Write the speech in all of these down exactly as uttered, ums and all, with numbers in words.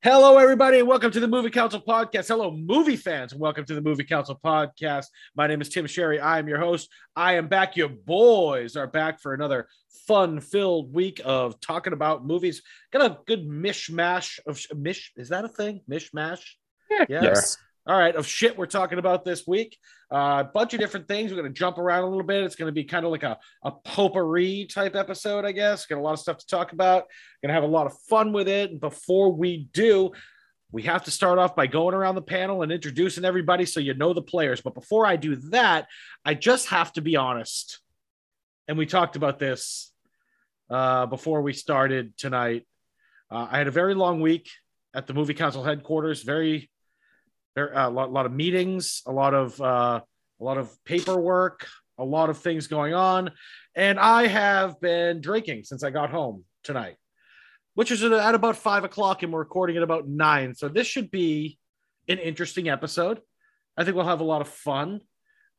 Hello, everybody, and welcome to the Movie Council Podcast. Hello, movie fans, and welcome to the Movie Council Podcast. My name is Tim Sherry. I am your host. I am back. Your boys are back for another fun-filled week of talking about movies. Got a good mishmash of sh- mish. Is that a thing? Mishmash? Yeah. Yes. yes. All right, of shit we're talking about this week. A uh, bunch of different things. We're going to jump around a little bit. It's going to be kind of like a, a potpourri type episode, I guess. Got a lot of stuff to talk about. Going to have a lot of fun with it. And before we do, we have to start off by going around the panel and introducing everybody so you know the players. But before I do that, I just have to be honest. And we talked about this uh, before we started tonight. Uh, I had a very long week at the Movie Council headquarters. Very... A lot, a lot of meetings, a lot of uh, a lot of paperwork, a lot of things going on, and I have been drinking since I got home tonight, which is at about five o'clock, and we're recording at about nine. So this should be an interesting episode. I think we'll have a lot of fun.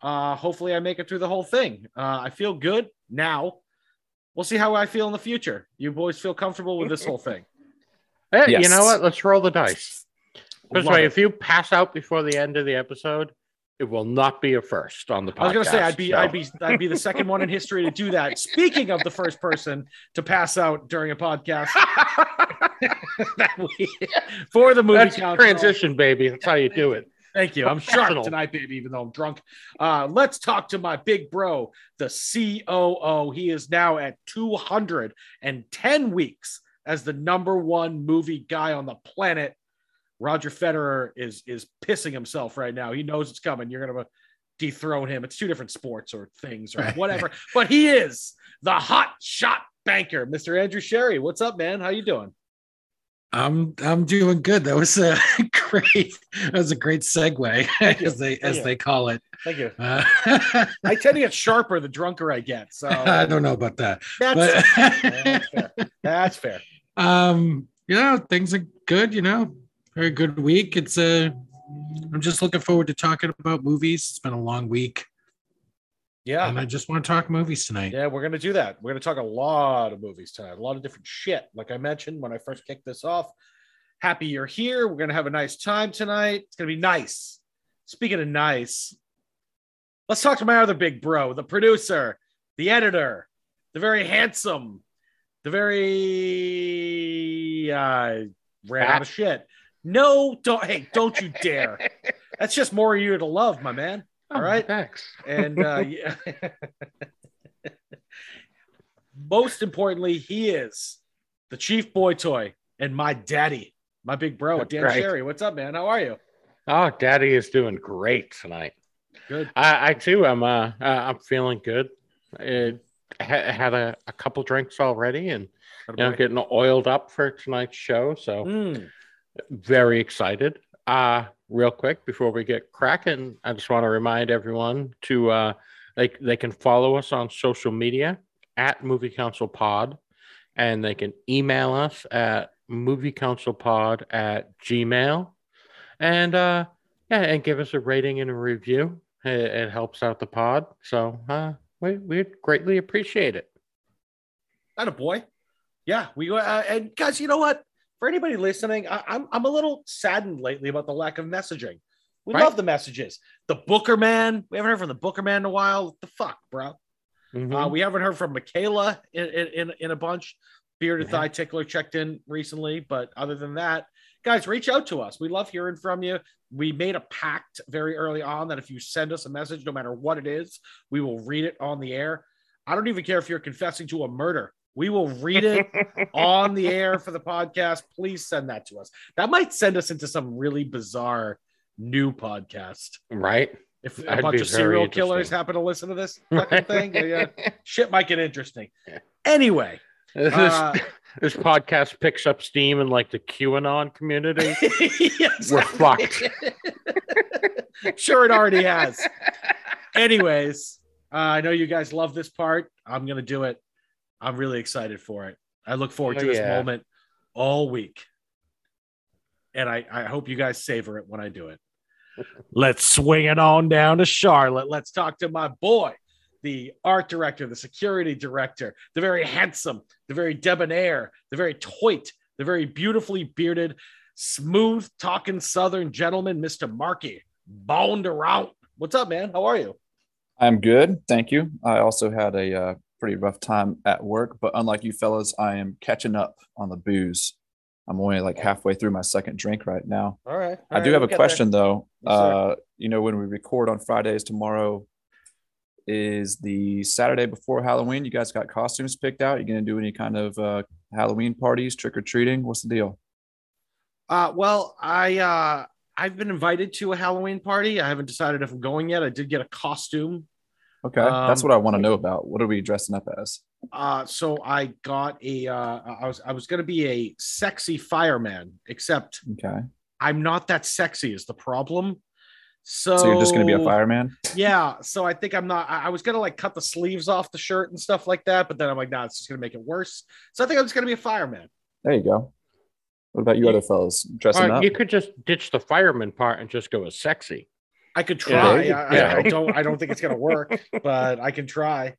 Uh, hopefully, I make it through the whole thing. Uh, I feel good now. We'll see how I feel in the future. You boys feel comfortable with this whole thing? Hey, yes. You know what? Let's roll the dice. This way, if you pass out before the end of the episode, it will not be a first on the podcast. I was going to say I'd be so. I'd be I'd be the second one in history to do that. Speaking of the first person to pass out during a podcast, that we, for the Movie That's Council transition, baby. That's how you do it. Thank you. I'm sharp tonight, baby, even though I'm drunk. Uh, let's talk to my big bro, the C O O. He is now at two hundred ten weeks as the number one movie guy on the planet. Roger Federer is is pissing himself right now. He knows it's coming. You're going to dethrone him. It's two different sports or things or whatever. But he is the hot shot banker, Mister Andrew Sherry. What's up, man? How you doing? I'm I'm doing good. That was a great that was a great segue, as they as they call it. Thank you. Uh, I tend to get sharper the drunker I get. So I don't know about that. That's, that's fair. That's fair. Um, you know, things are good. You know. Very good week. It's a. Uh, I'm just looking forward to talking about movies. It's been a long week. Yeah, and I just want to talk movies tonight. Yeah, we're gonna do that. We're gonna talk a lot of movies tonight. A lot of different shit. Like I mentioned when I first kicked this off. Happy you're here. We're gonna have a nice time tonight. It's gonna be nice. Speaking of nice, let's talk to my other big bro, the producer, the editor, the very handsome, the very uh, ran out of shit. No, don't. Hey, don't you dare. That's just more of you to love, my man. All oh, right. Thanks. And uh, yeah. Most importantly, he is the chief boy toy and my daddy, my big bro, Dan right. Sherry. What's up, man? How are you? Oh, daddy is doing great tonight. Good. I, I too am. Uh, uh, I'm feeling good. It, I had a, a couple drinks already and you know, getting oiled up for tonight's show. So. Mm. Very excited. Uh, real quick, before we get cracking, I just want to remind everyone to, uh, they, they can follow us on social media at Movie Council Pod, and they can email us at moviecouncilpod at gmail. And, uh, yeah, and give us a rating and a review. It, it helps out the pod. So uh, we, we'd greatly appreciate it. Atta boy. Yeah. we uh, And guys, you know what? For anybody listening, I, I'm I'm a little saddened lately about the lack of messaging. We right? love the messages. The Booker Man. We haven't heard from the Booker Man in a while. What the fuck, bro? Mm-hmm. Uh, we haven't heard from Michaela in in, in a bunch. Bearded mm-hmm. Thigh Tickler checked in recently. But other than that, guys, reach out to us. We love hearing from you. We made a pact very early on that if you send us a message, no matter what it is, we will read it on the air. I don't even care if you're confessing to a murder. We will read it on the air for the podcast. Please send that to us. That might send us into some really bizarre new podcast. Right. If a That'd bunch of serial killers happen to listen to this fucking thing, yeah, shit might get interesting. Anyway. This, uh, This podcast picks up steam in like the QAnon community. Yeah, exactly. We're fucked. Sure, it already has. Anyways, uh, I know you guys love this part. I'm going to do it. I'm really excited for it. I look forward oh, to this yeah. moment all week. And I, I hope you guys savor it when I do it. Let's swing it on down to Charlotte. Let's talk to my boy, the art director, the security director, the very handsome, the very debonair, the very toit, the very beautifully bearded, smooth talking Southern gentleman, Mister Markey Bondaron. What's up, man? How are you? I'm good. Thank you. I also had a uh, pretty rough time at work, but unlike you fellas, I am catching up on the booze. I'm only like halfway through my second drink right now. All right. All I do right, have a question there. though. Yes, uh, you know, when we record on Fridays, tomorrow is the Saturday before Halloween. You guys got costumes picked out? You going to do any kind of uh, Halloween parties, trick or treating? What's the deal? Uh, well, I, uh, I've been invited to a Halloween party. I haven't decided if I'm going yet. I did get a costume. Okay. Um, That's what I want to know about. What are we dressing up as? Uh, so I got a, uh, I was, I was going to be a sexy fireman, except okay. I'm not that sexy is the problem. So, so you're just going to be a fireman. Yeah. So I think I'm not, I, I was going to like cut the sleeves off the shirt and stuff like that, but then I'm like, nah, it's just going to make it worse. So I think I'm just going to be a fireman. There you go. What about you yeah. other fellas dressing right, up? You could just ditch the fireman part and just go as sexy. I could try. Yeah. I, yeah. I, I don't, I don't think it's going to work, but I can try.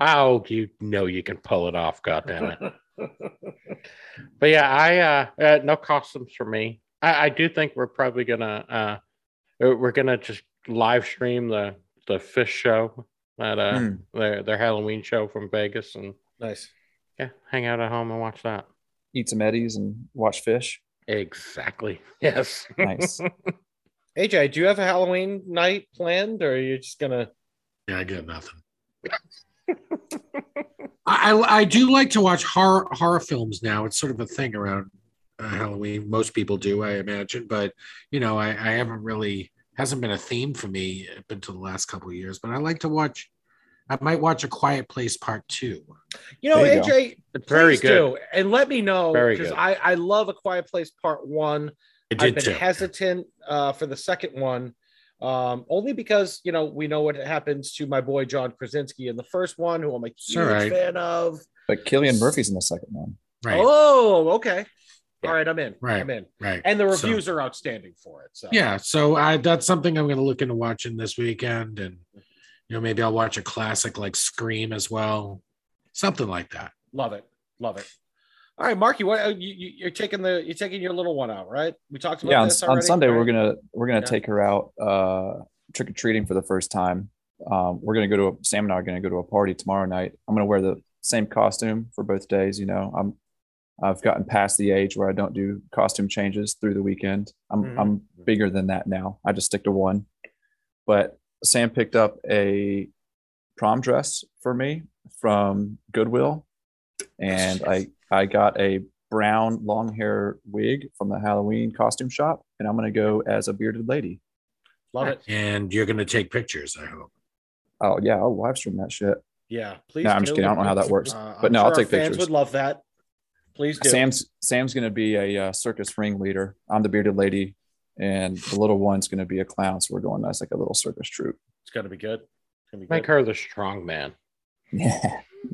Oh, you know you can pull it off, goddammit. But yeah, I uh, uh no costumes for me. I, I do think we're probably gonna uh we're gonna just live stream the the fish show at uh mm. their their Halloween show from Vegas, and nice yeah hang out at home and watch that, eat some Eddies and watch fish. Exactly. Yes. Nice. A J, do you have a Halloween night planned, or are you just gonna yeah I got nothing. I, I do like to watch horror horror films now. It's sort of a thing around uh, Halloween. Most people do, I imagine. But you know, I, I haven't really hasn't been a theme for me up until the last couple of years. But I like to watch. I might watch A Quiet Place Part Two. You know, you A J, it's very good. Do, and let me know because I, I love A Quiet Place Part One. I did I've been too. hesitant uh, for the second one. Um, only because, you know, we know what happens to my boy, John Krasinski, in the first one, who I'm a huge right. fan of. But Cillian Murphy's in the second one. Right. Oh, okay. Yeah. All right. I'm in. Right. I'm in. Right. And the reviews so, are outstanding for it. So. Yeah. So I, that's something I'm going to look into watching this weekend. And, you know, maybe I'll watch a classic like Scream as well. Something like that. Love it. Love it. All right, Marky, what you, you're taking the you're taking your little one out, right? We talked about yeah, this already. On Sunday right? we're gonna we're gonna yeah. take her out uh, trick or treating for the first time. Um, we're gonna go to a, Sam and I are gonna go to a party tomorrow night. I'm gonna wear the same costume for both days. You know, I'm I've gotten past the age where I don't do costume changes through the weekend. I'm mm-hmm. I'm bigger than that now. I just stick to one. But Sam picked up a prom dress for me from Goodwill, and I. I got a brown long hair wig from the Halloween costume shop, and I'm going to go as a bearded lady. Love it. And you're going to take pictures, I hope. Oh, yeah. I'll live stream that shit. Yeah. Please. No, I'm just kidding. I don't know how that works. Uh, but I'm no, sure I'll take pictures. Fans would love that. Please do. Sam's, Sam's going to be a uh, circus ringleader. I'm the bearded lady, and the little one's going to be a clown. So we're going as like a little circus troupe. It's going to be good. Make good. her the strong man. Yeah.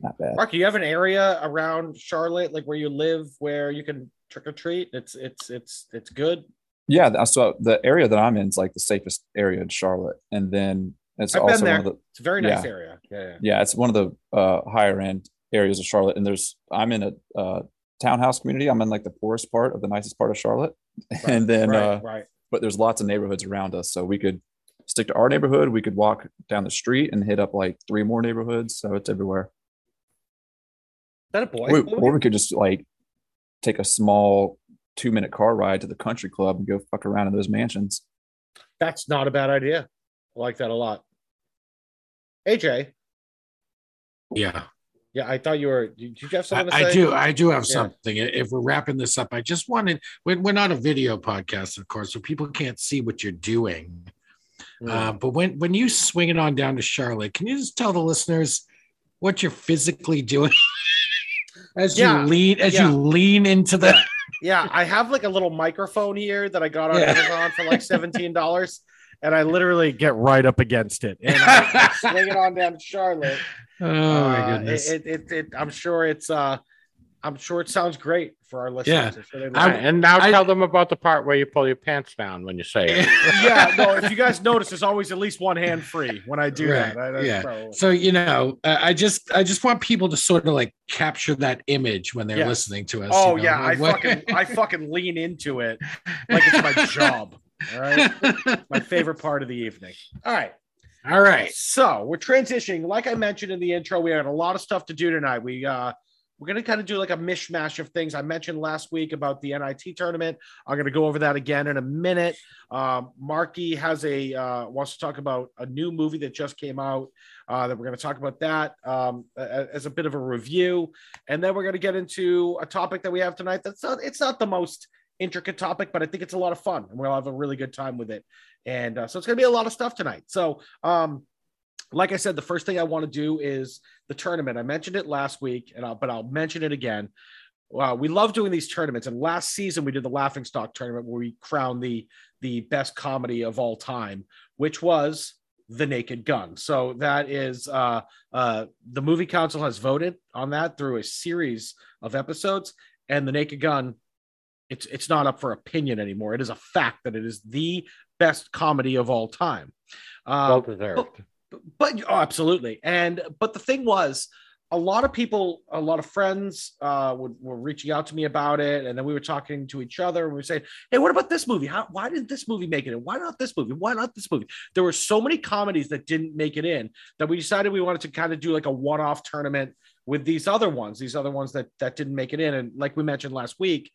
Not bad. Mark, you have an area around Charlotte, like where you live, where you can trick or treat? It's it's it's it's good. Yeah, so the area that I'm in is like the safest area in Charlotte, and then it's I've also been there. One of the, it's a very nice yeah, area. Yeah, yeah, yeah, it's one of the uh, higher end areas of Charlotte, and there's I'm in a uh, townhouse community. I'm in like the poorest part of the nicest part of Charlotte, right, and then right, uh, right. but there's lots of neighborhoods around us, so we could stick to our neighborhood. We could walk down the street and hit up like three more neighborhoods, so it's everywhere. That a boy? Or, or we could just like take a small two minute car ride to the country club and go fuck around in those mansions. That's not a bad idea. I like that a lot. A J. Yeah. Yeah. I thought you were, did you have something I, to say? I do. I do have yeah. something. If we're wrapping this up, I just wanted, we're, we're not a video podcast, of course, so people can't see what you're doing. Mm. Uh, but when, when you swing it on down to Charlotte, can you just tell the listeners what you're physically doing? as yeah. you lean as yeah. you lean into the. Yeah, I have like a little microphone here that I got on yeah. Amazon for like seventeen dollars, and I literally get right up against it and I sling it on down to Charlotte. Oh uh, my goodness! It, it, it, it, I'm sure it's. Uh, I'm sure it sounds great for our listeners. Yeah. So I, and now I, tell them about the part where you pull your pants down when you say it. Yeah, no, if you guys notice, there's always at least one hand free when I do right. that. I, yeah. Probably... So, you know, uh, I just I just want people to sort of like capture that image when they're yeah. listening to us. Oh, you know? yeah. Like, I, what... fucking, I fucking lean into it like it's my job. All right. My favorite part of the evening. All right. All right. So we're transitioning. Like I mentioned in the intro, we had a lot of stuff to do tonight. We, uh, We're going to kind of do like a mishmash of things. I mentioned last week about the N I T tournament. I'm going to go over that again in a minute. Um, Markey has a uh, wants to talk about a new movie that just came out uh, that we're going to talk about that um, as a bit of a review. And then we're going to get into a topic that we have tonight. That's not, it's not the most intricate topic, but I think it's a lot of fun and we'll have a really good time with it. And uh, so it's going to be a lot of stuff tonight. So um, like I said, the first thing I want to do is the tournament. I mentioned it last week, and I'll, but I'll mention it again. Uh, we love doing these tournaments. And last season, we did the Laughing Stock tournament where we crowned the, the best comedy of all time, which was The Naked Gun. So that is uh, uh, the Movie Council has voted on that through a series of episodes. And The Naked Gun, it's it's not up for opinion anymore. It is a fact that it is the best comedy of all time. Um, well deserved. But, But oh, absolutely. And but the thing was, a lot of people, a lot of friends uh, would, were reaching out to me about it. And then we were talking to each other and we were saying, hey, what about this movie? How, why did this movie make it in? Why not this movie? Why not this movie? There were so many comedies that didn't make it in that we decided we wanted to kind of do like a one-off tournament with these other ones, these other ones that, that didn't make it in. And like we mentioned last week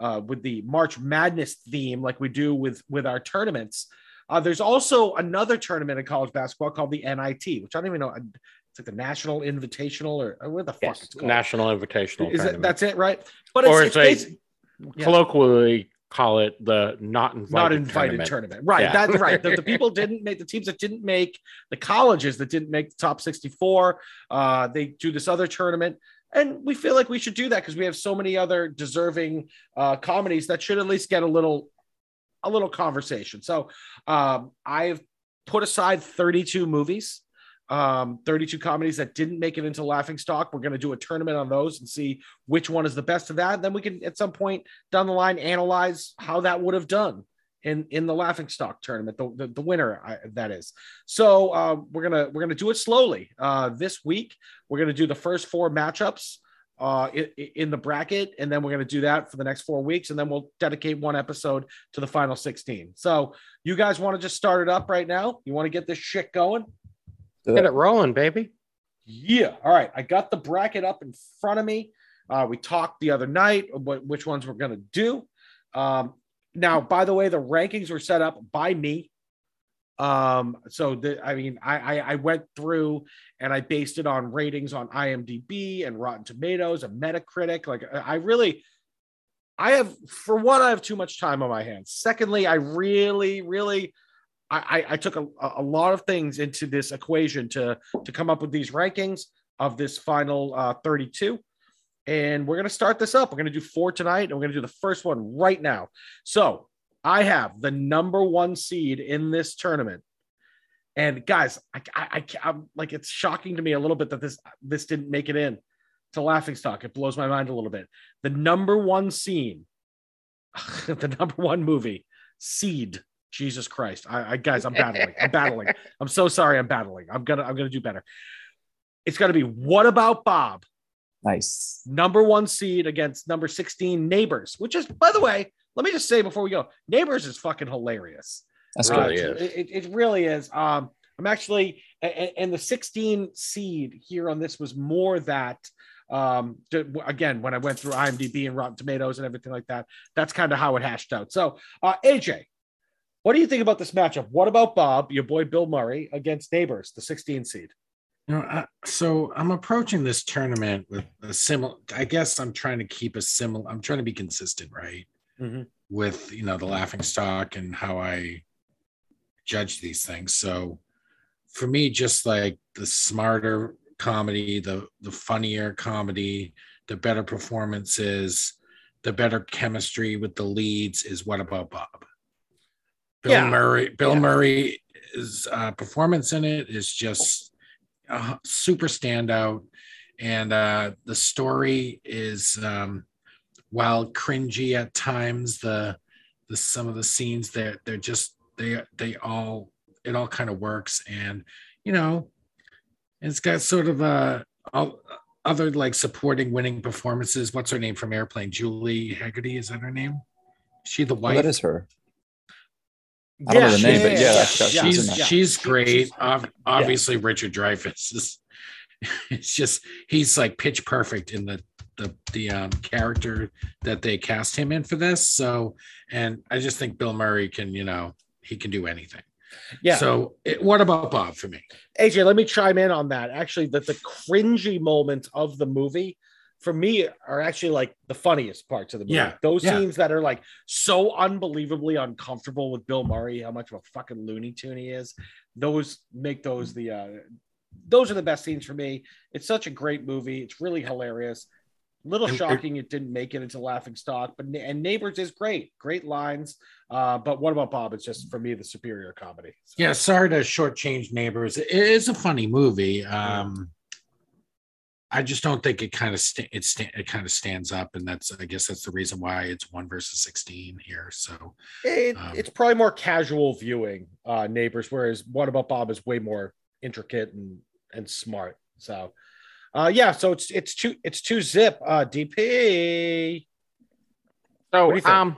uh, with the March Madness theme, like we do with, with our tournaments, Uh, there's also another tournament in college basketball called the N I T, which I don't even know. It's like the National Invitational or, or what the yes, fuck it's called. National Invitational. Is it, that's it, right? But it's, or it's, it's a, colloquially yeah. call it the not invited, not invited tournament. tournament. Right. Yeah. That's right. The, the people didn't make the teams that didn't make the colleges that didn't make the top sixty-four. Uh, they do this other tournament. And we feel like we should do that because we have so many other deserving uh, comedies that should at least get a little a little conversation. So um, I've put aside thirty-two movies, um, thirty-two comedies that didn't make it into Laughing Stock. We're going to do a tournament on those and see which one is the best of that. And then we can, at some point down the line, analyze how that would have done in, in the Laughing Stock tournament, the, the, the winner I, that is. So uh, we're going to, we're going to do it slowly. Uh, this week, we're going to do the first four matchups Uh, in, in the bracket, and then we're going to do that for the next four weeks, and then we'll dedicate one episode to the final sixteen. So you guys want to just start it up right now? You want to get this shit going? Get it rolling, baby. Yeah. All right. I got the bracket up in front of me. Uh, we talked the other night about which ones we're going to do. Um, now, by the way, the rankings were set up by me. Um, so the, I mean, I, I, I went through and I based it on ratings on I M D B and Rotten Tomatoes and Metacritic. Like I really, I have, for one, I have too much time on my hands. Secondly, I really, really, I, I took a, a lot of things into this equation to, to come up with these rankings of this final, uh, thirty-two. And we're going to start this up. We're going to do four tonight and we're going to do the first one right now. So I have the number one seed in this tournament. And guys, I, I, I, I'm like, it's shocking to me a little bit that this, this didn't make it in to Laughing Stock. It blows my mind a little bit. The number one scene, the number one movie seed. Jesus Christ. I, I guys, I'm battling. I'm battling. I'm so sorry. I'm battling. I'm going to, I'm going to do better. It's going to be What About Bob? Nice. Number one seed against number sixteen Neighbors, which is, by the way, let me just say before we go, Neighbors is fucking hilarious. That's uh, really it, it, it really is. Um, I'm actually, and, and the sixteen seed here on this was more that, um, again, when I went through I M D B and Rotten Tomatoes and everything like that, that's kind of how it hashed out. So, uh, A J, what do you think about this matchup? What About Bob, your boy Bill Murray, against Neighbors, the sixteen seed? You know, I, so I'm approaching this tournament with a similar, I guess I'm trying to keep a similar, I'm trying to be consistent, right? Mm-hmm. With, you know, the Laughing Stock and how I judge these things. So for me, just like the smarter comedy, the the funnier comedy, the better performances, the better chemistry with the leads is What About Bob. Bill yeah. Murray, Bill yeah. Murray's uh, performance in it is just a super standout. And uh, the story is, um, while cringy at times, the the some of the scenes that they're, they're just they they all it all kind of works, and you know, it's got sort of a all, other like supporting winning performances. What's her name from Airplane? Julie Hegarty, is that her name? Is she the wife? Oh, that is her. I don't yeah, know the name, yeah, but yeah, yeah, that's, that's yeah, she's yeah. she's great. Obviously, yeah. Richard Dreyfuss is. It's just he's like pitch perfect in the the the um, character that they cast him in for this. So, and I just think Bill Murray can, you know, he can do anything. Yeah. So, it, What About Bob for me? A J, let me chime in on that. Actually, that the cringy moments of the movie for me are actually like the funniest parts of the movie. Yeah. Those yeah. scenes that are like so unbelievably uncomfortable with Bill Murray, how much of a fucking Looney Tune he is. Those make those the. Uh, Those are the best scenes for me. It's such a great movie. It's really hilarious. A little shocking it didn't make it into Laughing Stock, but and Neighbors is great. Great lines. Uh, but What About Bob? It's just, for me, the superior comedy. So. Yeah, sorry to shortchange Neighbors. It is a funny movie. Um, I just don't think it kind of st- it, st- it kind of stands up, and that's I guess that's the reason why it's one versus sixteen here. So it, um, it's probably more casual viewing, uh, Neighbors, whereas What About Bob is way more intricate and and smart. So uh yeah so it's it's two it's two zip uh D P. So um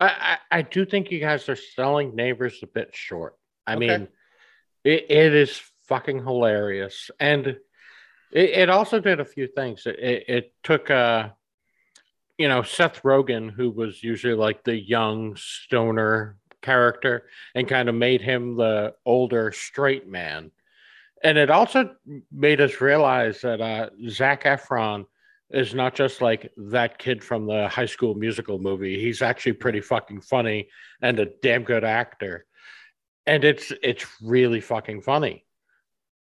I, I I do think you guys are selling Neighbors a bit short. I okay. mean it, it is fucking hilarious, and it, it also did a few things. It, it, it took uh you know Seth Rogen, who was usually like the young stoner character, and kind of made him the older straight man. And it also made us realize that uh, Zac Efron is not just like that kid from the High School Musical movie. He's actually pretty fucking funny and a damn good actor. And it's it's really fucking funny.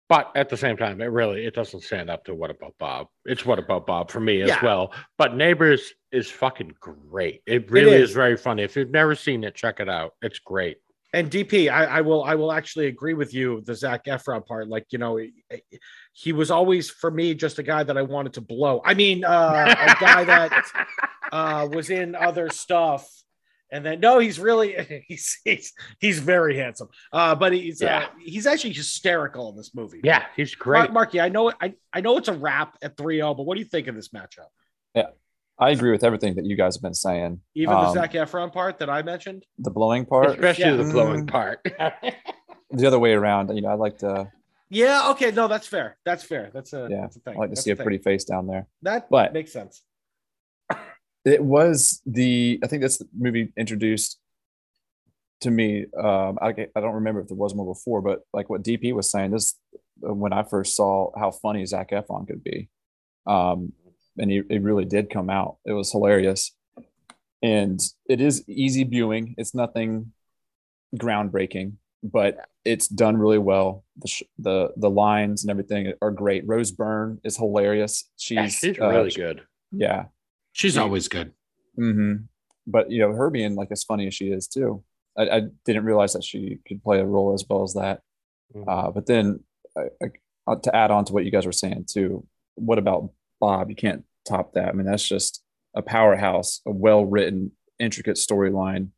But at the same time, it really it doesn't stand up to What About Bob. It's What About Bob for me as yeah. well. But Neighbors is fucking great. It really it is. is very funny. If you've never seen it, check it out. It's great. And D P, I, I will I will actually agree with you, the Zac Efron part. Like, you know, he, he was always, for me, just a guy that I wanted to blow. I mean, uh, a guy that uh, was in other stuff. And then, no, he's really, he's he's, he's very handsome. Uh, but he's yeah. uh, he's actually hysterical in this movie. Yeah, he's great. Mark, Markey, I know I, I know it's a wrap at three oh, but what do you think of this matchup? Yeah, I agree with everything that you guys have been saying. Even um, the Zac Efron part that I mentioned? The blowing part? Especially yeah. the blowing part. The other way around. You know, I like to... Yeah, okay, no, that's fair. That's fair. That's a, yeah. that's a thing. I like to that's see a, a pretty face down there. That but, makes sense. It was the, I think that's the movie introduced to me. Um, I, I don't remember if there was one before, but like what D P was saying, this when I first saw how funny Zac Efron could be. Um, and he, it really did come out. It was hilarious. And it is easy viewing. It's nothing groundbreaking, but it's done really well. The sh- the, the lines and everything are great. Rose Byrne is hilarious. She's, yeah, she's uh, really she, good. Yeah. She's always good. Mm-hmm. But, you know, her being like as funny as she is, too. I, I didn't realize that she could play a role as well as that. Mm-hmm. Uh, but then I, I, to add on to what you guys were saying, too, What About Bob? You can't top that. I mean, that's just a powerhouse, a well-written, intricate storyline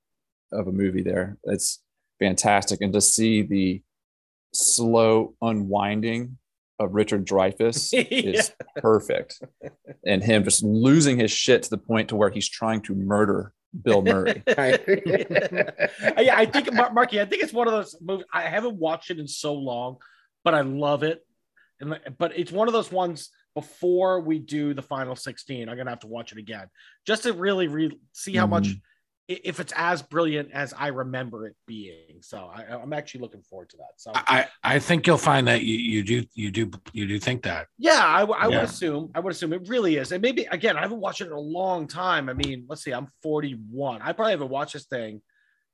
of a movie there. It's fantastic. And to see the slow unwinding of Richard Dreyfuss yeah. is perfect. And him just losing his shit to the point to where he's trying to murder Bill Murray. yeah. I think, Marky, I think it's one of those movies. I haven't watched it in so long, but I love it. And But it's one of those ones before we do the final sixteen, I'm going to have to watch it again just to really re- see how mm-hmm. much, if it's as brilliant as I remember it being. So I, I'm actually looking forward to that. So I, I think you'll find that you, you do, you do, you do think that. Yeah. I, I yeah. would assume, I would assume it really is. And maybe again, I haven't watched it in a long time. I mean, let's see, I'm forty-one. I probably haven't watched this thing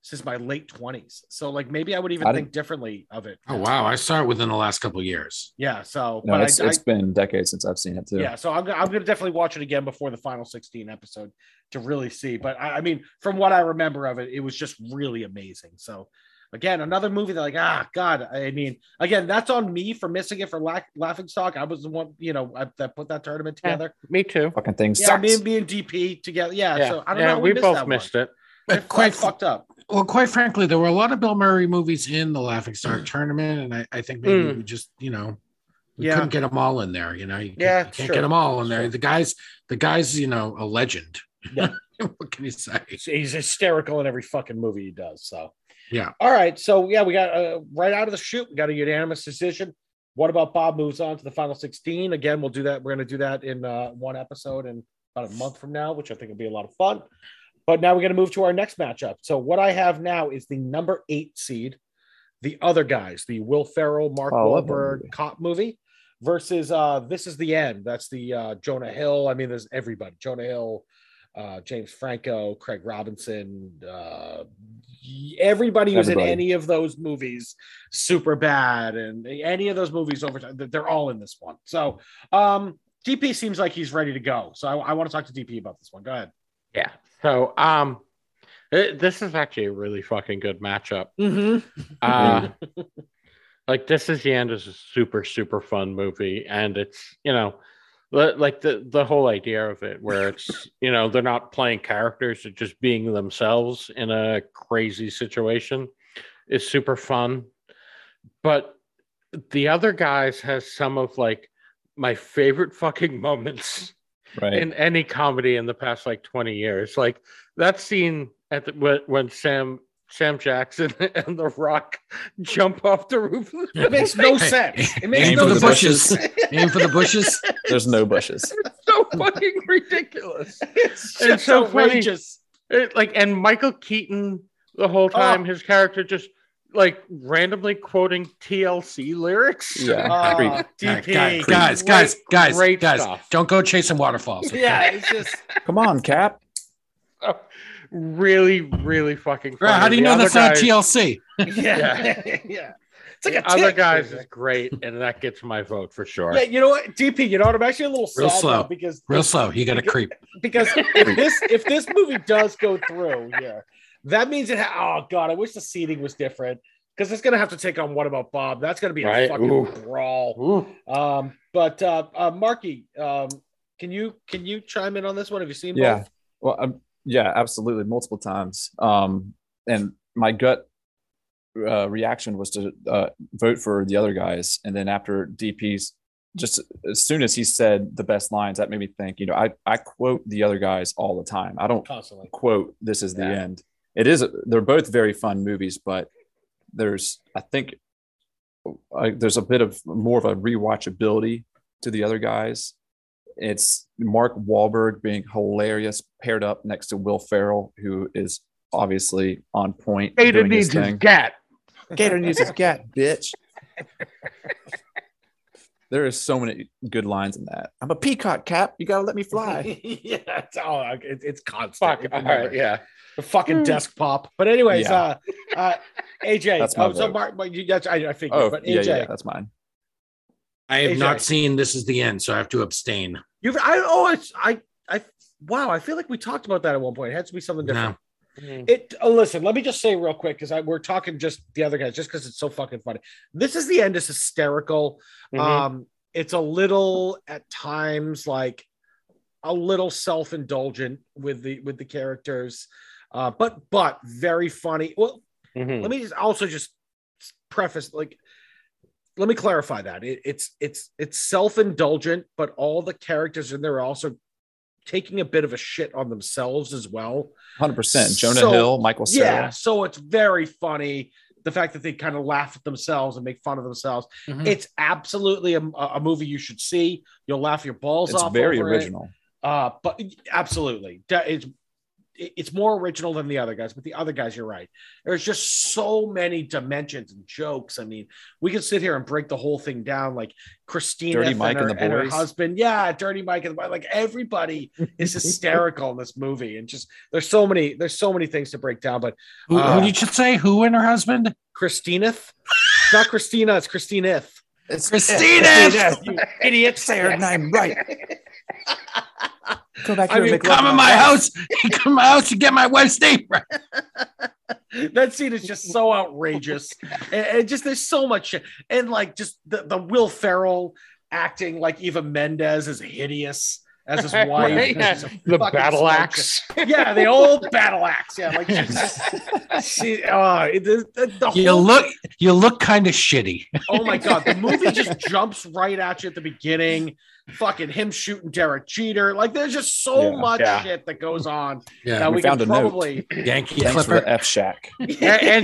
since my late twenties. So like, maybe I would even I think differently of it. Oh, wow. I saw it within the last couple of years. Yeah. So no, but it's, I, it's I, been decades since I've seen it too. Yeah. So I'm, I'm going to definitely watch it again before the final sixteen episode to really see. But I, I mean, from what I remember of it, it was just really amazing. So again, another movie that like, ah, God, I mean, again, that's on me for missing it for la- Laughing Stock. I was the one, you know, I, that put that tournament together. Yeah, me too. Fucking thing yeah, sucks. Me and, me and D P together. Yeah. yeah. So I don't yeah, know. We, we missed both that missed one. it. But quite fucked up. Well, quite frankly, there were a lot of Bill Murray movies in the Laughing Stock tournament, and I, I think maybe mm. we just, you know, we yeah. couldn't get them all in there. You know, you, yeah, you can't true. get them all in there. The guy's, the guy's, you know, a legend. Yeah. What can you say? He's hysterical in every fucking movie he does. So yeah. All right. So yeah, we got uh, right out of the shoot, we got a unanimous decision. What About Bob moves on to the final sixteen. Again, we'll do that. We're going to do that in uh, one episode in about a month from now, which I think will be a lot of fun. But now we're going to move to our next matchup. So what I have now is the number eight seed, The Other Guys, the Will Ferrell, Mark Wahlberg cop movie versus uh, This Is the End. That's the uh, Jonah Hill. I mean, there's everybody. Jonah Hill, uh, James Franco, Craig Robinson, uh, everybody who's everybody. in any of those movies, Superbad, and any of those movies over time, they're all in this one. So um, D P seems like he's ready to go. So I, I want to talk to D P about this one. Go ahead. Yeah. So, um, it, this is actually a really fucking good matchup. Mm-hmm. Uh, like, This Is the End is a super, super fun movie. And it's, you know, li- like the, the whole idea of it where it's, you know, they're not playing characters, they're just being themselves in a crazy situation is super fun. But The Other Guys has some of, like, my favorite fucking moments Right. in any comedy in the past like twenty years. Like that scene at the, when Sam Sam Jackson and The Rock jump off the roof. It makes no sense. It makes Aim no for the bushes. bushes. Aim for the bushes. There's no bushes. It's so fucking ridiculous. It's, just it's so outrageous. Funny. It, like, and Michael Keaton the whole time, oh. his character just like randomly quoting T L C lyrics. Yeah. Uh, D P. Guys, guys, guys, great guys, stuff. Don't go chasing waterfalls. Okay? Yeah, it's just come on, Cap. Oh, really, really fucking funny. How do you the know that's guys... not T L C? Yeah. yeah. yeah. It's like a Other Guys is great, and that gets my vote for sure. Yeah, you know what, D P, you know what? I'm actually a little real sad slow. because real this, slow. You got to creep. Because if this if this movie does go through, yeah. That means it. Ha- oh God, I wish the seating was different because it's going to have to take on What About Bob. That's going to be right? a fucking Ooh. brawl. Ooh. Um, but uh, uh, Markey, um, can you can you chime in on this one? Have you seen? Yeah. Both? Well, um, yeah, absolutely, multiple times. Um, and my gut uh, reaction was to uh, vote for The Other Guys, and then after D P's, just as soon as he said the best lines, that made me think. You know, I I quote The Other Guys all the time. I don't Constantly. quote This Is yeah. the End. It is. They're both very fun movies, but there's, I think, uh, there's a bit of more of a rewatchability to The Other Guys. It's Mark Wahlberg being hilarious, paired up next to Will Ferrell, who is obviously on point. Gator needs his gat. Gator needs his gat, bitch. There is so many good lines in that. I'm a peacock, Cap. You gotta let me fly. yeah, it's all. It's, it's constant. Fuck, all right, yeah. The fucking mm. desk pop. But anyways, yeah. uh, uh, A J. That's my oh, vote. So Mark, but you, that's, I, I figured. Oh, but A J, yeah, yeah, that's mine. I have A J. Not seen This Is the End, so I have to abstain. You've. I oh, I, I, wow. I feel like we talked about that at one point. It had to be something different. No. Mm. It. Oh, listen, let me just say real quick because we're talking just The Other Guys, just because it's so fucking funny. This Is the End is hysterical. Mm-hmm. Um, it's a little at times like a little self-indulgent with the with the characters. Uh, but but very funny. Well, mm-hmm. let me just also just preface, like, let me clarify that it, it's it's it's self-indulgent, but all the characters in there are also taking a bit of a shit on themselves as well. one hundred percent Jonah so, Hill, Michael Cera. Yeah, so it's very funny. The fact that they kind of laugh at themselves and make fun of themselves. Mm-hmm. It's absolutely a, a movie you should see. You'll laugh your balls it's off. It's very original. It. Uh, but absolutely, it's. it's more original than The Other Guys, but The Other Guys, you're right. There's just so many dimensions and jokes. I mean, we could sit here and break the whole thing down, like Christina Dirty and, Mike her, and, the boys. and her husband. Yeah, Dirty Mike and the boys. Like, everybody is hysterical in this movie. And just, there's so many, there's so many things to break down. But who, uh, who did you say? Who and her husband? Christina. Not Christina, it's Christina. It's Christina. You idiots. Say her name right. Go back I mean, come in my house, come in my house and get my wife's name right. That scene is just so outrageous. and, and just there's so much shit. And like just the, the Will Ferrell acting like Eva Mendes is hideous as his wife. Yeah. The battle axe. Yeah, the old battle axe. Yeah, like she, uh, the, the whole, you look you look kind of shitty. Oh my God, the movie just jumps right at you at the beginning. Fucking him shooting Derek Jeter. Like there's just so yeah, much yeah. shit that goes on. Yeah, that we, we found can a probably note. Yankee Thanks Clipper for the F Shack. And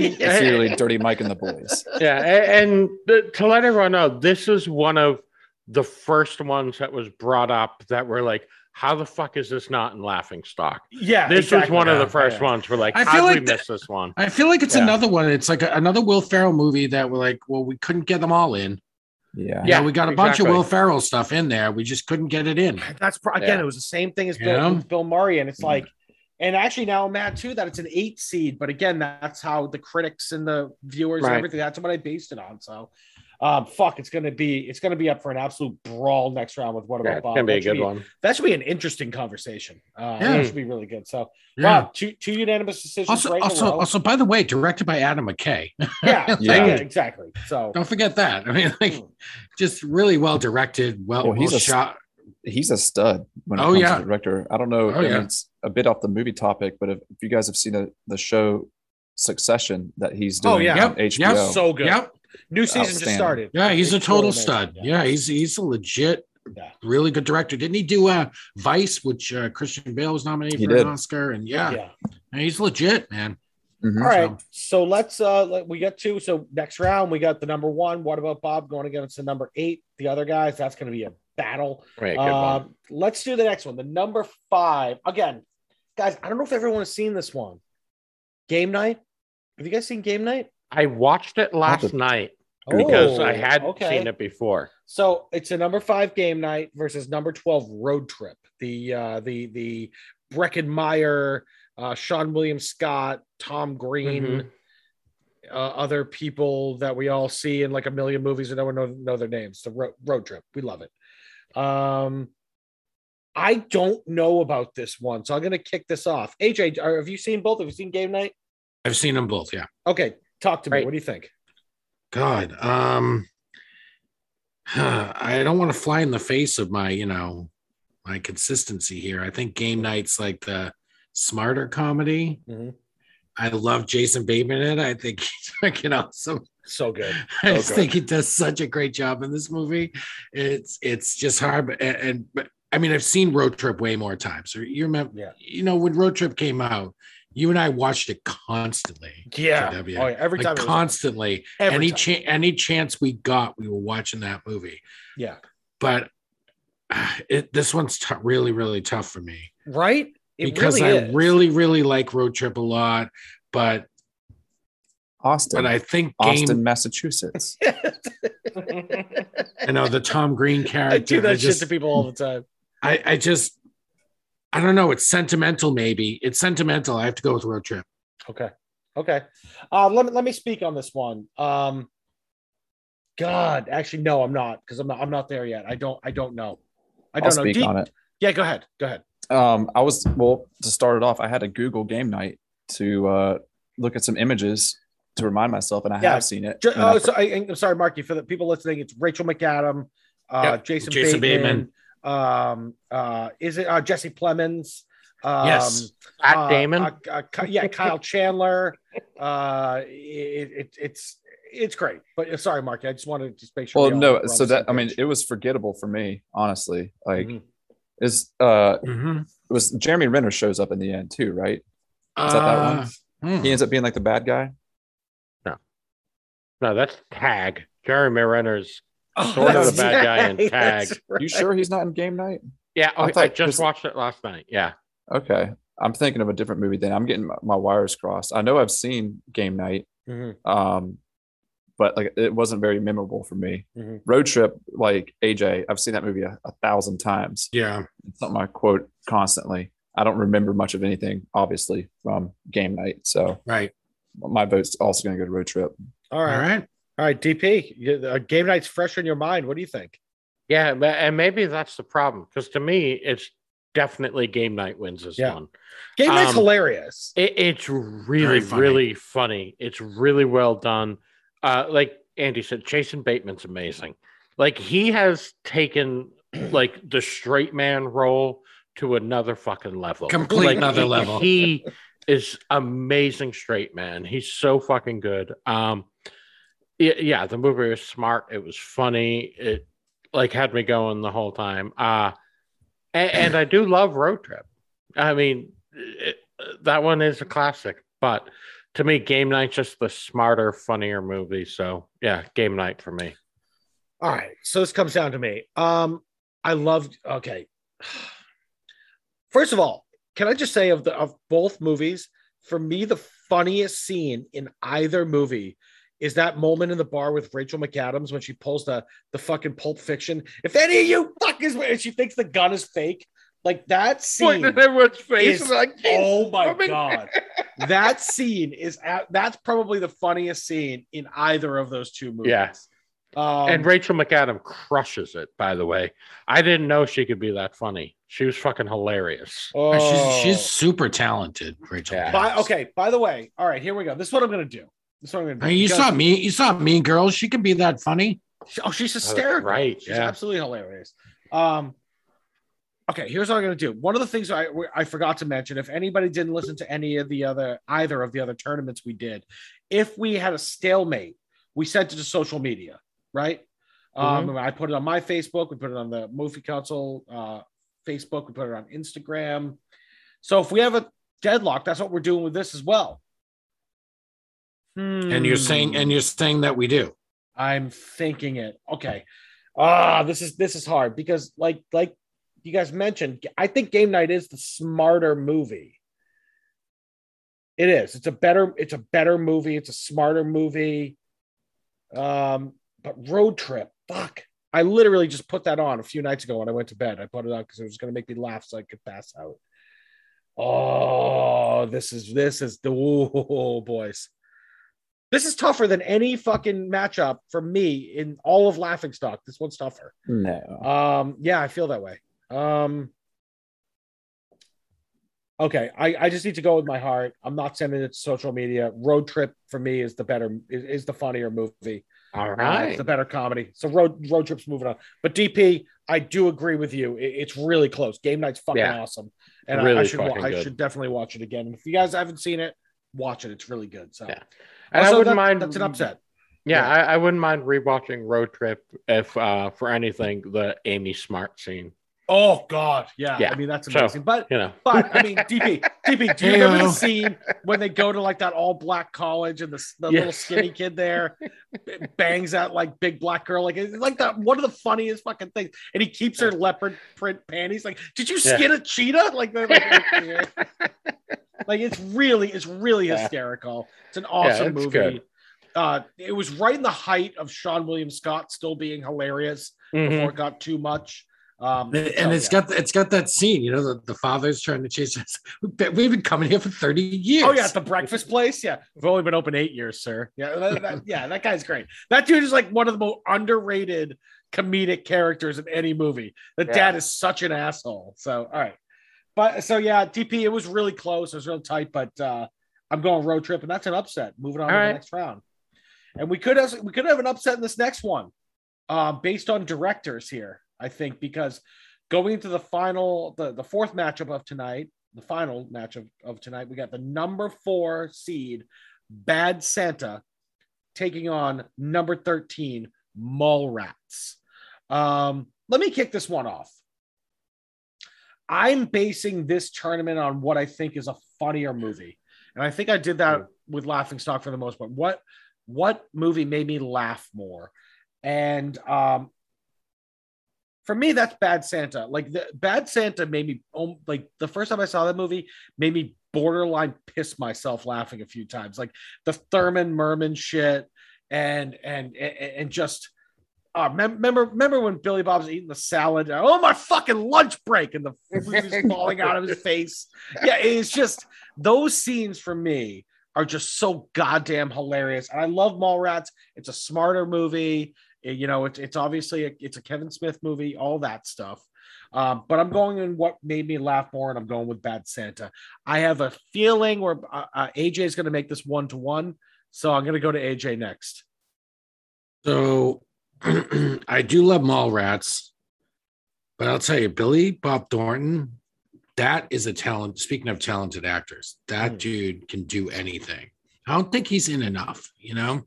it's really Dirty Mike and the Boys. Yeah, and, and to let everyone know, this is one of the first ones that was brought up that were like, how the fuck is this not in Laughing Stock? Yeah, this exactly. was one yeah, of the first yeah. ones. We're like, I feel like we missed this one. I feel like it's yeah. another one. It's like a, another Will Ferrell movie that we're like, well, we couldn't get them all in. Yeah, yeah, we got a exactly. bunch of Will Ferrell stuff in there. We just couldn't get it in. That's pro- again, yeah. it was the same thing as Bill, yeah. Bill Murray, and it's yeah. like, and actually now I'm mad too that it's an eight seed, but again, that's how the critics and the viewers right. and everything. That's what I based it on. So, um, fuck, it's gonna be it's gonna be up for an absolute brawl next round with What About yeah, Bob? It's gonna be a good be, one. That should be an interesting conversation. Uh, yeah. That should be really good. So, yeah. Bob, two two unanimous decisions. Also, right also, in a row. also, by the way, directed by Adam McKay. Yeah, yeah, exactly. So don't forget that. I mean, like. Just really well directed, well, well he's well a, shot. He's a stud when it oh, comes yeah. to the director. I don't know if oh, yeah. it's a bit off the movie topic, but if, if you guys have seen a, the show Succession that he's doing oh, yeah. on yep. H B O. Yeah, so good. Yep. New season just started. Yeah, he's it's a total amazing. stud. Yeah. yeah, he's he's a legit, yeah. really good director. Didn't he do uh, Vice, which uh, Christian Bale was nominated he for did. an Oscar? And yeah, yeah. Man, he's legit, man. Mm-hmm. All right, so let's uh let, we got two. So next round we got the number one, What About Bob, going against the number eight, The Other Guys. That's going to be a battle. Right, uh, let's do the next one, the number five. Again, guys, I don't know if everyone has seen this one. Game Night. Have you guys seen Game Night? I watched it last oh, night because I hadn't okay. seen it before. So it's a number five, Game Night, versus number twelve, Road Trip. The uh the the Breckenmeyer. Uh, Sean William Scott, Tom Green, mm-hmm. uh, other people that we all see in like a million movies and no one knows know their names. The ro- road trip. We love it. Um, I don't know about this one, so I'm going to kick this off. A J, are, have you seen both? Have you seen Game Night? I've seen them both, yeah. Okay, talk to me. Right. What do you think? God, um, huh, I don't want to fly in the face of my, you know, my consistency here. I think Game Night's like the smarter comedy. Mm-hmm. I love Jason Bateman in it. I think he's fucking awesome. So good. So I just good. think he does such a great job in this movie. It's it's just hard. But, and but I mean, I've seen Road Trip way more times. You remember? Yeah. You know when Road Trip came out, you and I watched it constantly. Yeah. Oh, yeah. Every like, time. Constantly. Every any chance, any chance we got, we were watching that movie. Yeah. But uh, it this one's t- really really tough for me. Right. It because really I is. really, really like Road Trip a lot, but Austin, but I think Austin, game... Massachusetts. You know, the Tom Green character. I do that I just, shit to people all the time. I, I just, I don't know. It's sentimental, maybe. It's sentimental. I have to go with Road Trip. Okay. Okay. Uh, let me let me speak on this one. Um, God, actually, no, I'm not because I'm not. I'm not there yet. I don't. I don't know. I don't I'll know. Speak do you, on it. Yeah. Go ahead. Go ahead. Um, I was, well, to start it off, I had to Google Game Night to uh, look at some images to remind myself, and I yeah. have seen it. J- oh, I- so I, I'm sorry, Markey, for the people listening, it's Rachel McAdams, uh, yep. Jason, Jason Bateman, Bateman. Um, uh, is it uh, Jesse Plemons? Um, yes, Matt uh, Damon. Uh, uh, yeah, Kyle Chandler. Uh, it, it, it's it's great, but uh, sorry, Markey, I just wanted to just make sure. Well, no, so that, I mean, it was forgettable for me, honestly, like. Mm-hmm. Is uh, mm-hmm. it was Jeremy Renner shows up in the end too, right? Is uh, that that one? Hmm. He ends up being like the bad guy. No, no, that's Tag. Jeremy Renner's oh, sort of the bad right. guy in Tag. Right. You sure he's not in Game Night? Yeah, oh, I, thought, I just watched it last night. Yeah. Okay. I'm thinking of a different movie then. I'm getting my, my wires crossed. I know I've seen Game Night, mm-hmm. um, but like it wasn't very memorable for me. Mm-hmm. Road Trip, like A J, I've seen that movie a, a thousand times. Yeah. It's something I quote constantly. I don't remember much of anything, obviously, from Game Night. So right. My vote's also going to go to Road Trip. All right. All right. All right, D P, Game Night's fresh in your mind. What do you think? Yeah, and maybe that's the problem. Because to me, it's definitely Game Night wins this yeah. one. Game um, Night's hilarious. It, it's really, funny. really funny. It's really well done. Uh, like Andy said, Jason Bateman's amazing. Like he has taken like the straight man role to another fucking level. Complete like, another he, level. He is amazing straight man. He's so fucking good. Um, it, yeah, the movie was smart. It was funny. It like had me going the whole time. Uh, and, and I do love Road Trip. I mean, it, that one is a classic. But to me, Game Night's just the smarter, funnier movie. So yeah, Game Night for me. All right. So this comes down to me. Um, I loved. Okay. First of all, can I just say of the of both movies, for me, the funniest scene in either movie is that moment in the bar with Rachel McAdams when she pulls the, the fucking Pulp Fiction. If any of you fuckers, and she thinks the gun is fake. Like that scene. Point everyone's face. Is, like, oh my coming. God. That scene is, at, that's probably the funniest scene in either of those two movies. Yes. Yeah. Um, and Rachel McAdams crushes it, by the way. I didn't know she could be that funny. She was fucking hilarious. Oh. She's, she's super talented, Rachel. Yeah. By, okay. By the way. All right, here we go. This is what I'm going to do. I mean, you saw me. You saw Mean Girls. She can be that funny. Oh, she's hysterical. Oh, right. She's yeah. absolutely hilarious. Um, okay, here's what I'm going to do. One of the things I I forgot to mention, if anybody didn't listen to any of the other either of the other tournaments we did, if we had a stalemate, we sent it to social media, right? Mm-hmm. Um, I put it on my Facebook. We put it on the Movie Council uh, Facebook. We put it on Instagram. So if we have a deadlock, that's what we're doing with this as well. And you're saying, and you're saying that we do. I'm thinking it. Okay. Ah, this is this is hard because, like, like you guys mentioned, I think Game Night is the smarter movie. It is. It's a better. It's a better movie. It's a smarter movie. Um, but Road Trip. Fuck. I literally just put that on a few nights ago when I went to bed. I put it on because it was going to make me laugh so I could pass out. Oh, this is this is the oh, boys. This is tougher than any fucking matchup for me in all of Laughing Stock. This one's tougher. No. Um, yeah, I feel that way. Um, okay, I, I just need to go with my heart. I'm not sending it to social media. Road Trip for me is the better is, is the funnier movie. All right, uh, it's the better comedy. So road road trip's moving on. But D P, I do agree with you. It, it's really close. Game Night's fucking yeah. awesome, and really I, I should wa- I should definitely watch it again. And if you guys haven't seen it, watch it. It's really good. So. Yeah. And also, I wouldn't that, mind. That's an upset. Yeah, yeah. I, I wouldn't mind rewatching Road Trip if, uh, for anything, the Amy Smart scene. Oh God, yeah. yeah. I mean, that's amazing. So, but you know, but I mean, D P, D P, do you remember the scene when they go to like that all black college and the, the yeah. little skinny kid there bangs out like big black girl, like like that one of the funniest fucking things. And he keeps her leopard print panties. Like, did you skin yeah. a cheetah? Like. They're like Like it's really, it's really yeah. hysterical. It's an awesome yeah, movie. Good. Uh, it was right in the height of Sean William Scott still being hilarious mm-hmm. before it got too much. Um, and so, it's yeah. got it's got that scene, you know, the, the father's trying to chase us. We've been coming here for thirty years. Oh yeah, at the breakfast place. Yeah, we've only been open eight years, sir. Yeah, that, that, yeah, that guy's great. That dude is like one of the most underrated comedic characters in any movie. The yeah. dad is such an asshole. So all right. But so yeah, D P, it was really close. It was real tight, but uh, I'm going Road Trip, and that's an upset. Moving on All to right. the next round, and we could have we could have an upset in this next one, uh, based on directors here, I think, because going into the final, the, the fourth matchup of tonight, the final matchup of tonight, we got the number four seed, Bad Santa, taking on number thirteen, Mallrats. Um, let me kick this one off. I'm basing this tournament on what I think is a funnier movie. And I think I did that with Laughing Stock for the most part. What, what movie made me laugh more? And um, for me, that's Bad Santa. Like, the Bad Santa made me, like, the first time I saw that movie made me borderline piss myself laughing a few times. Like the Thurman Merman shit, and and and, and just uh, remember remember when Billy Bob's eating the salad? And, oh, my fucking lunch break, and the food is falling out of his face. Yeah, it's just those scenes for me are just so goddamn hilarious. And I love Mallrats. It's a smarter movie. You know, it's it's obviously a, it's a Kevin Smith movie, all that stuff. Um, but I'm going in what made me laugh more, and I'm going with Bad Santa. I have a feeling where uh, uh, A J is going to make this one to one, so I'm going to go to A J next. So I do love Mallrats, but I'll tell you, Billy Bob Thornton, that is a talent. Speaking of talented actors, that mm. dude can do anything. I don't think he's in enough, you know,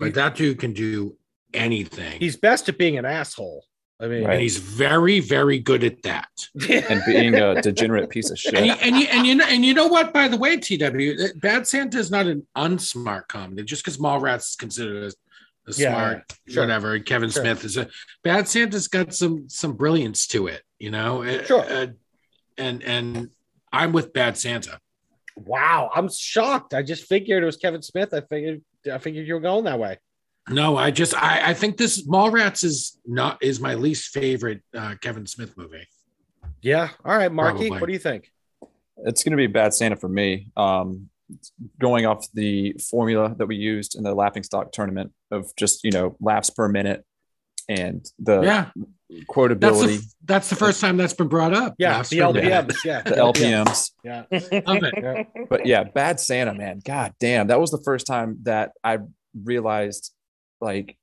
but that dude can do anything. He's best at being an asshole. I mean, right. And he's very, very good at that, and being a degenerate piece of shit. And, and, you, and you know, and you know what? By the way, T W, Bad Santa is not an unsmart comedy. Just because Mallrats is considered a, a yeah, smart, sure. whatever. Kevin sure. Smith is a Bad Santa's got some some brilliance to it, you know. Sure. Uh, and and I'm with Bad Santa. Wow, I'm shocked. I just figured it was Kevin Smith. I figured I figured you were going that way. No, I just I, I think this Mallrats is not is my least favorite uh, Kevin Smith movie. Yeah. All right, Marky, what do you think? It's going to be Bad Santa for me. Um, going off the formula that we used in the Laughing Stock tournament of just, you know, laughs per minute and the yeah. quotability. That's the, that's the first time that's been brought up. Yeah, laughs the L P Ms. Yeah, the L P Ms. Yeah, love it. Yeah. But yeah, Bad Santa, man. God damn, that was the first time that I realized. Like,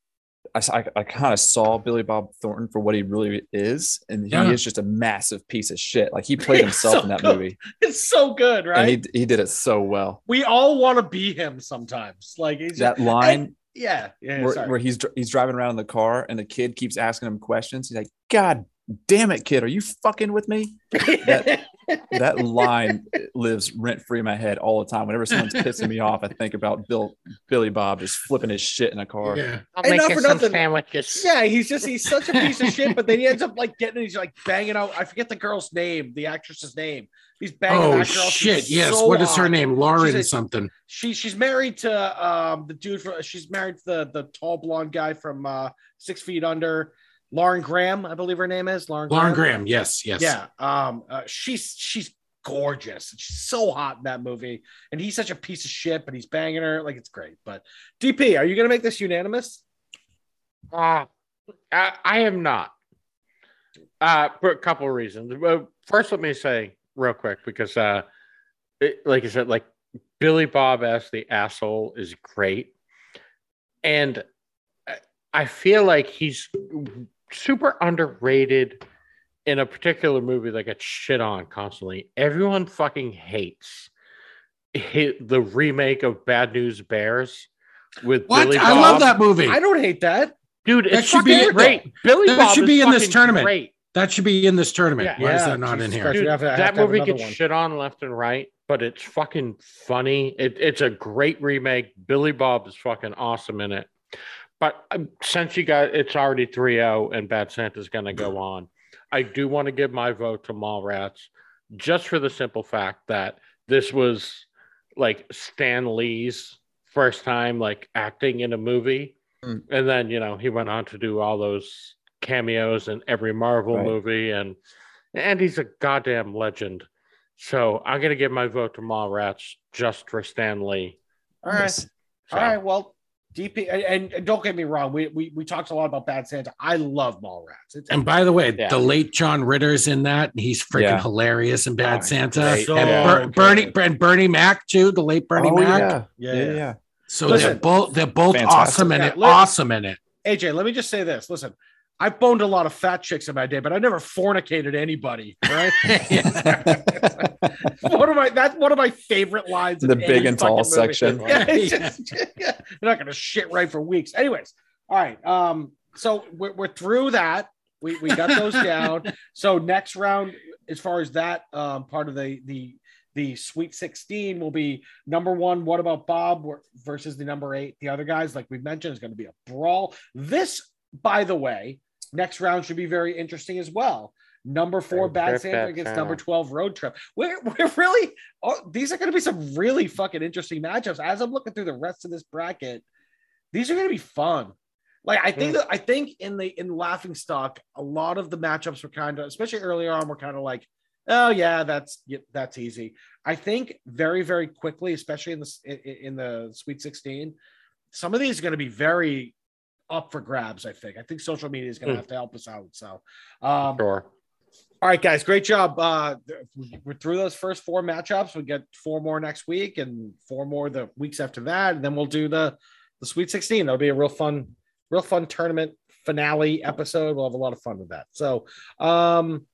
I, I kind of saw Billy Bob Thornton for what he really is, and he yeah. is just a massive piece of shit. Like, he played himself so in that good. movie. It's so good, right? And he he did it so well. We all want to be him sometimes. Like he's that just, line, and, yeah, yeah where, where he's he's driving around in the car, and the kid keeps asking him questions. He's like, "God damn it, kid, are you fucking with me?" That, that line lives rent free in my head all the time. Whenever someone's pissing me off, I think about Bill Billy Bob just flipping his shit in a car. Yeah, I'll and make you some nothing. sandwiches. Yeah, he's just he's such a piece of shit. But then he ends up like getting he's like banging out. I forget the girl's name, the actress's name. He's banging. Oh that girl. shit! She's yes, so what is her name? Lauren she's a, something. She she's married to um the dude from. She's married to the the tall blonde guy from uh, Six Feet Under. Lauren Graham, I believe her name is Lauren. Lauren Graham. Graham, yes, yes, yeah. Um, uh, she's she's gorgeous. She's so hot in that movie, and he's such a piece of shit, but he's banging her. Like, it's great. But D P, are you going to make this unanimous? Uh, I, I am not. Uh, for a couple of reasons. First, let me say real quick because, uh, it, like I said, like Billy Bob as the asshole is great, and I feel like he's super underrated in a particular movie that gets shit on constantly. Everyone fucking hates the remake of Bad News Bears with what? Billy Bob. I love that movie. I don't hate that. Dude, that it's should be great. That, Billy that Bob should be in this tournament. Great. That should be in this tournament. Yeah. Why yeah. is that not Jesus in here? Dude, have, that movie gets one. shit on left and right, but it's fucking funny. It, it's a great remake. Billy Bob is fucking awesome in it. But since you got, it's already three oh and Bad Santa's going to go on, I do want to give my vote to Mallrats just for the simple fact that this was like Stan Lee's first time like acting in a movie. Mm. And then, you know, he went on to do all those cameos in every Marvel right. movie. And, and he's a goddamn legend. So I'm going to give my vote to Mallrats just for Stan Lee. All right. So, all right. Well. D P, and, and don't get me wrong, we, we we talked a lot about Bad Santa. I love Mallrats. It's, and by the way, yeah. the late John Ritter's in that, and he's freaking yeah. hilarious in Bad oh, Santa. So and yeah, Ber- Bernie and Bernie Mac too, the late Bernie oh, Mac. Yeah, yeah, yeah. yeah. So Listen, they're both they're both fantastic. awesome in yeah, it. Let, awesome in it. A J, let me just say this. Listen, I've boned a lot of fat chicks in my day, but I never fornicated anybody. Right? One of my that's one of my favorite lines. The in big and tall movie. section. Yeah, right? just, yeah. They're not gonna shit right for weeks. Anyways, all right. Um, so we're, we're through that. We we got those down. So next round, as far as that um, part of the the the Sweet sixteen will be number one. What About Bob versus the number eight? The Other Guys, like we mentioned, is going to be a brawl. This, by the way. next round should be very interesting as well. Number four, Road Bad Santa against number twelve, Road Trip. We're, we're really, oh, these are going to be some really fucking interesting matchups. As I'm looking through the rest of this bracket, these are going to be fun. Like, I think, that, I think in the in Laughing Stock, a lot of the matchups were kind of, especially earlier on, were kind of like, oh yeah, that's that's easy. I think very, very quickly, especially in the in the Sweet sixteen, some of these are going to be very up for grabs. I think. I think social media is going to have to help us out. So, um, sure. All right, guys, great job. Uh, we're through those first four matchups. We get four more next week and four more the weeks after that, and then we'll do the the Sweet sixteen. That'll be a real fun. Real fun tournament finale episode. We'll have a lot of fun with that. So, um,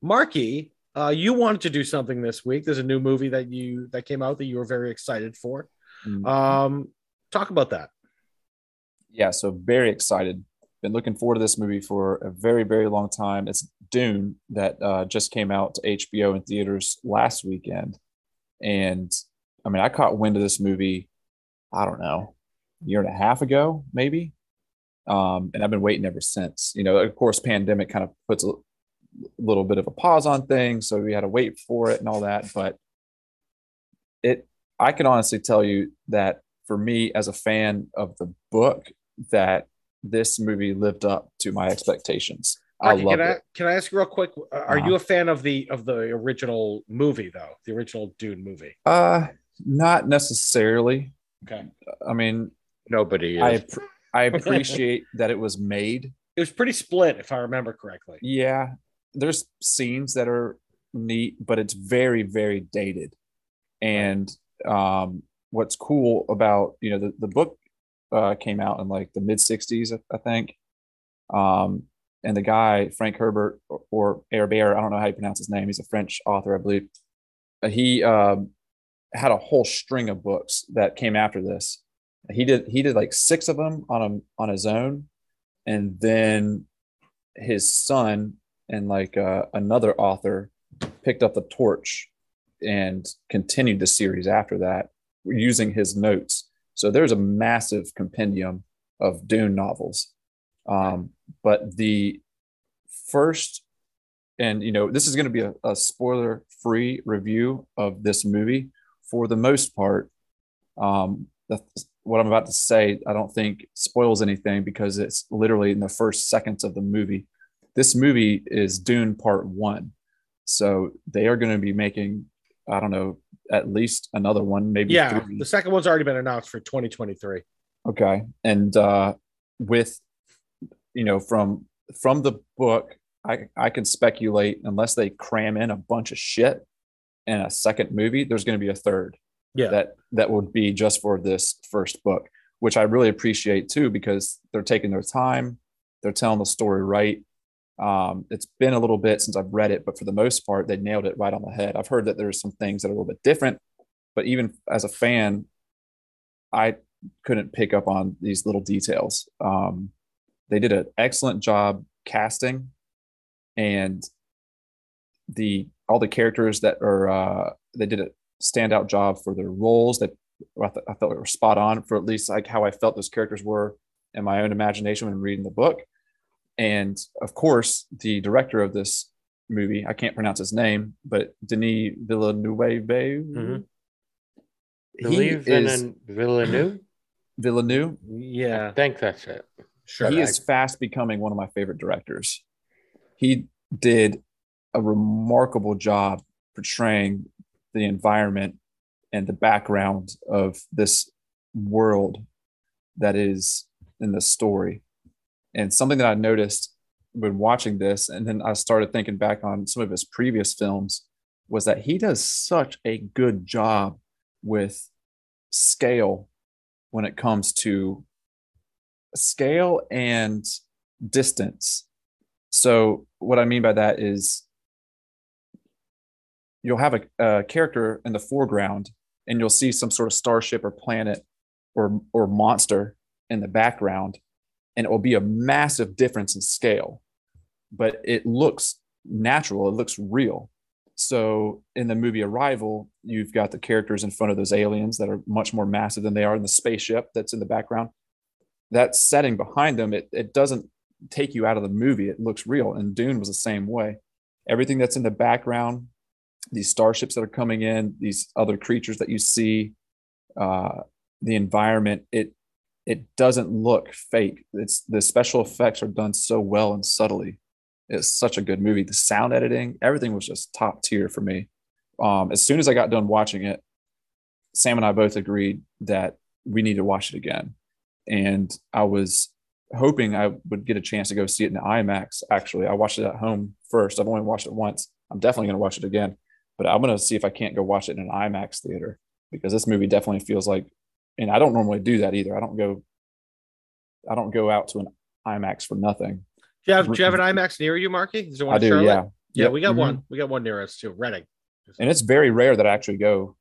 Markey, uh, you wanted to do something this week. There's a new movie that you that came out that you were very excited for. Mm-hmm. Um, talk about that. Yeah, so very excited. Been looking forward to this movie for a very, very long time. It's Dune that uh, just came out to H B O in theaters last weekend. And, I mean, I caught wind of this movie, I don't know, a year and a half ago, maybe. Um, and I've been waiting ever since. You know, of course, pandemic kind of puts a little bit of a pause on things, so we had to wait for it and all that. But it, I can honestly tell you that for me as a fan of the book, that this movie lived up to my expectations. I okay, love it. Can I ask you real quick? Are uh, you a fan of the of the original movie though? The original Dune movie? Uh, not necessarily. Okay. I mean, nobody is. I, I appreciate that it was made. It was pretty split, if I remember correctly. Yeah. There's scenes that are neat, but it's very, very dated. And um, what's cool about, you know, the, the book uh, came out in like the mid sixties, I think. Um, and the guy, Frank Herbert, or, or Herbert, I don't know how you pronounce his name. He's a French author, I believe. He um, had a whole string of books that came after this. He did. He did like six of them on a, on his own, and then his son and like uh, another author picked up the torch and continued the series after that using his notes. So there's a massive compendium of Dune novels. Um, but the first, and you know, this is going to be a, a spoiler-free review of this movie for the most part. Um, the What I'm about to say, I don't think spoils anything because it's literally in the first seconds of the movie. This movie is Dune Part One, so they are going to be making, I don't know, at least another one, maybe. Yeah, three. The second one's already been announced for twenty twenty-three. Okay, and uh, with you know from from the book, I I can speculate unless they cram in a bunch of shit in a second movie, there's going to be a third. Yeah. That that would be just for this first book, which I really appreciate too, because they're taking their time, they're telling the story right. Um, it's been a little bit since I've read it, but for the most part, they nailed it right on the head. I've heard that there's some things that are a little bit different, but even as a fan, I couldn't pick up on these little details. Um, they did an excellent job casting, and the all the characters that are uh, they did it. Standout job for their roles that I, th- I felt were spot on for at least like how I felt those characters were in my own imagination when reading the book. And of course, the director of this movie, I can't pronounce his name, but Denis Villeneuve. Mm-hmm. He is Villeneuve. Villeneuve. Yeah, I think that's it. Sure. He I... is fast becoming one of my favorite directors. He did a remarkable job portraying the environment and the background of this world that is in the story. And something that I noticed when watching this, and then I started thinking back on some of his previous films, was that he does such a good job with scale when it comes to scale and distance. So what I mean by that is, you'll have a, a character in the foreground and you'll see some sort of starship or planet or or monster in the background, and it will be a massive difference in scale, but it looks natural. It looks real. So in the movie Arrival, you've got the characters in front of those aliens that are much more massive than they are in the spaceship that's in the background. That setting behind them, it, it doesn't take you out of the movie. It looks real. And Dune was the same way. Everything that's in the background, these starships that are coming in, these other creatures that you see, uh, the environment, it it doesn't look fake. It's the special effects are done so well and subtly. It's such a good movie. The sound editing, everything was just top tier for me. Um, as soon as I got done watching it, Sam and I both agreed that we need to watch it again. And I was hoping I would get a chance to go see it in the IMAX. Actually, I watched it at home first. I've only watched it once. I'm definitely going to watch it again, but I'm going to see if I can't go watch it in an IMAX theater, because this movie definitely feels like, and I don't normally do that either. I don't go, I don't go out to an IMAX for nothing. Do you have, do you have an IMAX near you, Markey? Is there one I do, Charlotte? yeah. Yeah, yep. we got mm-hmm. one. We got one near us too, Reading. And it's very rare that I actually go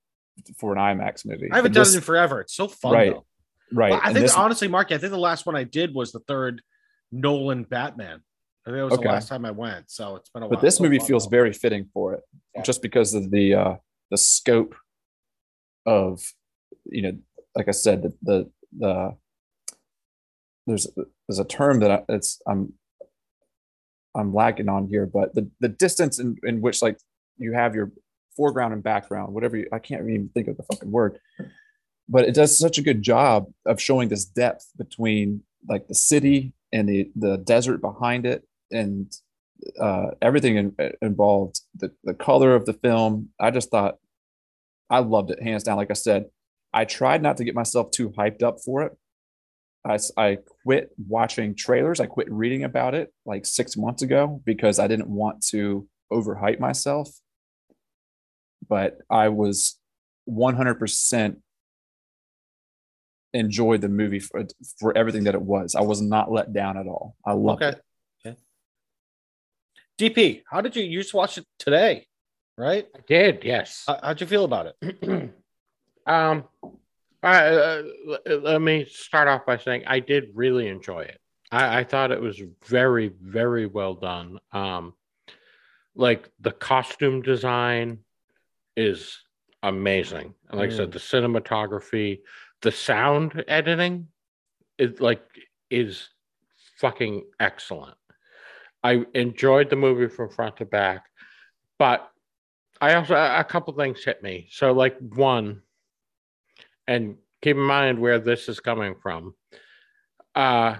for an IMAX movie. I haven't and done this, it in forever. It's so fun, right, though. Right. Well, I think, this, honestly, Markey, I think the last one I did was the third Nolan Batman. I think it was okay. the last time I went. So it's been a while. But this so movie long feels long. very fitting for it, yeah. just because of the uh, the scope of, you know, like I said, the the, the there's there's a term that I, it's I'm I'm lacking on here, but the the distance in, in which like you have your foreground and background, whatever you, I can't even think of the fucking word. But it does such a good job of showing this depth between like the city and the, the desert behind it, and uh, everything in, involved, the, the color of the film. I just thought I loved it, hands down. Like I said, I tried not to get myself too hyped up for it. I, I quit watching trailers. I quit reading about it like six months ago because I didn't want to overhype myself. But I was one hundred percent enjoyed the movie for, for everything that it was. I was not let down at all. I loved okay. it. Okay. D P, how did you, you just watch it today, right? I did, yes. Uh, how'd you feel about it? um, I, uh, let me start off by saying I did really enjoy it. I, I thought it was very, very well done. Um, like the costume design is amazing. And like mm. I said, the cinematography, the sound editing is like is fucking excellent. I enjoyed the movie from front to back, but I also a couple things hit me. So like one, and keep in mind where this is coming from. Uh,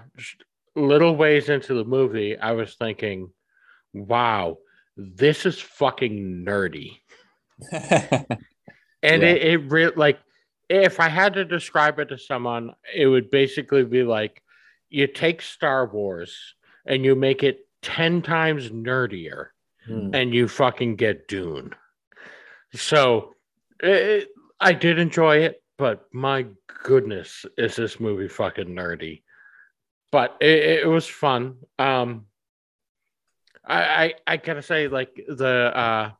little ways into the movie, I was thinking, "Wow, this is fucking nerdy," and yeah. it, it really like. If I had to describe it to someone, it would basically be like, you take Star Wars and you make it ten times nerdier hmm. and you fucking get Dune. So it, I did enjoy it, but my goodness, is this movie fucking nerdy. But it, it was fun. Um, I, I, I gotta say, like the... Uh,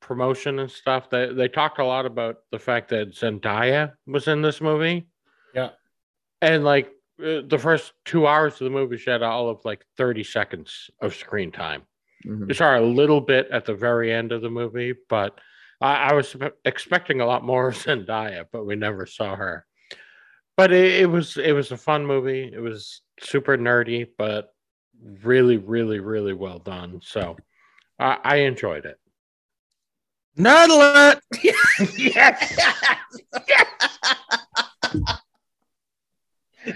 promotion and stuff, they, they talked a lot about the fact that Zendaya was in this movie. Yeah. And like the first two hours of the movie, she had all of like thirty seconds of screen time. Mm-hmm. Sorry, a little bit at the very end of the movie, but I, I was expecting a lot more of Zendaya, but we never saw her. But it, it was it was a fun movie. It was super nerdy, but really, really, really well done. So I, I enjoyed it. Nerdlet. yes.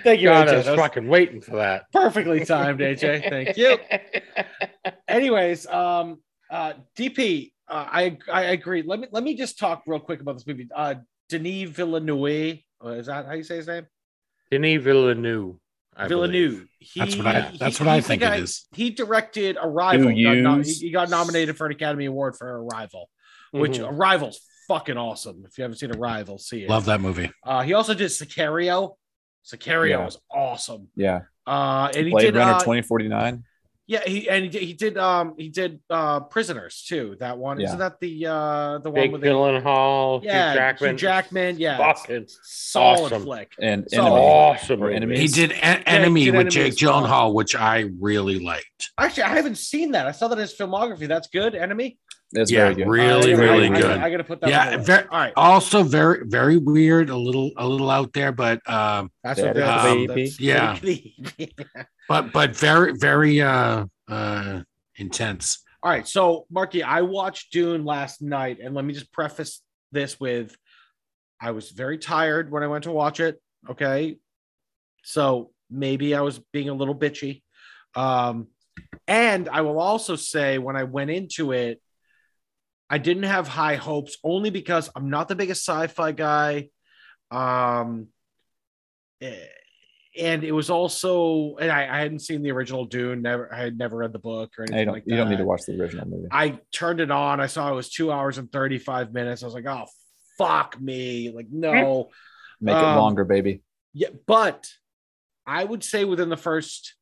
Thank you, God, A J. I was, I was fucking waiting for that. Perfectly timed, A J. Thank you. Anyways, um, uh, D P, uh, I I agree. Let me let me just talk real quick about this movie. Uh, Denis Villeneuve, is that how you say his name? Denis Villeneuve. I Villeneuve. He, that's what I. That's he, what I he, think he got, it is. He directed Arrival. He got, nom- he got nominated for an Academy Award for Arrival. Which mm-hmm. Arrival's fucking awesome. If you haven't seen Arrival, see it. Love that movie. Uh, he also did Sicario. Sicario yeah. was awesome. Yeah. Uh, and he Blade did Runner uh, twenty forty-nine. Yeah, he and he did he did, um, he did uh, Prisoners too. That one yeah. isn't that the uh, the one Big with Dylan Hall, yeah, Hugh Jackman, Hugh Jackman, yeah, fucking solid awesome. Flick and solid. Enemy, awesome. Enemy. He did en- yeah, Enemy did with Jake Gyllenhaal, which I really liked. Actually, I haven't seen that. I saw that in his filmography. That's good. Enemy. That's yeah, very good. Really, uh, really I, good. I, I, I gotta put that. Yeah, very, all right. Also, very, very weird. A little, a little out there, but um, that's yeah, what that's, um, that's, yeah. but but very very uh, uh, intense. All right, so Markey, I watched Dune last night, and let me just preface this with, I was very tired when I went to watch it. Okay, so maybe I was being a little bitchy, um, and I will also say when I went into it, I didn't have high hopes, only because I'm not the biggest sci-fi guy. Um, and it was also, and I, I hadn't seen the original Dune. Never, I had never read the book or anything like that. You don't need to watch the original movie. I turned it on. I saw it was two hours and thirty-five minutes. I was like, oh, fuck me. Like, no. Make um, it longer, baby. Yeah. But I would say within the first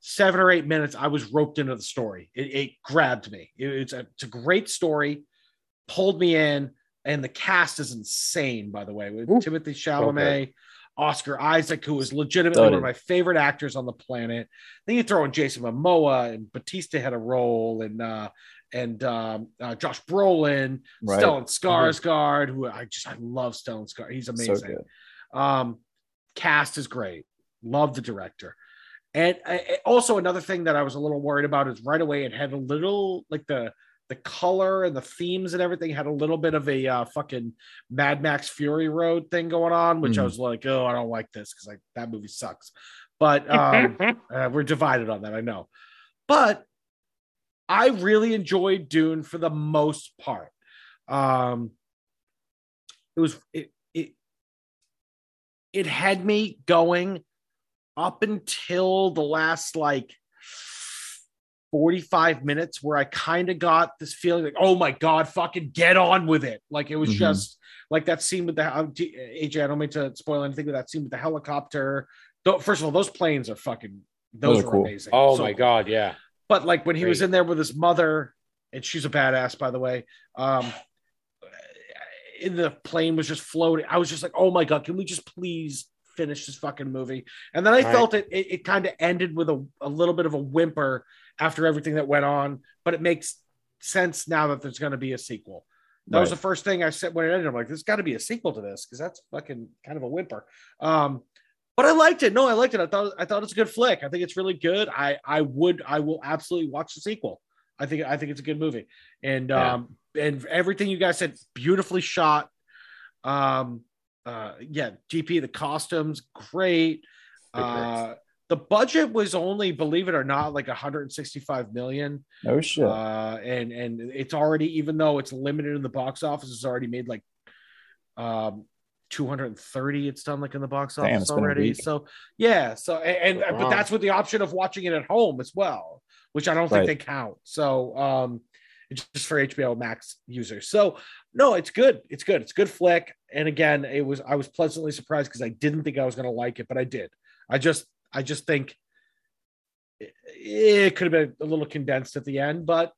seven or eight minutes, I was roped into the story. It, it grabbed me. It, it's, a, it's a great story. Pulled me in. And the cast is insane, by the way, with Ooh, Timothy Chalamet, okay. Oscar Isaac, who is legitimately one of my favorite actors on the planet. Then you throw in Jason Momoa, and Batista had a role, and uh, and um, uh, Josh Brolin, right. Stellan Skarsgård, mm-hmm. who I just I love Stellan Skarsgård. He's amazing. So good. Um, cast is great. Love the director. And I, also another thing that I was a little worried about is right away it had a little like the. The color and the themes and everything had a little bit of a uh, fucking Mad Max Fury Road thing going on, which mm. I was like, oh, I don't like this because like that movie sucks. But um, uh, we're divided on that, I know. But I really enjoyed Dune for the most part. Um, it was it it it had me going up until the last like forty-five minutes where I kind of got this feeling like, oh my God, fucking get on with it. Like it was mm-hmm. just like that scene with the, A J, I don't mean to spoil anything, but that scene with the helicopter. First of all, those planes are fucking, those were cool. Amazing. Oh so my cool. God. Yeah. But like when he Great. was in there with his mother, and she's a badass, by the way, um, in the plane was just floating. I was just like, oh my God, can we just please finish this fucking movie? And then I all felt right. it, it, it kind of ended with a, a little bit of a whimper after everything that went on, but it makes sense now that there's going to be a sequel. That right. was the first thing I said when it ended. I'm like, there's got to be a sequel to this because that's fucking kind of a whimper. Um, but I liked it. No, I liked it. I thought I thought it's a good flick. I think it's really good. I I would I will absolutely watch the sequel. I think I think it's a good movie. And yeah. um, and everything you guys said, beautifully shot. Um, uh, yeah, G P, the costumes, great. Uh, The budget was only, believe it or not, like one hundred sixty-five million. Oh shit! Uh, and and it's already, even though it's limited in the box office, it's already made like um, two hundred thirty. It's done like in the box office Damn, already. So yeah, so and, and wow. but that's with the option of watching it at home as well, which I don't think right. they count. So um, it's just for H B O Max users. So no, it's good. It's good. It's a good flick. And again, it was I was pleasantly surprised because I didn't think I was going to like it, but I did. I just I just think it could have been a little condensed at the end, but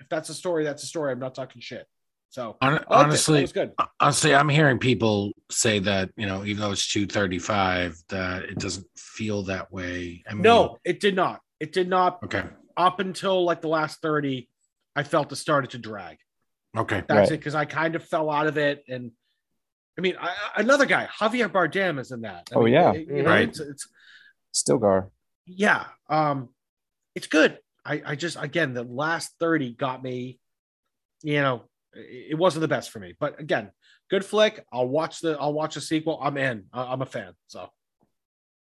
if that's a story, that's a story. I'm not talking shit. So honestly, it was good. Honestly, I'm hearing people say that, you know, even though it's two thirty-five, that it doesn't feel that way. I mean, no, it did not. It did not. Okay. Up until like the last thirty, I felt it started to drag. Okay. That's right. it. Cause I kind of fell out of it. And I mean, I, another guy, Javier Bardem is in that. I oh mean, yeah. It, you know, right. It's, it's, Stilgar. Yeah. Um, it's good. I, I just, again, the last thirty got me, you know, it, it wasn't the best for me, but again, good flick. I'll watch the, I'll watch the sequel. I'm in, I, I'm a fan. So.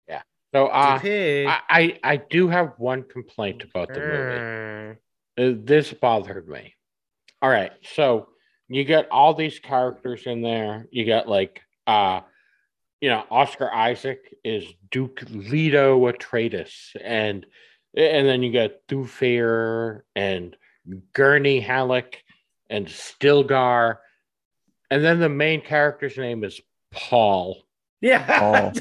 Yeah. So uh, okay. I, I, I do have one complaint about the movie. Uh, this bothered me. All right. So you got all these characters in there. You got like, uh, you know, Oscar Isaac is Duke Leto Atreides, and and then you got Dufayr and Gurney Halleck and Stilgar, and then the main character's name is Paul. Yeah, Paul.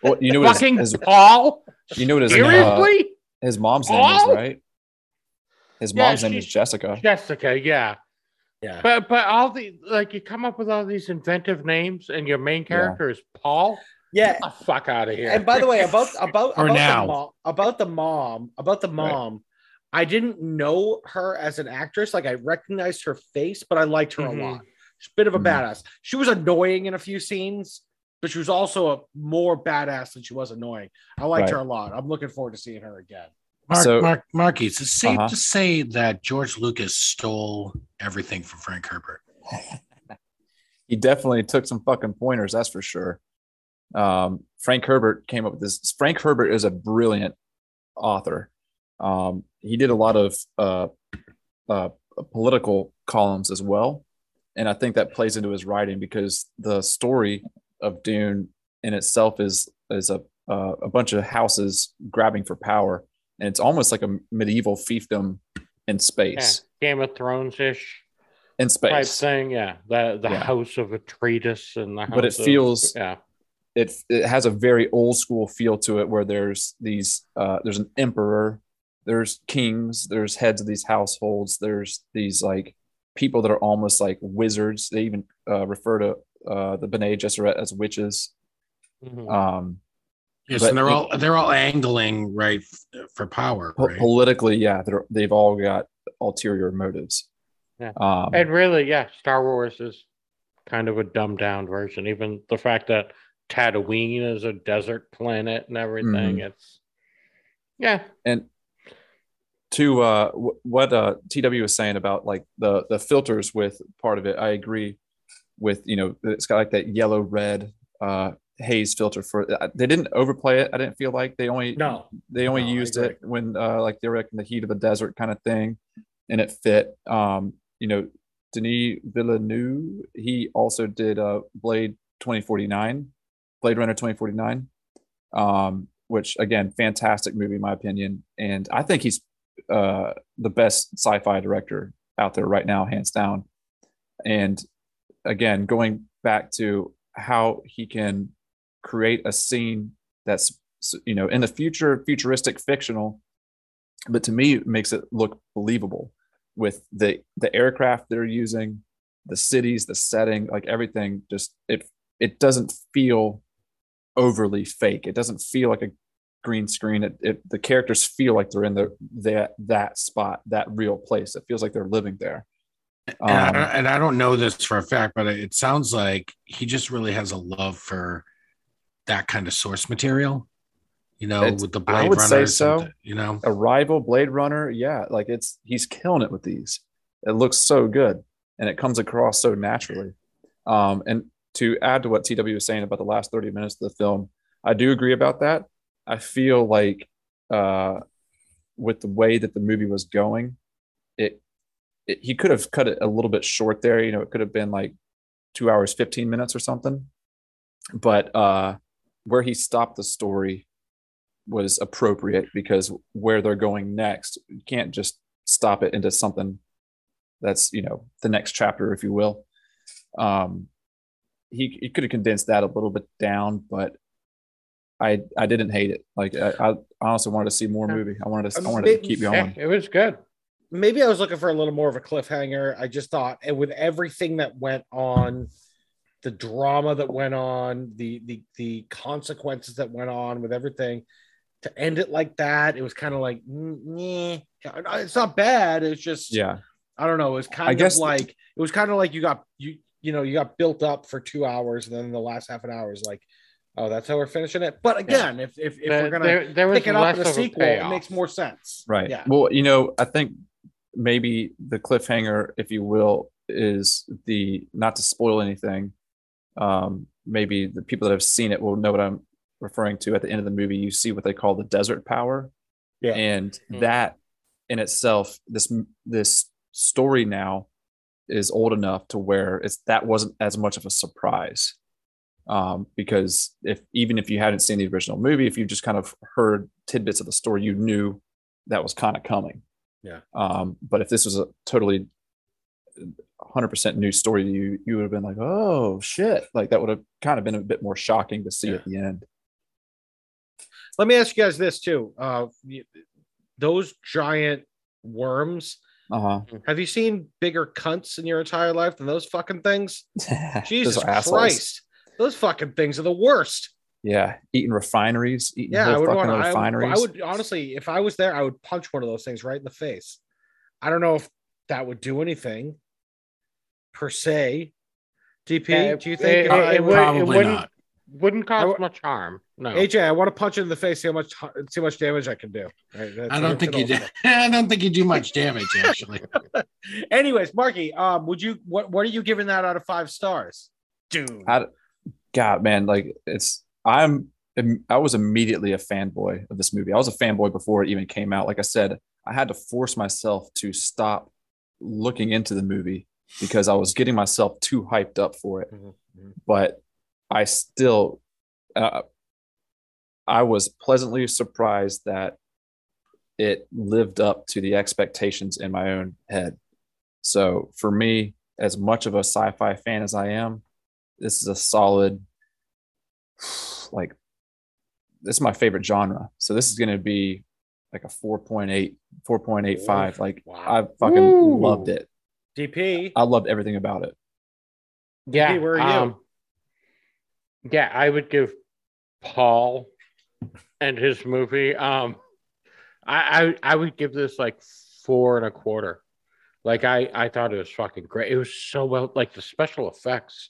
Well, you know fucking his, his, Paul. You know what his seriously? Uh, his mom's Paul? name is right. His mom's yeah, name is Jessica. Jessica, yeah. Yeah, but but all the like you come up with all these inventive names, and your main character yeah. is Paul. Yeah, get the fuck out of here. And by the way, about about about, now. The, mom, about the mom, about the mom, right. I didn't know her as an actress. Like I recognized her face, but I liked her mm-hmm. a lot. She's a bit of a mm-hmm. badass. She was annoying in a few scenes, but she was also a more badass than she was annoying. I liked right. her a lot. I'm looking forward to seeing her again. Mark, so, Mark, Markey, is it safe uh-huh. to say that George Lucas stole everything from Frank Herbert? He definitely took some fucking pointers, that's for sure. Um, Frank Herbert came up with this. Frank Herbert is a brilliant author. Um, he did a lot of uh, uh, political columns as well. And I think that plays into his writing because the story of Dune in itself is, is a, uh, a bunch of houses grabbing for power. And it's almost like a medieval fiefdom in space. Yeah, Game of Thrones-ish. In space. Type thing, yeah. The the yeah. house of Atreides and the house But it of, feels... Yeah. It, it has a very old-school feel to it where there's these... Uh, there's an emperor. There's kings. There's heads of these households. There's these, like, people that are almost like wizards. They even uh, refer to uh, the Bene Gesserit as witches. Mm-hmm. Um Yes, but and they're it, all they're all angling right for power. Right? Politically, yeah, they've all got ulterior motives. Yeah, um, and really, yeah, Star Wars is kind of a dumbed down version. Even the fact that Tatooine is a desert planet and everything, mm-hmm. it's yeah. And to uh, what uh, T W was saying about like the the filters with part of it, I agree with you know it's got like that yellow red. Uh, haze filter for they didn't overplay it. I didn't feel like they only no they only no, used it when uh like they were like in the heat of the desert kind of thing, and it fit. Um you know, Denis Villeneuve, he also did uh Blade twenty forty-nine, Blade Runner twenty forty-nine, um which again, fantastic movie in my opinion, and I think he's uh the best sci-fi director out there right now, hands down. And again, going back to how he can create a scene that's, you know, in the future, futuristic, fictional, but to me it makes it look believable with the the aircraft they're using, the cities, the setting, like everything. Just it it doesn't feel overly fake. It doesn't feel like a green screen. It, it the characters feel like they're in the that that spot, that real place. It feels like they're living there. Um, and, I and I don't know this for a fact, but it sounds like he just really has a love for that kind of source material, you know, with the Blade Runner. I would say so. You know, Arrival, Blade Runner, yeah, like it's he's killing it with these. It looks so good, and it comes across so naturally. Um, and to add to what T W was saying about the last thirty minutes of the film, I do agree about that. I feel like uh, with the way that the movie was going, it. He could have cut it a little bit short there. You know, it could have been like two hours, fifteen minutes or something. But uh, where he stopped the story was appropriate because where they're going next, you can't just stop it into something that's, you know, the next chapter, if you will. Um, he, he could have condensed that a little bit down, but I I didn't hate it. Like, I, I honestly wanted to see more movie. I wanted to, I wanted to keep going. It was good. Maybe I was looking for a little more of a cliffhanger. I just thought, and with everything that went on, the drama that went on, the the the consequences that went on with everything, to end it like that, it was kind of like, nah. It's not bad. It's just, yeah, I don't know. It was kind I of guess like th- it was kind of like you got you you know you got built up for two hours, and then the last half an hour is like, oh, that's how we're finishing it. But again, yeah. if if, if there, we're gonna there, there pick it up in the sequel, it makes more sense, right? Yeah. Well, you know, I think. Maybe the cliffhanger, if you will, is the not to spoil anything. Um, maybe the people that have seen it will know what I'm referring to. At the end of the movie, you see what they call the desert power, yeah, and mm-hmm. that in itself, this this story now is old enough to where it's that wasn't as much of a surprise, um, because if even if you hadn't seen the original movie, if you just kind of heard tidbits of the story, you knew that was kind of coming. Yeah. Um, but if this was a totally one hundred percent new story, you you would have been like, oh shit, like that would have kind of been a bit more shocking to see yeah. at the end. Let me ask you guys this too: uh, those giant worms. Uh-huh. Have you seen bigger cunts in your entire life than those fucking things? Jesus Christ, those fucking things are the worst. Yeah, eating refineries, eating yeah, I would fucking want, refineries. I would, I would honestly, if I was there, I would punch one of those things right in the face. I don't know if that would do anything per se. D P, yeah, do you think it, it, it, it, it, would, it wouldn't? Not. Wouldn't cause I, much harm. No, A J, I want to punch you in the face. See how much see much damage I can do. Right? That's I don't think you did. I don't think you do much damage, actually. Anyways, Markey, um, would you? What What are you giving that out of five stars, dude? I, God, man, like it's. I'm. I was immediately a fanboy of this movie. I was a fanboy before it even came out. Like I said, I had to force myself to stop looking into the movie because I was getting myself too hyped up for it. Mm-hmm. But I still, uh, I was pleasantly surprised that it lived up to the expectations in my own head. So for me, as much of a sci-fi fan as I am, this is a solid, like, this is my favorite genre. So this is going to be like a four point eight, four point eight five. Like, wow. I fucking Ooh. loved it. D P. I loved everything about it. Yeah. D P, where are um, you? Yeah, I would give Paul and his movie. Um, I, I I would give this like four and a quarter. Like I, I thought it was fucking great. It was so well, like the special effects,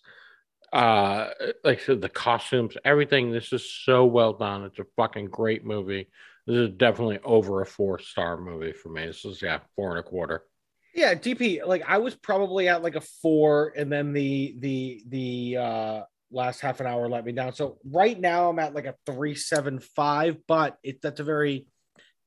uh, like so the costumes, everything. This is so well done. It's a fucking great movie. This is definitely over a four star movie for me. This is yeah, four and a quarter. Yeah, D P. Like I was probably at like a four, and then the the the. Uh... last half an hour let me down. So right now I'm at like a three seven five, but it that's a very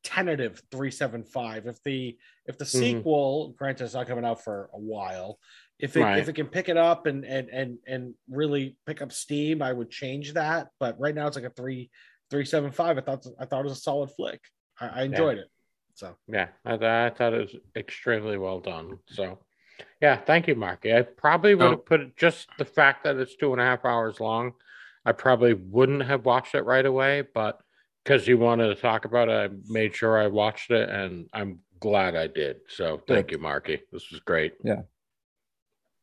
tentative three seven five. If the if the mm-hmm. sequel, granted it's not coming out for a while, if it right. if it can pick it up and and and and really pick up steam, I would change that. But right now it's like a three three seven five. I thought I thought it was a solid flick. I, I enjoyed yeah. it. So yeah, I, th- I thought it was extremely well done. So. Yeah, thank you, Marky. I probably would have oh. put it, just the fact that it's two and a half hours long, I probably wouldn't have watched it right away, but because you wanted to talk about it, I made sure I watched it, and I'm glad I did. So thank yeah. you, Marky. This was great. Yeah.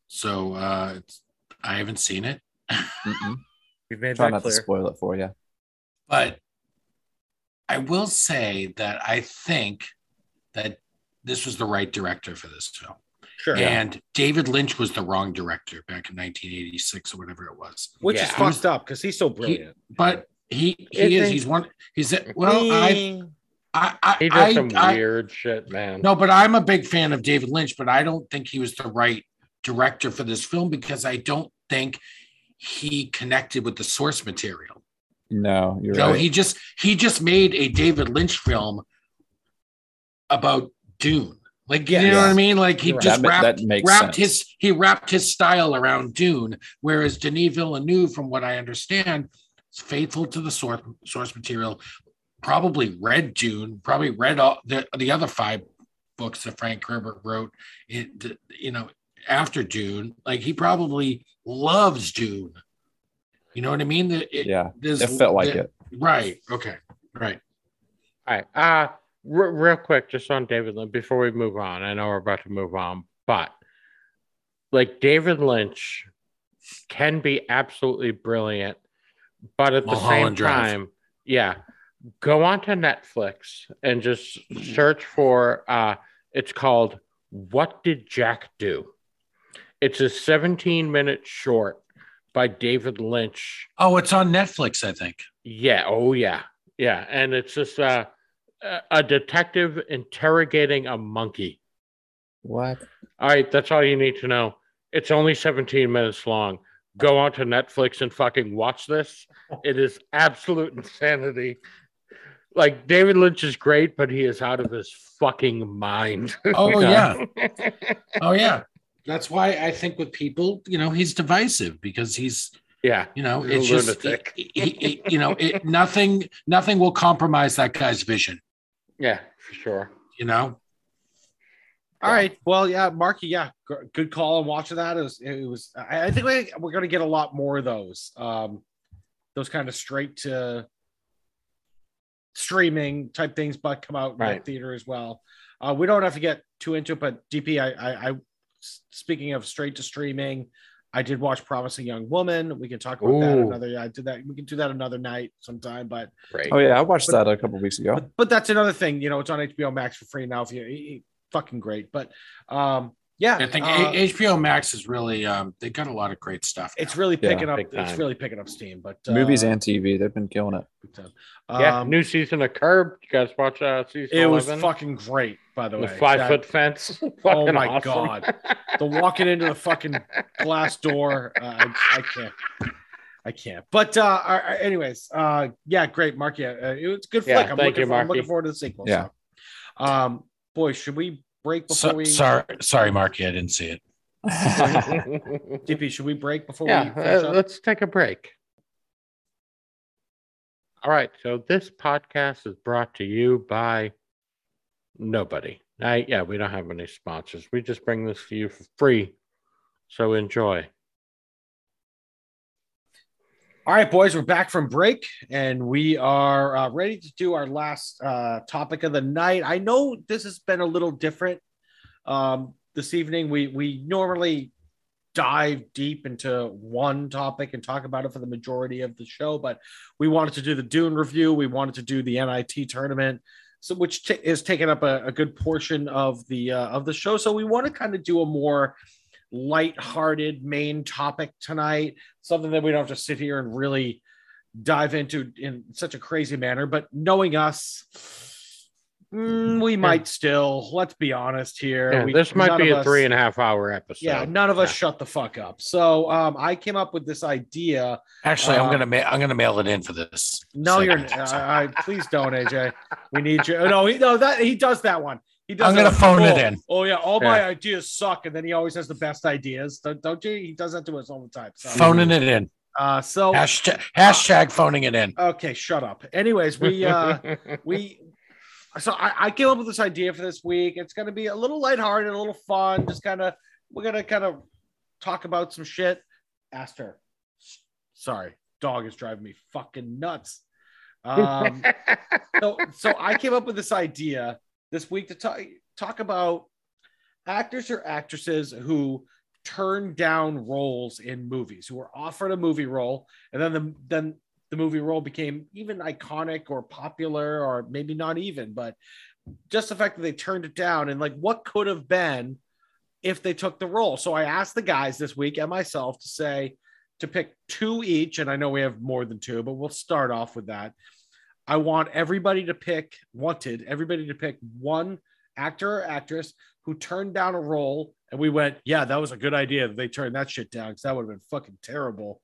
So uh, it's, I haven't seen it. We've made Try that not clear. To spoil it for you. But I will say that I think that this was the right director for this film. Sure. And yeah. David Lynch was the wrong director back in nineteen eighty-six or whatever it was, which yeah. is fucked up because he's so brilliant. He, but he he it is thinks, he's one. He's well, he, I I he does I, some I, weird I, shit, man. No, but I'm a big fan of David Lynch, but I don't think he was the right director for this film because I don't think he connected with the source material. No, you're so right. he just he just made a David Lynch film about Dune. Like, you yeah. know what I mean? Like he right. just wrapped, wrapped his he wrapped his style around Dune, whereas Denis Villeneuve, from what I understand, is faithful to the source source material, probably read Dune, probably read all the, the other five books that Frank Herbert wrote, it, you know, after Dune. Like he probably loves Dune. You know what I mean? It, yeah, it felt like the, it. Right. Okay. Right. All right. Uh, Real quick, just on David Lynch, before we move on, I know we're about to move on, but like David Lynch can be absolutely brilliant, but at Mulholland the same Drive. time, yeah, go on to Netflix and just search for, uh, it's called What Did Jack Do? It's a seventeen minute short by David Lynch. Oh, it's on Netflix, I think. Yeah. Oh, yeah. Yeah. And it's just, uh, a detective interrogating a monkey. What? All right, that's all you need to know. It's only seventeen minutes long. Go on to Netflix and fucking watch this. It is absolute insanity. Like, David Lynch is great, but he is out of his fucking mind. Oh, yeah. Oh, yeah. That's why I think with people, you know, he's divisive because he's... Yeah, you know, it's just, he, he, he, you know, it, nothing, nothing will compromise that guy's vision. Yeah, for sure. You know. All yeah. right. Well, yeah, Marky. Yeah, good call on watching that. It was. It was. I think we, we're going to get a lot more of those. Um, those kind of straight to streaming type things, but come out right. in the theater as well. Uh, we don't have to get too into it, but D P, I, I, I speaking of straight to streaming. I did watch Promising Young Woman. We can talk about Ooh. that another. I did that. We can do that another night sometime. But right. oh yeah, I watched but, that a couple of weeks ago. But, but that's another thing. You know, it's on H B O Max for free now. If you, fucking great. But um, Yeah, I think uh, H B O Max is really um, they got a lot of great stuff now. It's really picking yeah, up. It's really picking up steam. But uh, movies and T V, they've been killing it. Um, yeah, new season of Curb. You guys watch uh, season it eleven? It was fucking great, by the, the way. Five that, foot fence. Oh my awesome. God, the walking into the fucking glass door. Uh, I, I can't. I can't. But uh, our, our, anyways, uh, yeah, great, Markey. Uh, it was a good flick. Yeah, I'm, looking you, for, I'm looking forward to the sequel. Yeah. So. Um, boy, should we? Break before so, we sorry sorry Markey, I didn't see it. D P, should we break before yeah, we uh, let's take a break. All right, so this podcast is brought to you by nobody. I yeah, we don't have any sponsors. We just bring this to you for free. So enjoy. All right, boys, we're back from break, and we are uh, ready to do our last uh, topic of the night. I know this has been a little different um, this evening. We we normally dive deep into one topic and talk about it for the majority of the show, but we wanted to do the Dune review. We wanted to do the N I T tournament, so which t- is taking up a, a good portion of the uh, of the show. So we want to kind of do a more lighthearted main topic tonight, something that we don't have to sit here and really dive into in such a crazy manner. But knowing us, mm, we might still, let's be honest here. Yeah, we, this might be a us, three and a half hour episode. Yeah, none of us yeah. shut the fuck up. So um, I came up with this idea. Actually, uh, I'm gonna ma- I'm gonna mail it in for this. No, so you're not. I, I, please don't, A J. We need you. No, he, no, that he does that one. I'm gonna phone it in. Oh yeah, all yeah. my ideas suck, and then he always has the best ideas. Don't, don't you? He does that to us all the time. So. Phoning it in. Uh, so hashtag, hashtag phoning it in. Okay, shut up. Anyways, we uh, we so I, I came up with this idea for this week. It's gonna be a little lighthearted, a little fun. Just kind of we're gonna kind of talk about some shit. Asked her. Sorry, dog is driving me fucking nuts. Um, so so I came up with this idea this week to talk, talk about actors or actresses who turn down roles in movies, who were offered a movie role, and then the, then the movie role became even iconic or popular, or maybe not even, but just the fact that they turned it down and like what could have been if they took the role. So I asked the guys this week and myself to say, to pick two each, and I know we have more than two, but we'll start off with that. I want everybody to pick, wanted everybody to pick one actor or actress who turned down a role. And we went, yeah, that was a good idea that they turned that shit down, because that would have been fucking terrible.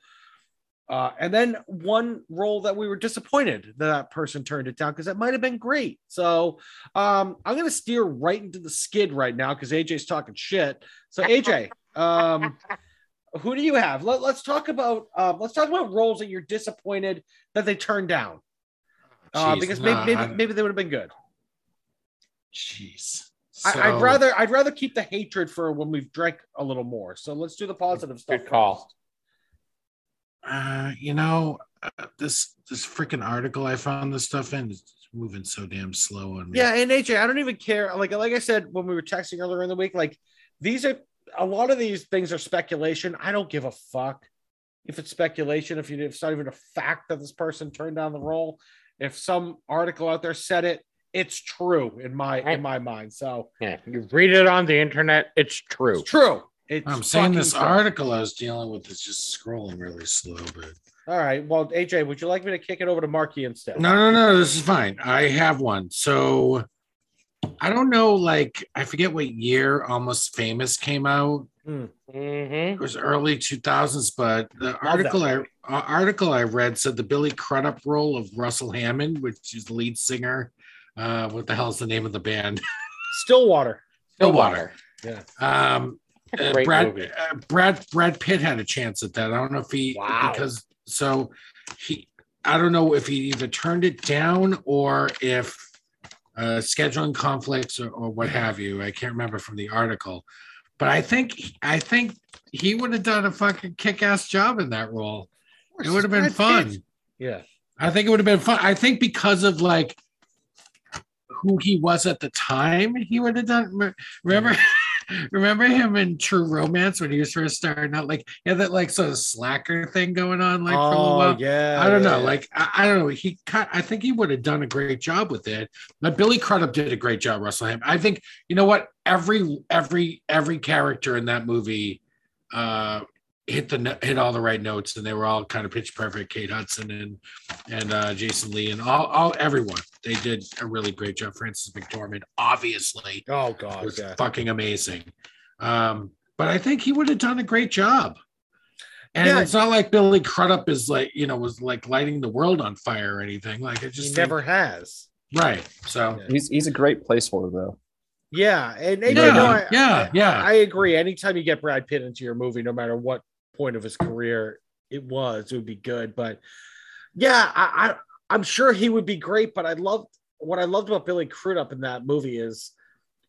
Uh, and then one role that we were disappointed that that person turned it down, because that might have been great. So um, I'm going to steer right into the skid right now, because A J's talking shit. So A J, um, who do you have? Let, let's talk about uh, let's talk about roles that you're disappointed that they turned down. Uh, Jeez, because nah, maybe maybe, maybe they would have been good. Jeez, so, I, I'd rather I'd rather keep the hatred for when we've drank a little more. So let's do the positive stuff. Good call. Uh, you know, uh, this this freaking article I found this stuff in is moving so damn slow on me. Yeah, and A J, I don't even care. Like like I said when we were texting earlier in the week, like these are a lot of these things are speculation. I don't give a fuck if it's speculation. If you if it's not even a fact that this person turned down the role. If some article out there said it, it's true in my in my mind. So yeah, you read it on the internet, it's true. It's true. It's I'm saying this true. Article I was dealing with is just scrolling really slow, but all right. Well, A J, would you like me to kick it over to Markey instead? No, no, no. This is fine. I have one. So I don't know, like I forget what year Almost Famous came out. Mm-hmm. It was early two thousands, but the article I, article I read said the Billy Crudup role of Russell Hammond, which is the lead singer. Uh, what the hell is the name of the band? Stillwater. Stillwater. Stillwater. Yeah. Um, uh, Brad, uh, Brad Brad Pitt had a chance at that. I don't know if he wow. because so he I don't know if he either turned it down or if uh, scheduling conflicts or, or what have you. I can't remember from the article. But I think I think he would have done a fucking kick-ass job in that role. It would have been fun. Yeah, I think it would have been fun. I think because of like who he was at the time, he would have done. Remember, Remember him in True Romance when he was first starting out? Like, he had that like sort of slacker thing going on, like oh, for a little while. Yeah, I don't yeah, know. Yeah. Like, I, I don't know. He, cut, I think he would have done a great job with it. But Billy Crudup did a great job, Russell. I think you know what? Every every every character in that movie uh, hit the hit all the right notes, and they were all kind of pitch perfect. Kate Hudson and and uh, Jason Lee and all all everyone. They did a really great job. Frances McDormand, obviously, oh god, was yeah. fucking amazing. Um, but I think he would have done a great job. And yeah. it's not like Billy Crudup is like you know was like lighting the world on fire or anything. Like it just he never think, has. Right. So yeah. he's he's a great placeholder though. Yeah, and, and yeah, you know, I, yeah, yeah. I, I agree. Anytime you get Brad Pitt into your movie, no matter what point of his career it was, it would be good. But yeah, I. I I'm sure he would be great, but I loved what I loved about Billy Crudup in that movie is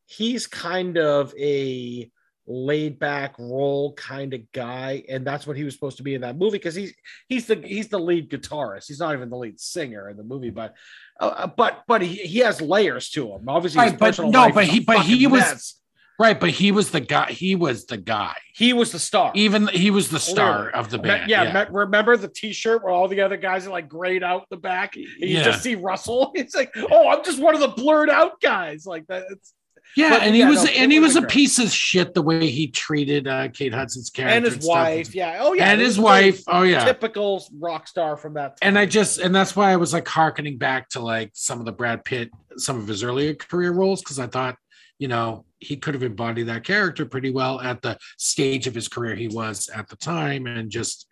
he's kind of a laid back role kind of guy. And that's what he was supposed to be in that movie. Cause he's, he's the, he's the lead guitarist. He's not even the lead singer in the movie, but, uh, but, but he, he has layers to him. Obviously, right, but no, but he, but he was mess. Right. But he was the guy. He was the guy. He was the star. Even he was the star Literally. Of the band. Yeah. yeah. Me- remember the T-shirt where all the other guys are like grayed out in the back. And you yeah. just see Russell. It's like, oh, I'm just one of the blurred out guys like that. It's, yeah, but, and yeah, he was no, and he was a great. piece of shit the way he treated uh, Kate Hudson's character and his and wife. Yeah. Oh yeah. And his wife. Oh yeah. Typical rock star from that time. And I just and that's why I was like hearkening back to like some of the Brad Pitt, some of his earlier career roles because I thought. You know, he could have embodied that character pretty well at the stage of his career he was at the time. And just,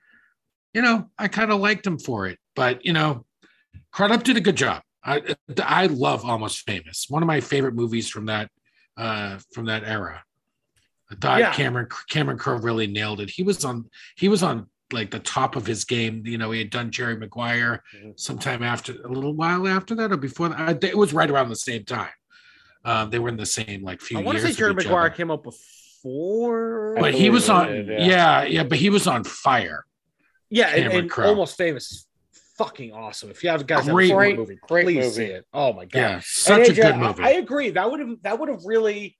you know, I kind of liked him for it. But, you know, Crudup did a good job. I I love Almost Famous. One of my favorite movies from that uh, from that era. I thought yeah. Cameron Cameron Crowe really nailed it. He was on he was on like the top of his game. You know, he had done Jerry Maguire sometime after a little while after that or before that. It was right around the same time. Um, they were in the same like few years. I want to say Jerry Maguire came up before, but he was on. Did, yeah. yeah, yeah, but he was on fire. Yeah, and, and Almost Famous, fucking awesome. If you have guys, great movie, movie, great please movie. See it. Oh my god, yeah, such and, a good yeah, movie. I, I agree. That would have that would have really.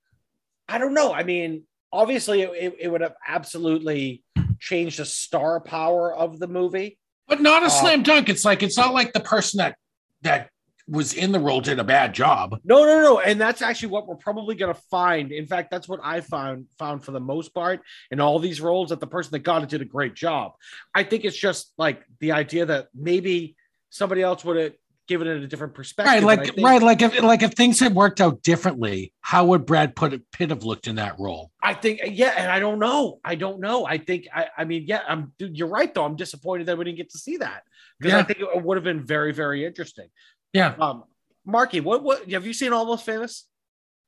I don't know. I mean, obviously, it, it would have absolutely changed the star power of the movie, but not a um, slam dunk. It's like it's not like the person that that. was in the role did a bad job. No, no, no. And that's actually what we're probably going to find. In fact, that's what I found found for the most part in all these roles that the person that got it did a great job. I think it's just like the idea that maybe somebody else would have given it a different perspective. Right. Like, think, right. Like if, like if things had worked out differently, how would Brad Pitt have looked in that role? I think, yeah. And I don't know. I don't know. I think, I, I mean, yeah, I'm, dude, you're right though. I'm disappointed that we didn't get to see that because yeah. I think it would have been very, very interesting. Yeah, um, Markey, what what have you seen Almost Famous?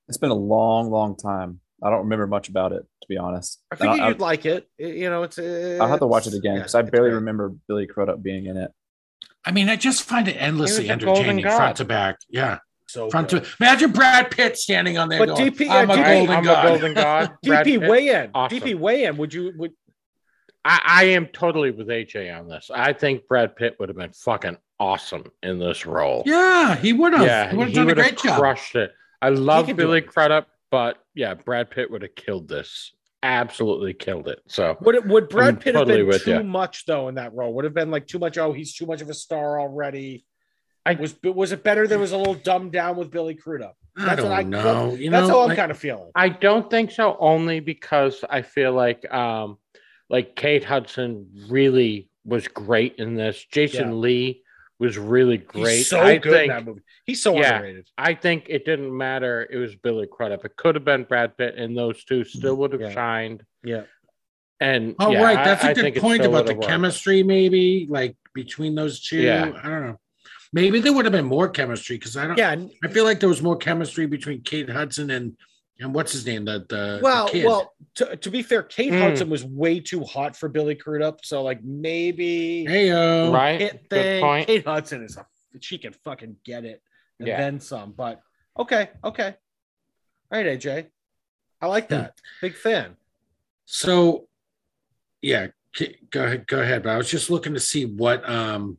It's been a long, long time. I don't remember much about it, to be honest. I think you'd I, like it. it. You know, it's. it's I'll have to watch it again because yeah, I barely great. remember Billy Crudup being in it. I mean, I just find it endlessly entertaining, front to back. Yeah, so front good. to imagine Brad Pitt standing on there. But going, D P, I'm, uh, a, D P, golden I'm god. a golden god. D P, weigh in. Awesome. D P, weigh in. Would you? Would I, I am totally with A J on this. I think Brad Pitt would have been fucking awesome in this role. Yeah, he would have. Yeah, he would have done a great job. Crushed it. I love Billy Crudup, but yeah, Brad Pitt would have killed this. Absolutely killed it. So would it, would Brad Pitt have been too much though in that role? Would have been like too much. Oh, he's too much of a star already. I was. Was it better? There was a little dumbed down with Billy Crudup. That's I don't what I, know. That's, you know, that's how I'm like, kind of feeling. I don't think so. Only because I feel like, um, like Kate Hudson really was great in this. Jason yeah. Lee. was really great. He's so I good think, in that movie. He's so yeah, underrated. I think it didn't matter. It was Billy Crudup. It could have been Brad Pitt, and those two still would have yeah. shined. Yeah. And oh yeah, right, that's I, a good point about the worked. chemistry, maybe like between those two. Yeah. I don't know. Maybe there would have been more chemistry because I don't. Yeah. I feel like there was more chemistry between Kate Hudson and and what's his name? The the well, the kid. well. To, to be fair, Kate mm. Hudson was way too hot for Billy Crudup, so like maybe Heyo. right? It Good point. Kate Hudson is a she can fucking get it and yeah. then some. But okay, okay, all right, A J, I like that. Mm. Big fan. So yeah, go ahead, go ahead. But I was just looking to see what. Um,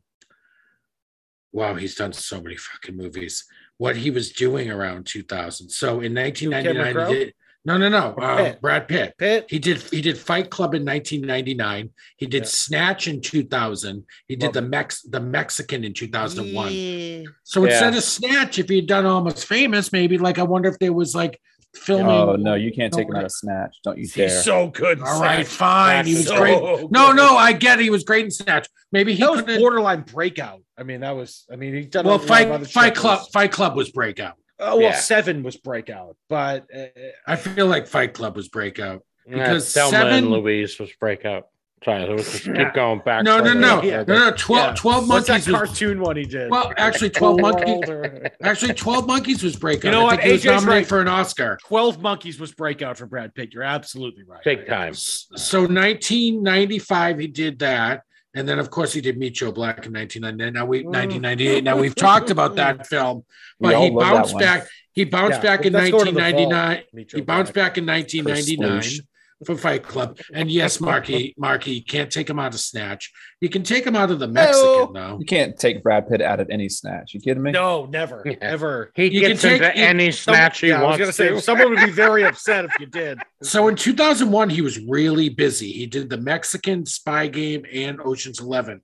wow, he's done so many fucking movies. What he was doing around two thousand. So in nineteen ninety-nine, he did, No, no, no. Uh, Pitt. Brad Pitt. Pitt. He did he did Fight Club in nineteen ninety-nine. He did yeah. Snatch in two thousand. He did well, the Mex the Mexican in two thousand one. Yeah. So instead yeah. of Snatch, if he'd done Almost Famous, maybe like I wonder if there was like filming. Oh no, you can't take him out of Snatch. Don't you dare. He's so good. All right, fine. He was so great. Good. No, no, I get it. He was great in Snatch. Maybe he that was borderline breakout. I mean, that was. I mean, he done. Well, Fight Fight Club. Fight Club was breakout. Oh well, yeah. Seven was breakout, but uh, I feel like Fight Club was breakout because yeah, Thelma and Louise was breakout. Sorry, so let's just yeah. keep going back. No, no, no, yeah. no, no. Twelve, yeah. twelve monkeys. What's that cartoon was, one he did? Well, actually, twelve monkeys. Actually, twelve monkeys was breakout. You know what? I think A J's he was nominated right. for an Oscar. Twelve monkeys was breakout for Brad Pitt. You're absolutely right. Big time. So, nineteen ninety-five, he did that. And then, of course, he did Meet Joe Black in nineteen ninety-nine. Now we nineteen ninety-eight. Now we've talked about that film, but he bounced back. He bounced yeah, back in nineteen ninety-nine. He bounced Black. back in nineteen ninety-nine for Fight Club. And yes, Markey, Markey can't take him out of Snatch. You can take him out of the Mexican though. You can't take Brad Pitt out of any Snatch. You kidding me? No, never, yeah. ever. He you gets can take, into he, any Snatch he yeah, wants. I was gonna say, someone would be very upset if you did. So in two thousand one, he was really busy. He did the Mexican, Spy Game, and Ocean's Eleven.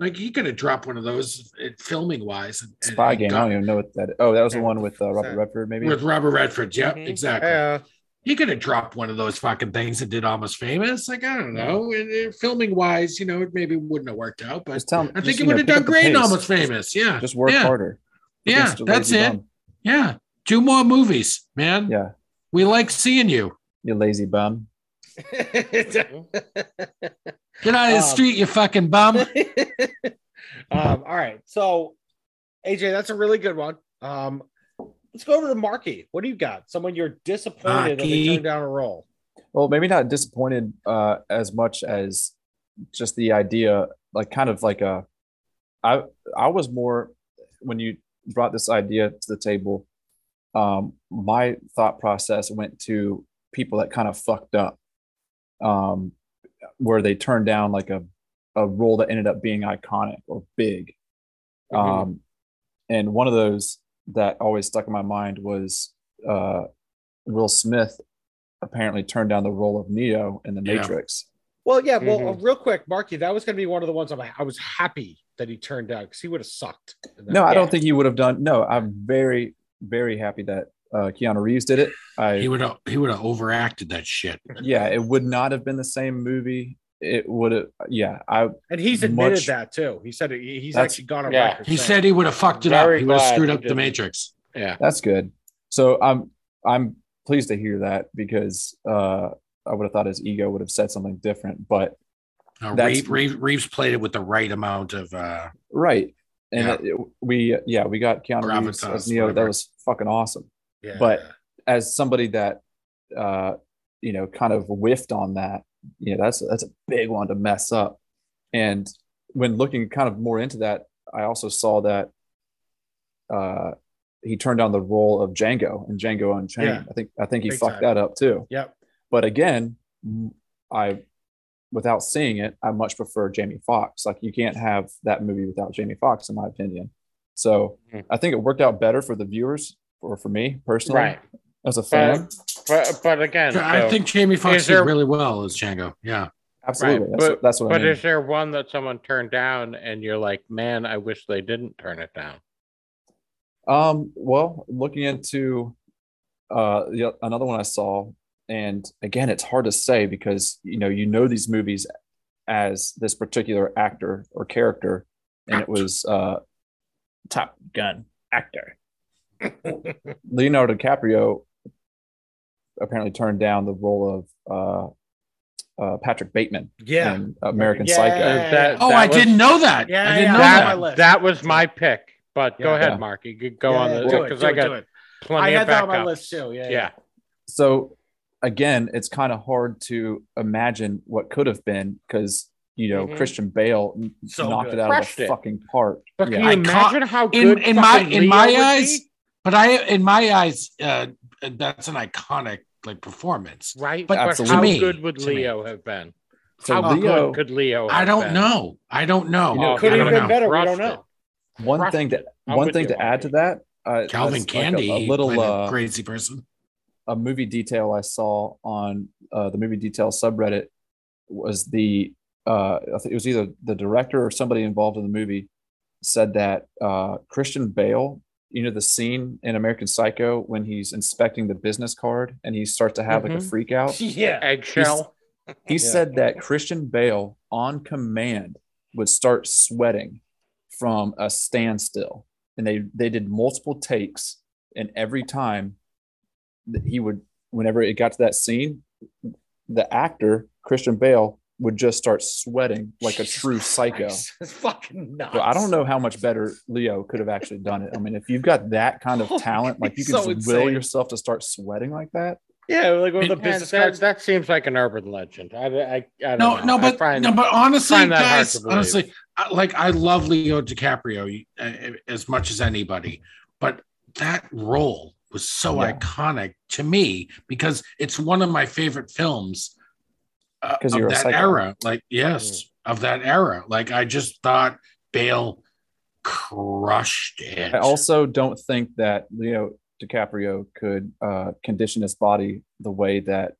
Like he could have dropped one of those filming wise. And, Spy and Game. Gone. I don't even know what that is. Oh, that was the one with uh, Robert Redford, maybe. With Robert Redford, yeah, mm-hmm. exactly. Yeah. He could have dropped one of those fucking things and did Almost Famous. Like, I don't know. It, it, filming wise, you know, it maybe wouldn't have worked out, but tell him, I think it would know, have done great in Almost Famous. Yeah. Just work yeah. harder. Yeah. That's it. Bum. Yeah. Do more movies, man. Yeah. We like seeing you. You lazy bum. Get out of the um, street, you fucking bum. um, all right. So, A J, that's a really good one. Um, Let's go over to Markey. What do you got? Someone you're disappointed Markey. That they turned down a role. Well, maybe not disappointed uh, as much as just the idea, like kind of like a, I I was more, when you brought this idea to the table, um, my thought process went to people that kind of fucked up, um, where they turned down like a, a role that ended up being iconic or big. Mm-hmm. Um, and one of those that always stuck in my mind was uh, Will Smith apparently turned down the role of Neo in The yeah. Matrix. Well, yeah. Well, mm-hmm. uh, real quick, Markey, that was going to be one of the ones I'm, I was happy that he turned down because he would have sucked. No, I yeah. don't think he would have done. No, I'm very, very happy that uh, Keanu Reeves did it. I, he would have he would have overacted that shit. Yeah, it would not have been the same movie. It would have, yeah. I and he's admitted much, that too. He said he, he's actually gone on yeah. record. He said he would have fucked it up. He would have screwed up the Matrix. Yeah, that's good. So I'm I'm pleased to hear that because uh, I would have thought his ego would have said something different. But uh, Reeves, Reeves played it with the right amount of uh, right. And yeah. It, it, we yeah we got Keanu Gravitas, Reeves as Neo. Whatever. That was fucking awesome. Yeah. But as somebody that uh, you know kind of whiffed on that. Yeah, that's that's a big one to mess up. And when looking kind of more into that, I also saw that uh, he turned down the role of Django in Django Unchained. Yeah. I think I think he big fucked time. That up too. Yep. But again, I without seeing it, I much prefer Jamie Foxx. Like you can't have that movie without Jamie Foxx, in my opinion. So mm-hmm. I think it worked out better for the viewers or for me personally. Right. As a fan, but, but again, so I so think Jamie Foxx did really well as Django. Yeah, absolutely. Right. That's, but that's what. But I mean. Is there one that someone turned down, and you're like, man, I wish they didn't turn it down? Um. Well, looking into uh another one I saw, and again, it's hard to say because you know you know these movies as this particular actor or character, and it was uh, Top Gun actor Leonardo DiCaprio. Apparently turned down the role of uh, uh, Patrick Bateman. Yeah, in American yeah. Psycho. That, that oh, was, I didn't know that. Yeah, I didn't yeah, know that. That, my list. That was my pick. But yeah, go ahead, yeah. Mark. You could go yeah, on the because I got plenty I had of that on my list too. Yeah, yeah. yeah. So again, it's kind of hard to imagine what could have been because you know mm-hmm. Christian Bale so knocked good. It out Crushed of the it. Fucking park. But yeah. can you imagine how good in, in my in Leo my eyes? Be? But I in my eyes. Uh, And that's an iconic like performance, right? But absolutely. How me, good would Leo me. Have been? So how Leo, good could Leo? Have I don't been? Know. I don't know. You know could have been know. Better. Crushed we don't know. It. One Crushed thing that one thing to add to that, uh, Calvin Candy, like a, a little uh, crazy person. a movie detail I saw on uh, the movie detail subreddit was the, uh, I think it was either the director or somebody involved in the movie said that uh, Christian Bale, you know, the scene in American Psycho when he's inspecting the business card and he starts to have mm-hmm. like a freak out. Yeah. Eggshell. He yeah. said that Christian Bale on command would start sweating from a standstill. And they, they did multiple takes. And every time that he would, whenever it got to that scene, the actor, Christian Bale, would just start sweating like a true psycho. It's fucking nuts. So I don't know how much better Leo could have actually done it. I mean, if you've got that kind of talent, like you can so just insane. will yourself to start sweating like that. Yeah, like with the and business that, cards. That seems like an urban legend. I, I, I don't no, know. No, but, find, no, but honestly, guys, honestly, like I love Leo DiCaprio as much as anybody, but that role was so yeah. iconic to me because it's one of my favorite films uh, of that era. Like, yes, mm. of that era. Like, I just thought Bale crushed it. I also don't think that Leo DiCaprio could uh, condition his body the way that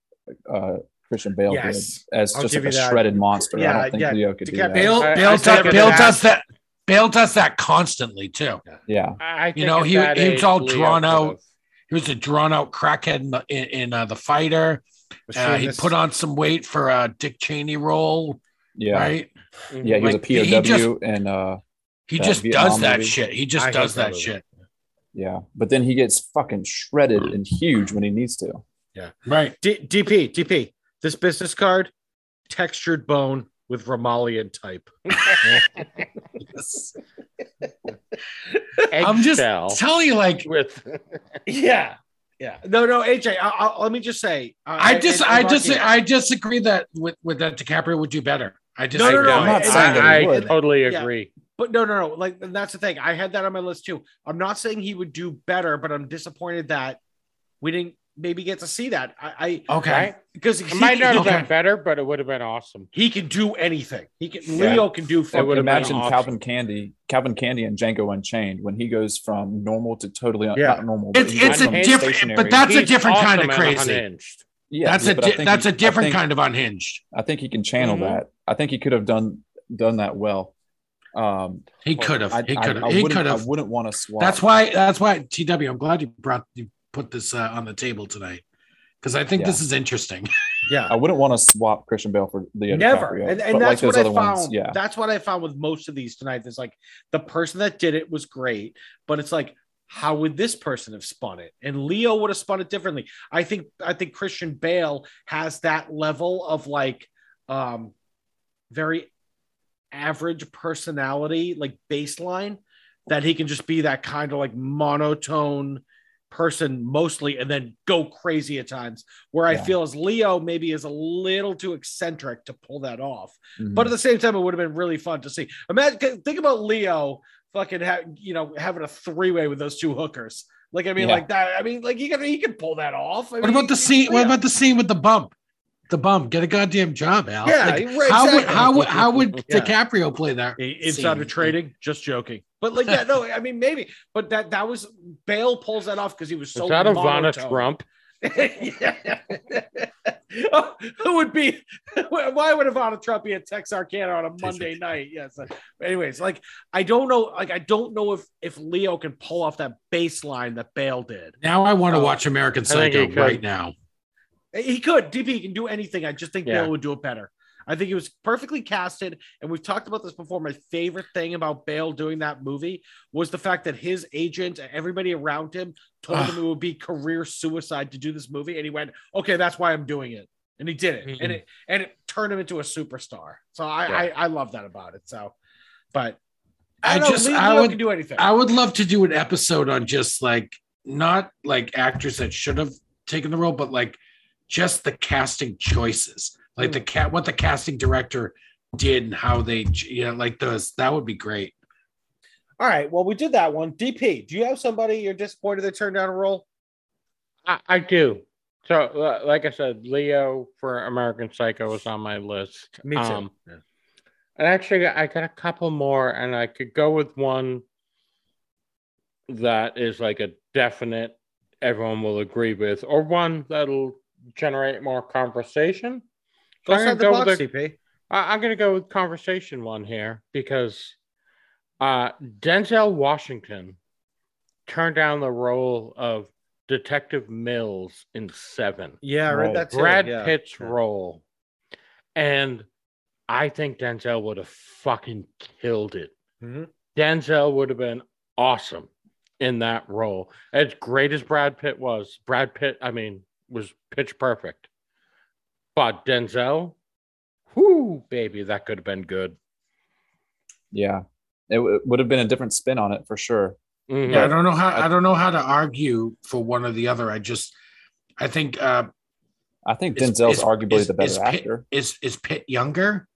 uh, Christian Bale yes. did, as I'll just like a that. shredded monster. Yeah, I don't think yeah. Leo could DiCaprio, do that. Bale, Bale, I, I does, Bale does that. Bale does that constantly too. Yeah, I think you know he he was all drawn out. Goes. He was a drawn out crackhead in the, in, in uh, The Fighter. Uh, he put on some weight for a Dick Cheney role. Yeah, right. Mm-hmm. Yeah, he was like, a P O W, he just, and uh, he just Vietnam does that movie. shit. He just I does that movie. shit. Yeah, but then he gets fucking shredded and huge when he needs to. Yeah, right. D- DP DP. This business card, textured bone. With Romalian type. yes. I'm just telling you, like, with yeah, yeah. No, no, A J. I, I, let me just say, uh, I just, I just, I disagree that with, with that DiCaprio would do better. I just, no, no, no. I'm not saying that I, I totally agree. Yeah. But no, no, no. Like that's the thing. I had that on my list too. I'm not saying he would do better, but I'm disappointed that we didn't. Maybe get to see that. I, I okay because right? he might not have okay. done better, but it would have been awesome. He can do anything. He can. Yeah. Leo can do. I would imagine awesome. Calvin Candy, Calvin Candy, and Django Unchained when he goes from normal to totally yeah. not normal. It's, it's a different, but that's He's a different awesome kind of crazy. Yeah, that's yeah, a di- that's he, a different think, kind of unhinged. I think he can channel mm-hmm. that. I think he could have done done that well. Um, he could have. He could have. He could have. I wouldn't want to swap. That's why. That's why. T W. I'm glad you brought. You put this uh, on the table tonight because I think yeah. this is interesting. yeah, I wouldn't want to swap Christian Bale for Leo never, DiCaprio, and, and that's like what I found. Ones, yeah. That's what I found with most of these tonight. There's like the person that did it was great, but it's like, how would this person have spun it? And Leo would have spun it differently. I think. I think Christian Bale has that level of like um, very average personality, like baseline, that he can just be that kind of like monotone person mostly and then go crazy at times where yeah. I feel as Leo maybe is a little too eccentric to pull that off. Mm-hmm. But at the same time, it would have been really fun to see. Imagine, think about Leo fucking, ha- you know, having a three-way with those two hookers. Like, I mean, yeah. like that. I mean, like he can, he can pull that off. I what mean, about the scene? What about the scene with the bump? The bump. Get a goddamn job, Al. Yeah. Like, right, how, exactly. would, how would how would yeah. DiCaprio play that? Insider trading? Just joking. But like that, no, I mean maybe, but that that was Bale pulls that off because he was so. Is that Ivana Trump? oh, who would be? Why would Ivana Trump be at Texarkana on a Monday night? Yes. Anyways, like I don't know, like I don't know if if Leo can pull off that baseline that Bale did. Now I want to uh, watch American Psycho right now. He could. D P can do anything. I just think yeah. Bale would do it better. I think it was perfectly casted, and we've talked about this before. My favorite thing about Bale doing that movie was the fact that his agent and everybody around him told Ugh. him it would be career suicide to do this movie, and he went, okay, that's why I'm doing it. And he did it, mm-hmm. and it and it turned him into a superstar. So I yeah. I, I love that about it. So, but I, I just know, I would do anything. I would love to do an episode on just like not like actors that should have taken the role, but like just the casting choices. Like the cat, what the casting director did and how they, you know, like those, that would be great. All right. Well, we did that one. D P, do you have somebody you're disappointed that turned down a role? I, I do. So, uh, like I said, Leo for American Psycho was on my list. Me too. Um, yeah. And actually, I got a couple more, and I could go with one that is like a definite everyone will agree with, or one that'll generate more conversation. So I'm gonna go box, with the, I, I'm going to go with conversation one here because uh, Denzel Washington turned down the role of Detective Mills in Seven. Yeah, I read that too. Brad yeah. Pitt's yeah. role. And I think Denzel would have fucking killed it. Mm-hmm. Denzel would have been awesome in that role. As great as Brad Pitt was, Brad Pitt, I mean, was pitch perfect. But Denzel, whoo, baby, that could have been good. Yeah, it, w- it would have been a different spin on it for sure. Mm-hmm. Yeah, I don't know how I don't know how to argue for one or the other. I just, I think, uh, I think Denzel's is, arguably is, the better is Pitt, actor. Is is Pitt younger?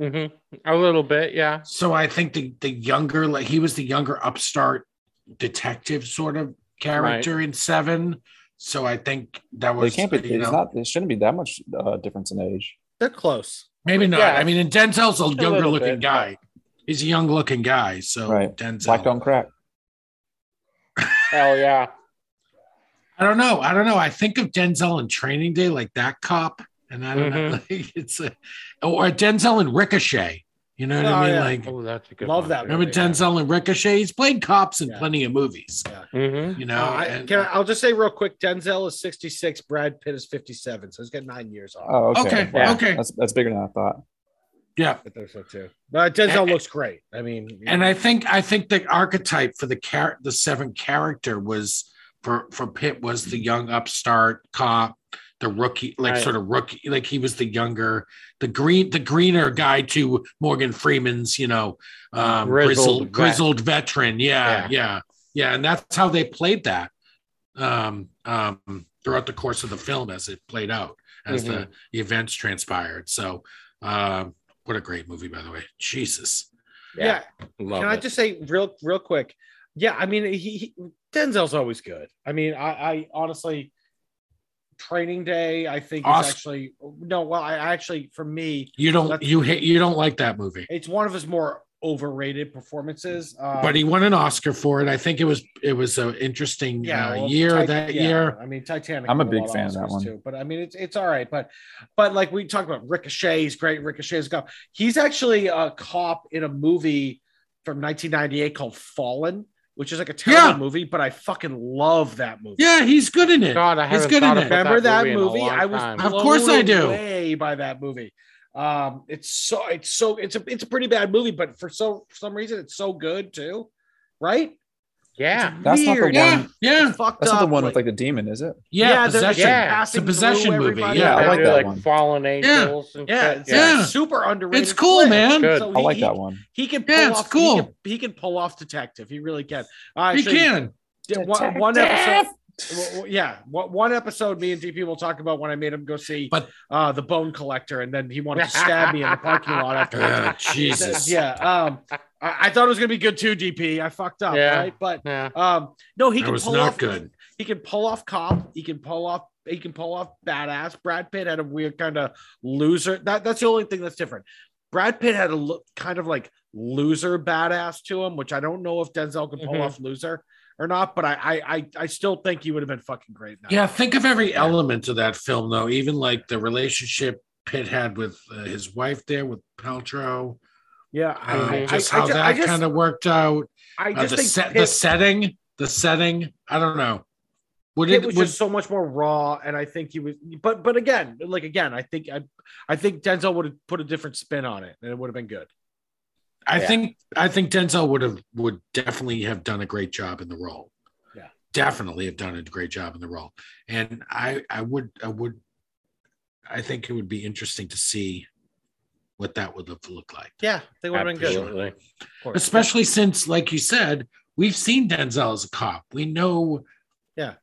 Mm-hmm. A little bit, yeah. So I think the the younger, like he was the younger upstart detective sort of character right. in Seven. So I think that was. They can't be. It's know, not. There shouldn't be that much uh, difference in age. They're close. Maybe not. Yeah. I mean, and Denzel's a, a younger looking bit, guy. Right. He's a young looking guy. So right. Denzel. Black don't crack. Hell yeah. I don't know. I don't know. I think of Denzel in Training Day, like that cop. And I don't mm-hmm. know. Like it's a, or Denzel in Ricochet. You know what oh, I mean? Yeah. Like, oh, that's a good love one. That. Remember movie, Denzel yeah. in Ricochet? He's played cops in yeah. plenty of movies. Yeah. Mm-hmm. You know, uh, I, and, can I, I'll just say real quick: Denzel is sixty-six, Brad Pitt is fifty-seven, so he's got nine years off. Oh, okay, okay, yeah. okay. That's, that's bigger than I thought. Yeah, I think so too. But Denzel and, looks great. I mean, and know. I think I think the archetype for the char- the seven character was for for Pitt was the young upstart cop. The rookie, like right. sort of rookie, like he was the younger, the green, the greener guy to Morgan Freeman's, you know, um, grizzled, grizzled, grizzled veteran. Yeah, yeah, yeah, yeah. And that's how they played that um, um, throughout the course of the film as it played out, as mm-hmm. the, the events transpired. So um, what a great movie, by the way. Jesus. Yeah. yeah. Love Can it. I just say real, real quick. Yeah. I mean, he, he Denzel's always good. I mean, I, I honestly, Training Day, I think awesome. Is actually no. Well, I actually for me, you don't you hate you don't like that movie. It's one of his more overrated performances. Um, but he won an Oscar for it. I think it was it was an interesting yeah, uh, well, year Tit- that yeah. year. I mean, Titanic. I'm a big fan of that one too. But I mean, it's it's all right. But but like we talked about, Ricochet is great. Ricochet is gone. He's actually a cop in a movie from nineteen ninety-eight called Fallen. Which is like a terrible yeah. movie, but I fucking love that movie. Yeah, he's good in it. God, I he's good in it. Remember that movie? That movie? I was time. Blown of course I do. Away by that movie. Um, it's so it's so it's a it's a pretty bad movie, but for so for some reason it's so good too, right? Yeah, it's that's weird. Not the one. Yeah, yeah. It's fucked that's up. Not the one with like the demon, is it? Yeah, yeah Possession. Yeah. It's a Possession movie. Yeah, I like that like one. Fallen Angels. Yeah, and yeah. It's yeah. yeah. super underrated. It's cool, play. Man. It's so he, I like that one. He, he can pull yeah, off. Cool. He, can, he can pull off detective. He really can. Uh, he so can. One, one episode. Yeah, one episode. Me and D P will talk about when I made him go see but, uh, the Bone Collector, and then he wanted to stab me in the parking lot after. Oh, Jesus. Yeah. Um, I, I thought it was gonna be good too, D P. I fucked up, yeah. right? But yeah. um, no, he that can was pull not off. Good. He can pull off cop. He can pull off. He can pull off badass. Brad Pitt had a weird kind of loser. That that's the only thing that's different. Brad Pitt had a look, kind of like loser badass to him, which I don't know if Denzel can pull mm-hmm. off loser. Or not, but I, I I still think he would have been fucking great. Now. Yeah, think of every yeah. element of that film, though. Even like the relationship Pitt had with uh, his wife there, with Paltrow. Yeah, uh, I, just I, how I, that just, kind of worked out. I just uh, the think set, Pitt, the setting, the setting. I don't know. Would it, it was would, just so much more raw, and I think he was. But but again, like again, I think I I think Denzel would have put a different spin on it, and it would have been good. I yeah. think I think Denzel would have would definitely have done a great job in the role. Yeah, definitely have done a great job in the role. And I I would I would I think it would be interesting to see what that would look, look like. Yeah, they would have been good, sure. of course. Especially yeah. since, like you said, we've seen Denzel as a cop. We know. Yeah,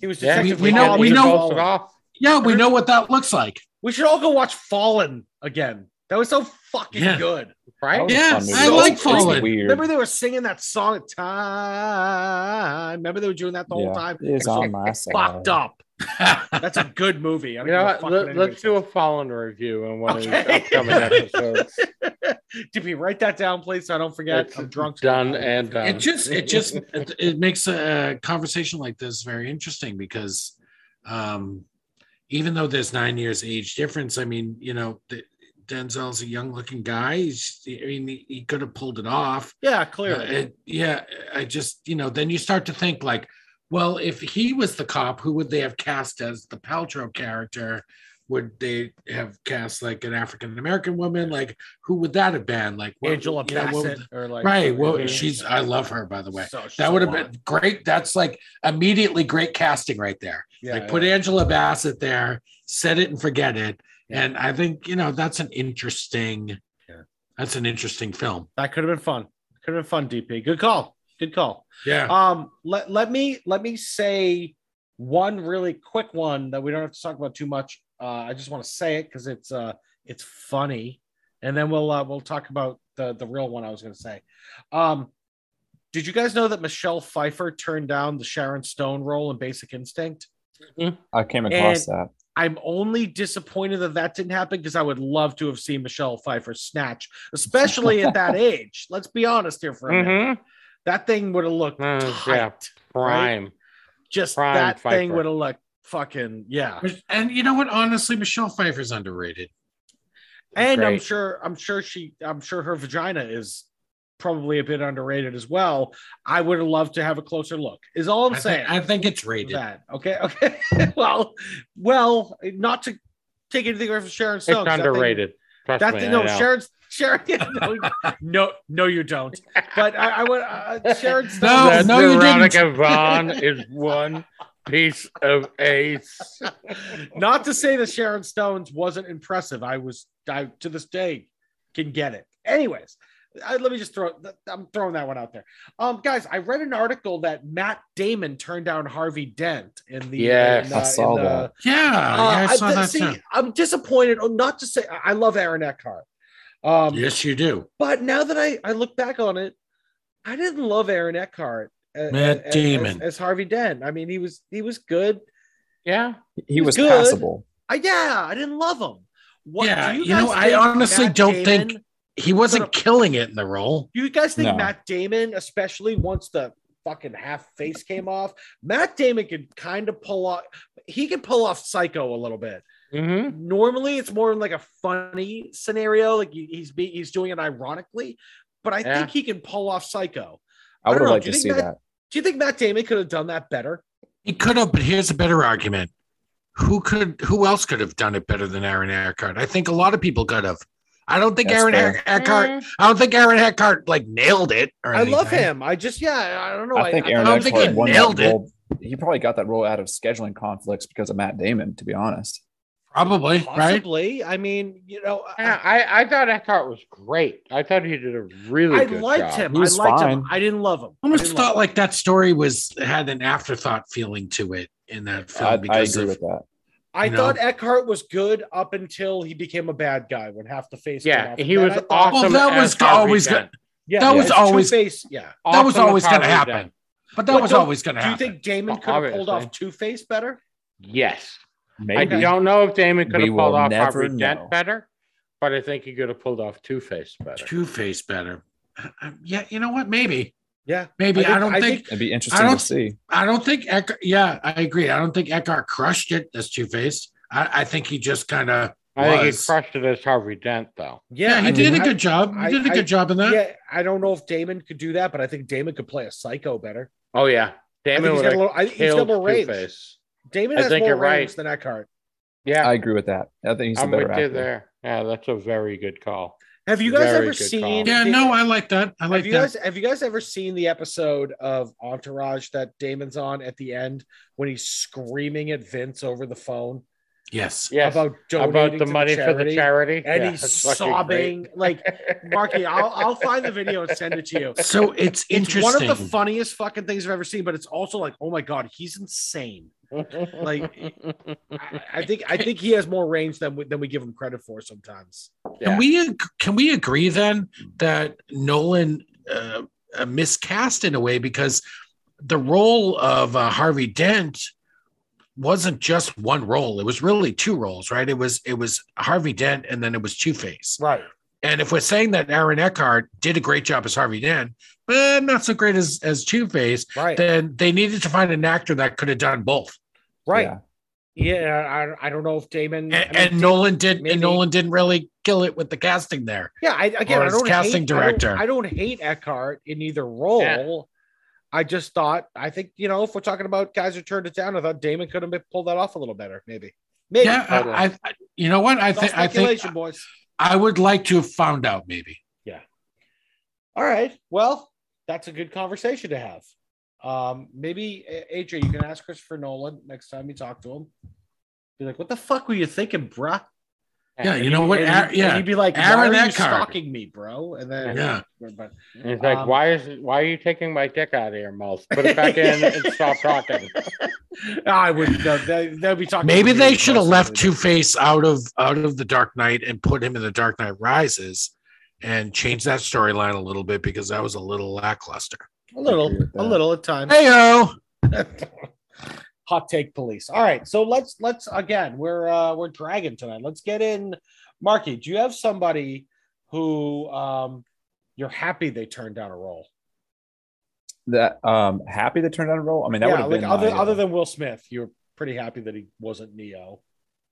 he was. Yeah, we, we know. We know. Yeah, we know what that looks like. We should all go watch Fallen again. That was so fucking yeah. good. Right? Yeah, I like Fallen. Remember they were singing that song at time. Remember they were doing that the yeah, whole time? It's on my side. Fucked up. That's a good movie. I mean, you know, let, let's do a Fallen review on one okay. of these upcoming episodes. Did we write that down, please? So I don't forget. It's I'm drunk. Done and done. It just, it just, it, it makes a conversation like this very interesting because, um, even though there's nine years age difference, I mean, you know, the, Denzel's a young-looking guy. He's, I mean, he, he could have pulled it off. Yeah, clearly. Uh, it, yeah, I just, you know, then you start to think like, well, if he was the cop, who would they have cast as the Paltrow character? Would they have cast like an African-American woman? Like, who would that have been? Like what, Angela you know, Bassett, would, or like right? Well, she's. I love her, by the way. So, that would have been great. That's like immediately great casting right there. Yeah, like yeah. Put Angela Bassett there, set it and forget it. And I think, you know, that's an interesting, yeah. that's an interesting film. That could have been fun. Could have been fun, D P. Good call. Good call. Yeah. Um. Let let me let me say one really quick one that we don't have to talk about too much. Uh, I just want to say it because it's uh it's funny, and then we'll uh, we'll talk about the the real one I was going to say. Um, did you guys know that Michelle Pfeiffer turned down the Sharon Stone role in Basic Instinct? Mm-hmm. I came across and that. I'm only disappointed that that didn't happen because I would love to have seen Michelle Pfeiffer snatch, especially at that age. Let's be honest here for a mm-hmm. minute. That thing would have looked mm, tight. Yeah. Prime. Right? Just Prime that Pfeiffer. Thing would have looked fucking, yeah. And you know what? Honestly, Michelle Pfeiffer's underrated. And Great. I'm sure, I'm sure she, I'm sure her vagina is probably a bit underrated as well. I would have loved to have a closer look is all I'm I saying. Think, I think it's rated. That. Okay. Okay. well, well, not to take anything away from Sharon Stone. It's underrated. That thing, that me, thing, no, Sharon's, Sharon, no, no, no, you don't. But I, I would, uh, Sharon Stone. No, that no, you didn't. Veronica Vaughn is one piece of ace. Not to say that Sharon Stone's wasn't impressive. I was, I, to this day, can get it. Anyways. I, let me just throw I'm throwing that one out there. Um, guys, I read an article that Matt Damon turned down Harvey Dent in the yeah, in, uh, I saw in the, that. Yeah, uh, yeah, I saw I, that see, too. I'm disappointed. Oh, not to say I love Aaron Eckhart. Um, yes, you do. But now that I, I look back on it, I didn't love Aaron Eckhart. Matt as, Damon as, as Harvey Dent. I mean, he was he was good. Yeah, he, he was, was passable. I, yeah, I didn't love him. What, yeah, do you, you know, I honestly Matt don't Damon, think. He wasn't but, killing it in the role. You guys think no. Matt Damon, especially once the fucking half face came off, Matt Damon could kind of pull off. He could pull off Psycho a little bit. Mm-hmm. Normally, it's more like a funny scenario, like he's be, he's doing it ironically. But I yeah. think he can pull off Psycho. I, I would like to see Matt, that. Do you think Matt Damon could have done that better? He could have, but here's a better argument: who could, who else could have done it better than Aaron Eckhart? I think a lot of people could have. I don't think That's Aaron fair. Eckhart. Mm. I don't think Aaron Eckhart like nailed it. Or anything. I love him. I just yeah. I don't know. I think I, Aaron I don't Eckhart think he nailed it. Role. He probably got that role out of scheduling conflicts because of Matt Damon. To be honest, probably Possibly. right. I mean, you know, yeah, I I thought Eckhart was great. I thought he did a really. I good liked job. him. He was I liked fine. him. I didn't love him. I almost I thought like that story was had an afterthought feeling to it in that film. I, because I agree of, with that. I you thought know? Eckhart was good up until he became a bad guy when half the face. Yeah, he was thought, awesome. Well, that was always good. Yeah, that yeah, was always face. Yeah, awesome that was always going to happen. Done. But that what, was always going to happen. Do you think Damon could have pulled off Two Face better? Yes, maybe. I don't know if Damon could have pulled off Harvey Dent better, but I think he could have pulled off Two Face better. Two Face better. Um, yeah, you know what? Maybe. Yeah, maybe I, think, I don't I think, think it'd be interesting to see. I don't think Eckhart, yeah, I agree. I don't think Eckhart crushed it as Two-Face. I, I think he just kind of. I was. think he crushed it as Harvey Dent, though. Yeah, yeah he I did mean, a good job. He I, did a good I, job in that. Yeah, I don't know if Damon could do that, but I think Damon could play a Psycho better. Oh yeah, Damon would. I think he's got more range. Damon has more range than Eckhart. Yeah, I agree with that. I think he's a I'm better with actor. You there. Yeah, that's a very good call. Have you guys Very ever seen? Call. Yeah, the, no, I like that. I like have you that. Guys, have you guys ever seen the episode of Entourage that Damon's on at the end when he's screaming at Vince over the phone? Yes. Yes. About donating about the money the for the charity, and yeah, he's sobbing. Like, Marky, I'll I'll find the video and send it to you. So it's, it's interesting. One of the funniest fucking things I've ever seen, but it's also like, oh my god, he's insane. Like, I, I think I think he has more range than we, than we give him credit for sometimes. Yeah. Can we can we agree then that Nolan uh, miscast in a way because the role of uh, Harvey Dent wasn't just one role. It was really two roles, right? It was it was Harvey Dent, and then it was Two-Face. Right. And if we're saying that Aaron Eckhart did a great job as Harvey Dent, but not so great as, as Two-Face, right, then they needed to find an actor that could have done both. Right. Yeah. Yeah, I, I don't know if Damon and, I mean, and Damon, Nolan did maybe. and Nolan didn't really kill it with the casting there. Yeah, I, again, I don't casting hate, director. I don't, I don't hate Eckhart in either role. Yeah. I just thought, I think, you know, if we're talking about guys who turned it down, I thought Damon could have pulled that off a little better, maybe. Maybe. Yeah, I, I, I, you know what? I think I think boys. I would like to have found out, maybe. Yeah. All right. Well, that's a good conversation to have. Um, maybe A J, you can ask Christopher Nolan next time you talk to him. Be like, "What the fuck were you thinking, bruh?" Yeah, and you know what? He, Ar- yeah, he'd be like, "Aaron, why are you stalking me, bro?" And then yeah, but he's um, like, "Why is why are you taking my dick out of your mouth? Put it back in and stop talking." I would. No, they, they'd be talking. Maybe they should have left Two-Face out of out of the Dark Knight and put him in the Dark Knight Rises, and change that storyline a little bit, because that was a little lackluster. A little, a little at times. Heyo, hot take police. All right, so let's let's again. We're uh, we're dragging tonight. Let's get in, Markey. Do you have somebody who um, you're happy they turned down a role? That um, happy they turned down a role. I mean, that yeah, would have like been other my, other than Will Smith. You're pretty happy that he wasn't Neo.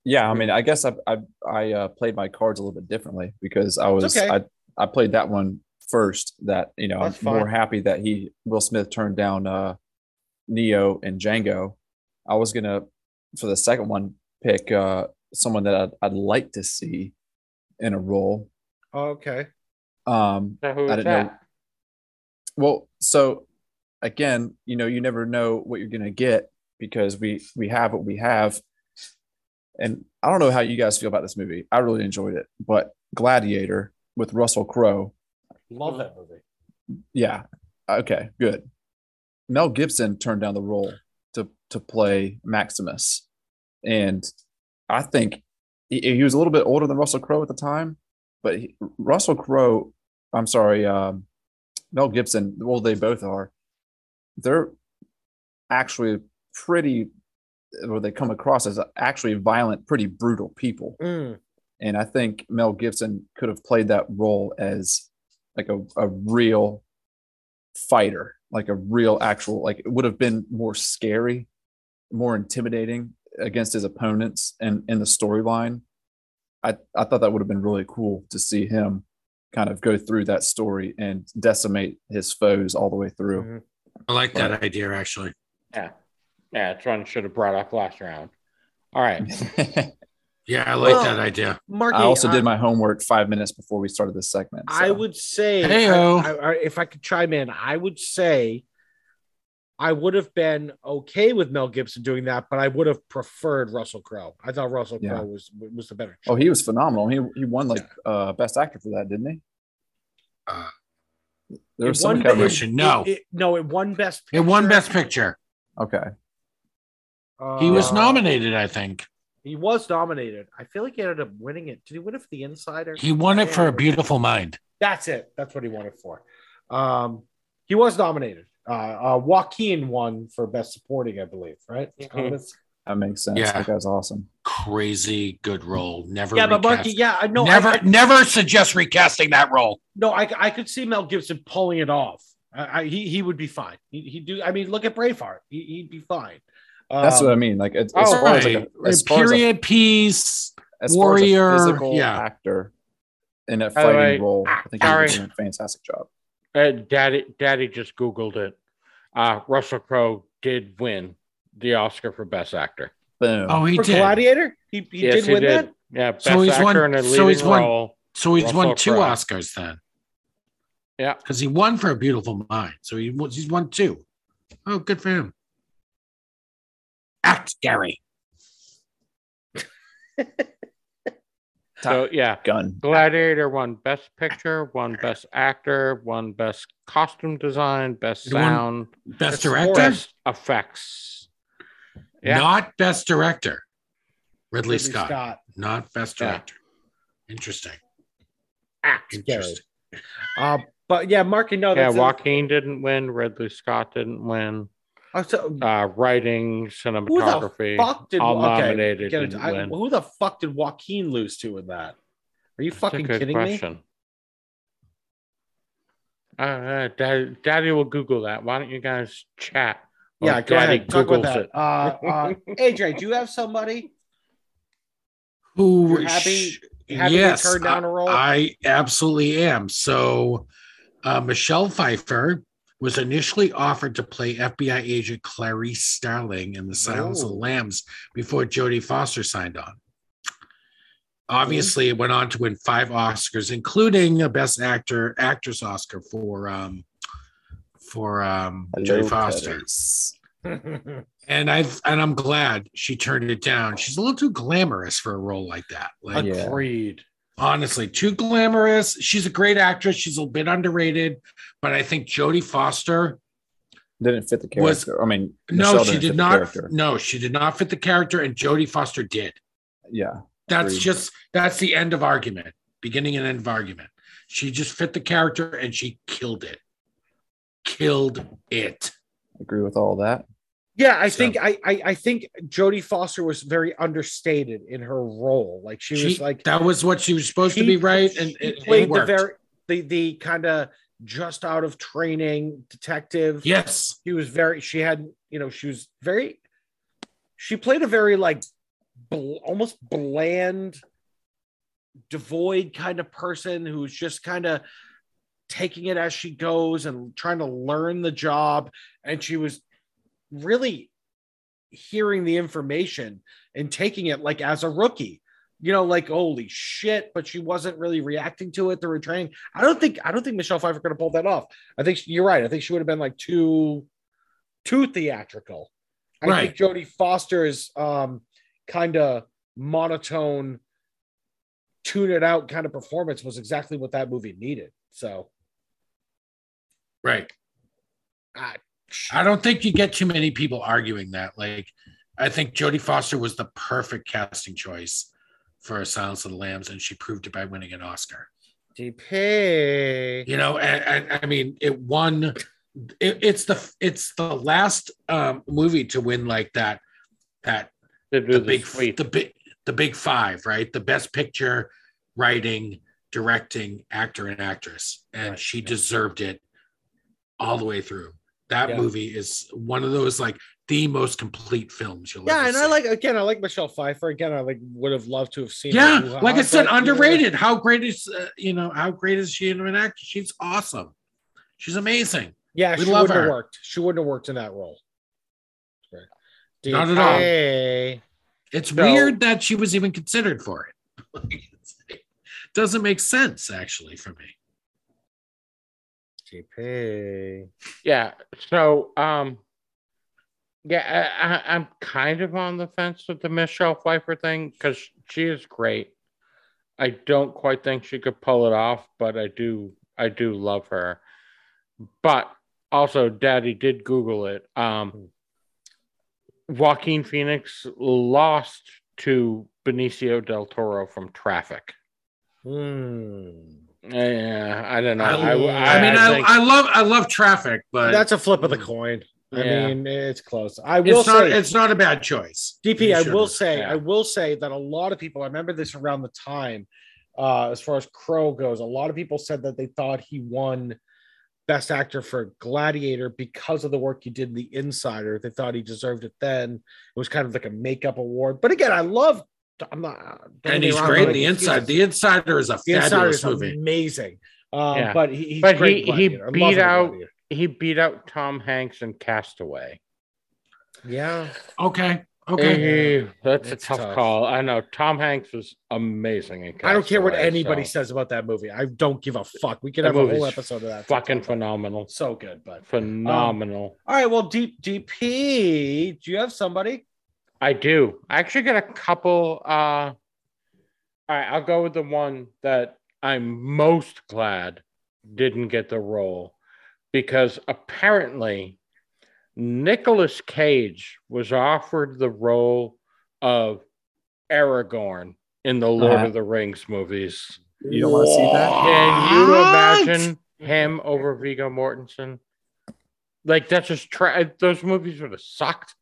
Yeah, I mean, I guess I I, I uh, played my cards a little bit differently, because I was okay. I I played that one first, that, you know, that's I'm fine. More happy that he Will Smith turned down uh, Neo and Django. I was gonna, for the second one, pick uh, someone that I'd, I'd like to see in a role. Oh, okay. Um, so who I didn't that? know. Well, so again, you know, you never know what you're gonna get, because we we have what we have, and I don't know how you guys feel about this movie. I really enjoyed it, but Gladiator with Russell Crowe. Love that movie. Yeah. Okay, good. Mel Gibson turned down the role to to play Maximus. And I think he, he was a little bit older than Russell Crowe at the time, but he, Russell Crowe, I'm sorry, um, Mel Gibson, well, they both are. They're actually pretty, or they come across as actually violent, pretty brutal people. Mm. And I think Mel Gibson could have played that role as like a, a real fighter, like a real actual, like it would have been more scary, more intimidating against his opponents, and in the storyline. I, I thought that would have been really cool to see him kind of go through that story and decimate his foes all the way through. Mm-hmm. I like but, that idea, actually. Yeah. Yeah, Tron should have brought up last round. All right. Yeah, I like well, that idea. Markey, I also um, did my homework five minutes before we started this segment. So. I would say, I, I, if I could chime in, I would say I would have been okay with Mel Gibson doing that, but I would have preferred Russell Crowe. I thought Russell Crowe yeah. was was the better choice. Oh, he was phenomenal. He he won like yeah. uh, best actor for that, didn't he? Uh, there was some competition. No, it, it, no, it won best. Picture. It won best picture. Okay. Uh, he was nominated, I think. He was nominated. I feel like he ended up winning it. Did he win it for The Insider? He won it for A Beautiful Mind. That's it. That's what he won it for. Um, he was nominated. Uh, uh, Joaquin won for Best Supporting, I believe, right? Mm-hmm. That makes sense. Yeah. That guy's awesome. Crazy good role. Never yeah, recast. But Markey, yeah, no, never, I, I, never suggest recasting that role. No, I, I could see Mel Gibson pulling it off. I, I, he he would be fine. He, he'd do. I mean, look at Braveheart. He, he'd be fine. That's what I mean. Like, as, as far right. as like a as period as a, piece, as warrior, as a physical yeah. actor in a fighting right. role, I think ah, he's doing a fantastic job. Uh, Daddy, Daddy just Googled it. Uh, Russell Crowe did win the Oscar for Best Actor. Boom. Oh, he for did. Gladiator. He, he yes, did he win did. that. Yeah, Best so he's Actor won, in a leading so he's won, role. So he's Russell won two Crowe. Oscars then. Yeah, because he won for A Beautiful Mind. So he he's won two. Oh, good for him. Act Gary. So yeah, gun. Gladiator won Best Picture, won Best Actor, won Best Costume Design, Best Sound, Best Director, Best Effects. Yeah. Not Best Director. Ridley, Ridley Scott. Scott. Not Best Director. Yeah. Interesting. Act Interesting. Gary. Uh, but yeah, Mark, you know, yeah, Joaquin a- didn't win. Ridley Scott didn't win. Uh, so, uh, writing, cinematography, who did, all okay, nominated. It, I, who the fuck did Joaquin lose to in that? Are you That's fucking kidding question. me? Uh, Daddy, Daddy will Google that. Why don't you guys chat? Yeah, go Daddy ahead. Talk about that. Uh, uh, A J, do you have somebody who You're happy? Happy yes, turned down a role? I absolutely am. So, uh, Michelle Pfeiffer was initially offered to play F B I agent Clarice Starling in The Silence oh. of the Lambs before Jodie Foster signed on. Obviously, it went on to win five Oscars, including a Best Actor Actress Oscar for um, for um, Jodie Foster. and I and I'm glad she turned it down. She's a little too glamorous for a role like that. Like, Agreed. Honestly, too glamorous. She's a great actress. She's a bit underrated, but I think Jodie Foster didn't fit the character. Was, I mean, Michelle no, she did not. No, she did not fit the character, and Jodie Foster did. Yeah, that's agreed. just that's the end of argument. Beginning and end of argument. She just fit the character, and she killed it. Killed it. Agree with all that. Yeah, I so, think I, I I think Jodie Foster was very understated in her role. Like she, she was like that was what she was supposed she, to be, right? And it played the very the the kind of just out of training detective. Yes, she was very. She had you know she was very. She played a very like bl- almost bland, devoid kind of person who's just kind of taking it as she goes and trying to learn the job, and she was. Really hearing the information and taking it like as a rookie, you know, like holy shit, but she wasn't really reacting to it. The retraining. I don't think I don't think Michelle Pfeiffer could have pulled that off. I think she, you're right. I think she would have been like too too theatrical. I right. think Jodie Foster's um kind of monotone, tune it out kind of performance was exactly what that movie needed. So right. I, I don't think you get too many people arguing that. Like, I think Jodie Foster was the perfect casting choice for Silence of the Lambs, and she proved it by winning an Oscar. D P. You know, and, and I mean, it won. It, it's the it's the last um, movie to win like that. That the big sweet. the big the big five, right? The best picture, writing, directing, actor, and actress, and right. she deserved it all the way through. That yeah. movie is one of those like the most complete films you'll yeah, ever and see. I like again. I like Michelle Pfeiffer again. I like would have loved to have seen. Yeah, her. like I said, underrated. How great is uh, you know? How great is she in an actor? She's awesome. She's amazing. Yeah, we she love wouldn't her. have worked. She wouldn't have worked in that role. Right. Dude, Not at all. Hey. It's so, weird that she was even considered for it. It doesn't make sense actually for me. Yeah, so um, yeah, I, I, I'm kind of on the fence with the Michelle Pfeiffer thing because she is great. I don't quite think she could pull it off, but I do, I do love her. But also, Daddy did Google it. Um, Joaquin Phoenix lost to Benicio del Toro from Traffic. Hmm. Yeah, I don't know. I, I, I, I mean, I, think... I love, I love Traffic, but that's a flip of the coin. I yeah. mean, it's close. I will it's not, say it's not a bad choice. D P, I will say, yeah. I will say that a lot of people. I remember this around the time, uh, as far as Crow goes, a lot of people said that they thought he won Best Actor for Gladiator because of the work he did in The Insider. They thought he deserved it. Then it was kind of like a makeup award. But again, I love. I'm not, and he's great. The Inside, The Insider is a fabulous movie, amazing. Um, yeah. But he, he's but great he, he beat out he beat out Tom Hanks in Castaway. Yeah. Okay. Okay. Hey, that's it's a tough, tough call. I know Tom Hanks was amazing in Castaway. I don't care what anybody so. says about that movie. I don't give a fuck. We could that have a whole episode of that. Fucking phenomenal. About. So good, but phenomenal. Um, all right. Well, D P, do you have somebody? I do. I actually got a couple. Uh, all right, I'll go with the one that I'm most glad didn't get the role because apparently Nicolas Cage was offered the role of Aragorn in the Lord uh-huh. of the Rings movies. You don't want to see that? Can you imagine him over Viggo Mortensen? Like, that's just tra- those movies would have sucked.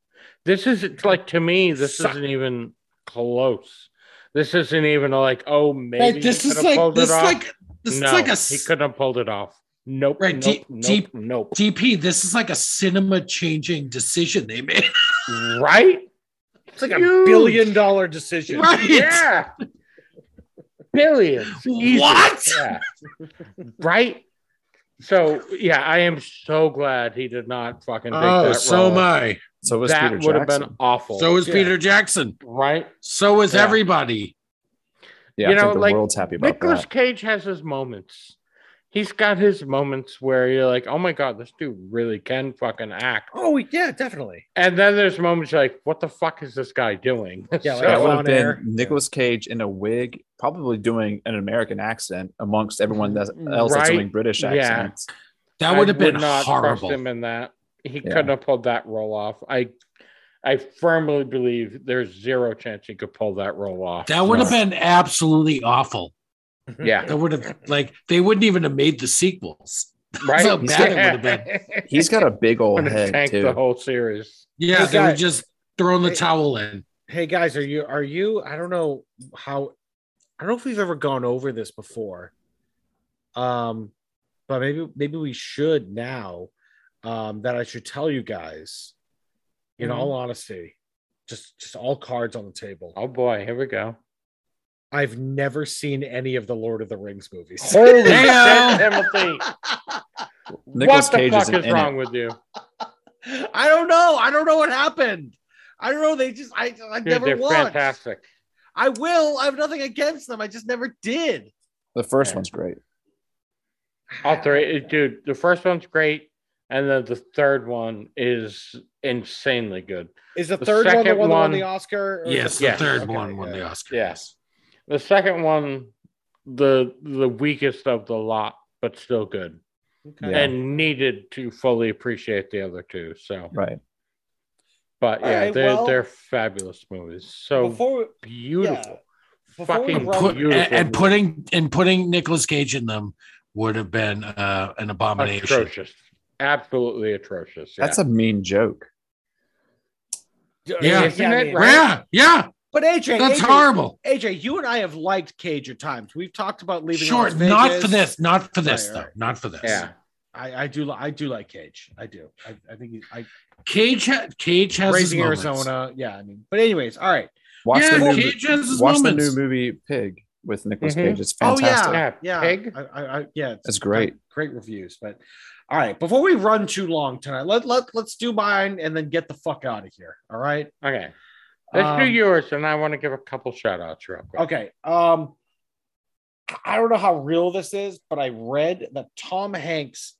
This is like, to me, this Suck. isn't even close. This isn't even like, oh, maybe right, this he is like this, like this no, is like a he couldn't have pulled it off. Nope. Right. Nope, D- nope, D- nope. D P, this is like a cinema changing decision they made. Right? It's like Huge. a billion dollar decision. Right. Yeah. Billions. Easy. What? Yeah. Right? So, yeah, I am so glad he did not fucking take oh, that so role. Oh, so am I. So was that Peter would Jackson. have been awful. So was yeah. Peter Jackson. Right? So was yeah. everybody. Yeah, you I know, think the like, world's happy about Nicolas that. Cage has his moments. He's got his moments where you're like, oh my God, this dude really can fucking act. Oh, yeah, definitely. And then there's moments you're like, what the fuck is this guy doing? Yeah, like, so that would have been Nicolas Cage in a wig, probably doing an American accent amongst everyone else right? that's doing British accents. Yeah. That would have been would not horrible. Trust him in that. He yeah. couldn't have pulled that role off. I I firmly believe there's zero chance he could pull that role off. That would have no. been absolutely awful. Yeah. That would have, like, they wouldn't even have made the sequels. Right. That's how bad yeah. it would have been. He's got a big old head, tanked too. The whole series. Yeah, hey, they guys, were just throwing the hey, towel in. Hey, guys, are you, are you, I don't know how, I don't know if we've ever gone over this before. Um, but maybe, maybe we should now. Um, that I should tell you guys, in mm-hmm. all honesty, just just all cards on the table. Oh boy, here we go. I've never seen any of the Lord of the Rings movies. Holy shit, Timothy! What the fuck is wrong with you? I don't know. I don't know what happened. I don't know. They just I I've Dude, never watched. Fantastic. I will. I have nothing against them. I just never did. The first yeah. one's great. All three, dude. The first one's great. And then the third one is insanely good. Is the, the third one the one that won the Oscar? Yes, the, the yes. third okay, one won yeah. the Oscar. Yes. The second one, the the weakest of the lot, but still good. Okay. Yeah. And needed to fully appreciate the other two. So right. But yeah, right, they're well, they're fabulous movies. So before, beautiful. Yeah. Before fucking put, beautiful. And, and putting and putting Nicolas Cage in them would have been uh, an abomination. Atrocious. Absolutely atrocious. Yeah. That's a mean joke. Yeah, Isn't yeah, it, right? yeah, yeah. But A J, that's A J, horrible. A J, you and I have liked Cage at times. We've talked about leaving. Sure, Las Vegas. Not for this. Not for this right, though. Right. Not for this. Yeah, I, I do. I do like Cage. I do. I, I think he, I Cage. Ha- Cage has Raising his Arizona. Moments. Yeah, I mean. But anyways, all right. Watch yeah, the new, Cage has his Watch moments. the new movie Pig with Nicolas mm-hmm. Cage. It's fantastic. Oh yeah, yeah. Pig. I, I, I, yeah, it's, it's great. Great reviews, but. All right, before we run too long tonight, let, let, let's do mine and then get the fuck out of here, all right? Okay. Let's um, do yours, and I want to give a couple shout-outs real quick. Okay. Um, I don't know how real this is, but I read that Tom Hanks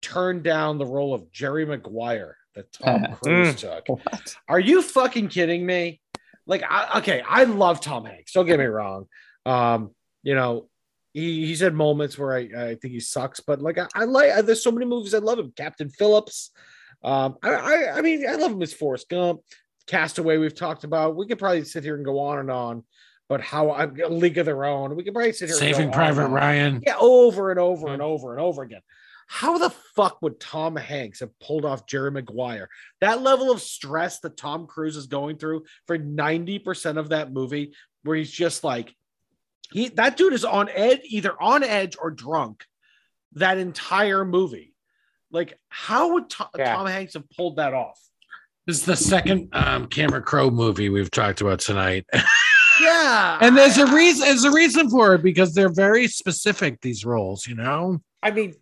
turned down the role of Jerry Maguire that Tom Cruise took. What? Are you fucking kidding me? Like, I, okay, I love Tom Hanks. Don't get me wrong. Um, you know, He, he's had moments where I, I think he sucks, but like I, I like I, there's so many movies I love him. Captain Phillips, um, I, I I mean I love him as Forrest Gump, Castaway we've talked about. We could probably sit here and go on and on, but how I League of Their Own. We could probably sit here Saving and go Private on and on. Ryan, yeah, over and over and over and over again. How the fuck would Tom Hanks have pulled off Jerry Maguire? That level of stress that Tom Cruise is going through for ninety percent of that movie, where he's just like. He, that dude is on edge, either on edge or drunk that entire movie. Like, how would Tom, yeah. Tom Hanks have pulled that off? This is the second um, Cameron Crowe movie we've talked about tonight. Yeah. And there's a reason There's a reason for it, because they're very specific, these roles, you know? I mean,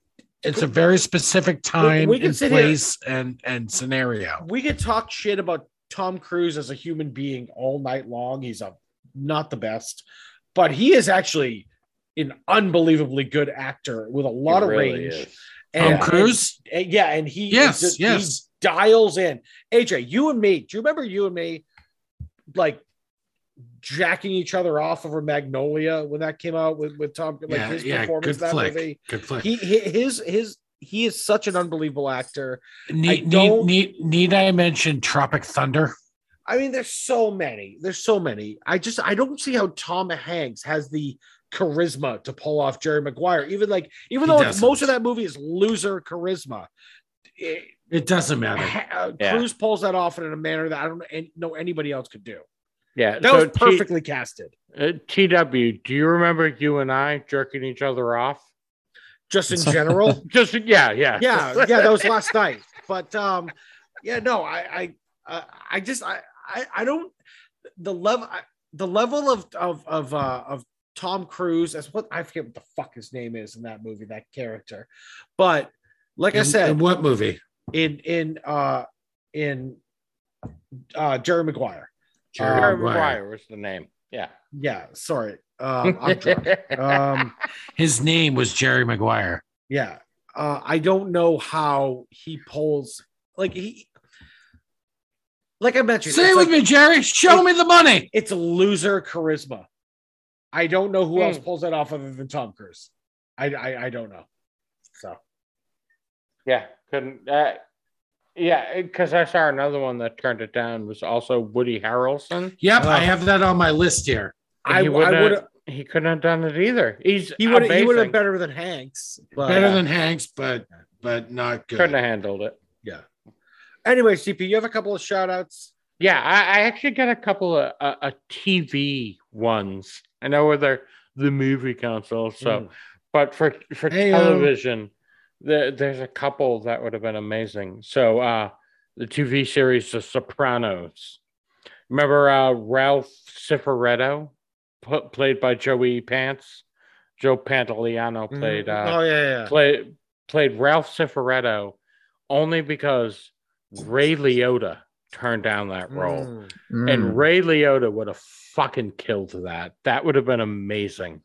it's we, a very specific time we, we and place and, and scenario. We could talk shit about Tom Cruise as a human being all night long. He's a, not the best. But he is actually an unbelievably good actor with a lot he of really range. Is. And Tom Cruise? And, and, yeah, and he, yes, just, yes. he dials in. A J, you and me, do you remember you and me like jacking each other off over Magnolia when that came out with, with Tom? Like yeah, his yeah, performance good in that flick. movie. Good flick. He, his, his, he is such an unbelievable actor. Need, need, need, need I mention Tropic Thunder? I mean, there's so many. There's so many. I just, I don't see how Tom Hanks has the charisma to pull off Jerry Maguire. Even like, even he though doesn't. most of that movie is loser charisma, it, It doesn't matter. Uh, yeah. Cruise pulls that off in a manner that I don't know anybody else could do. Yeah, that so was perfectly T- casted. Uh, T W, do you remember you and I jerking each other off? Just in general? Just yeah, yeah, yeah, yeah. That was last night. But um, yeah, no, I, I, uh, I just, I, I, I don't. The level, I, the level of of of uh, of Tom Cruise as what I forget what the fuck his name is in that movie, that character. But like in, I said, in what movie? In in uh in uh Jerry Maguire. Jerry um, Maguire was the name. Yeah. Yeah. Sorry. Um, I'm drunk. um, His name was Jerry Maguire. Yeah. Uh, I don't know how he pulls like he. Like I mentioned. Say it with like, me, Jerry. Show it, me the money. It's a loser charisma. I don't know who mm. else pulls that off other than Tom Cruise. I I, I don't know. So. Yeah. Couldn't. Uh, Yeah, because I saw another one that turned it down was also Woody Harrelson. Yep, uh, I have that on my list here. I, he would he couldn't have done it either. He's he would he would have better than Hanks, but, better yeah. than Hanks, but but not good. Couldn't have handled it. Yeah. Anyway, C P, you have a couple of shout outs. Yeah, I, I actually got a couple of uh, a T V ones. I know where they're the movie council, so mm. but for for hey, television. Um, There's a couple that would have been amazing. So uh, the T V series The Sopranos. Remember uh, Ralph Cifaretto, p- played by Joey Pants? Joe Pantoliano played uh, oh, yeah, yeah. Play, played Ralph Cifaretto only because Ray Liotta turned down that role. Mm. Mm. And Ray Liotta would have fucking killed that. That would have been amazing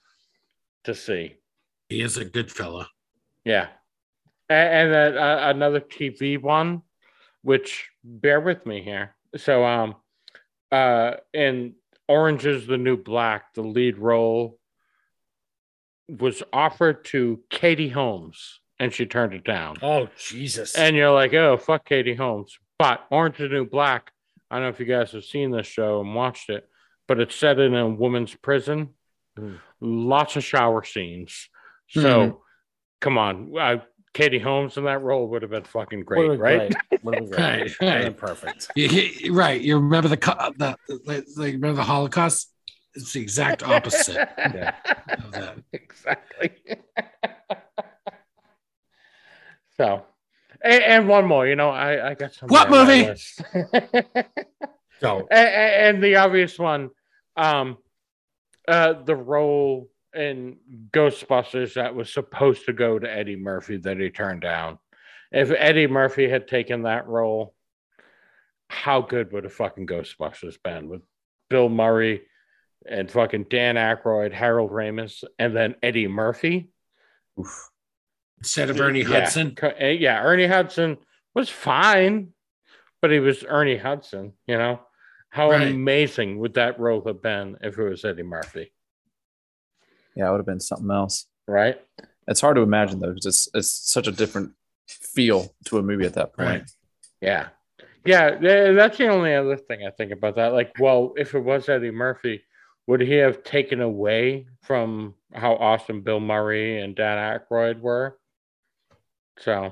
to see. He is a good fella. Yeah. And then uh, another T V one, which bear with me here. So, um, uh, in Orange is the New Black, the lead role was offered to Katie Holmes, and she turned it down. Oh, Jesus. And you're like, oh, fuck Katie Holmes. But Orange is the New Black, I don't know if you guys have seen this show and watched it, but it's set in a woman's prison. Mm. Lots of shower scenes. So, mm-hmm. come on. I, Katie Holmes in that role would have been fucking great, been right? Great. Been great. right? Right, perfect. You, right, you remember the the, the remember the Holocaust? It's the exact opposite yeah. of that. Exactly. So, and, and one more. You know, I, I got some. What movie? So, and, and the obvious one, um, uh, the role. And Ghostbusters that was supposed to go to Eddie Murphy that he turned down. If Eddie Murphy had taken that role, how good would a fucking Ghostbusters been with Bill Murray and fucking Dan Aykroyd, Harold Ramis, and then Eddie Murphy? Oof. Instead of Ernie yeah. Hudson? Yeah, Ernie Hudson was fine, but he was Ernie Hudson, you know? How right. amazing would that role have been if it was Eddie Murphy? Yeah, it would have been something else. Right. It's hard to imagine, though, because it's, it's such a different feel to a movie at that point. Right. Yeah. Yeah, that's the only other thing I think about that. Like, well, if it was Eddie Murphy, would he have taken away from how awesome Bill Murray and Dan Aykroyd were? So,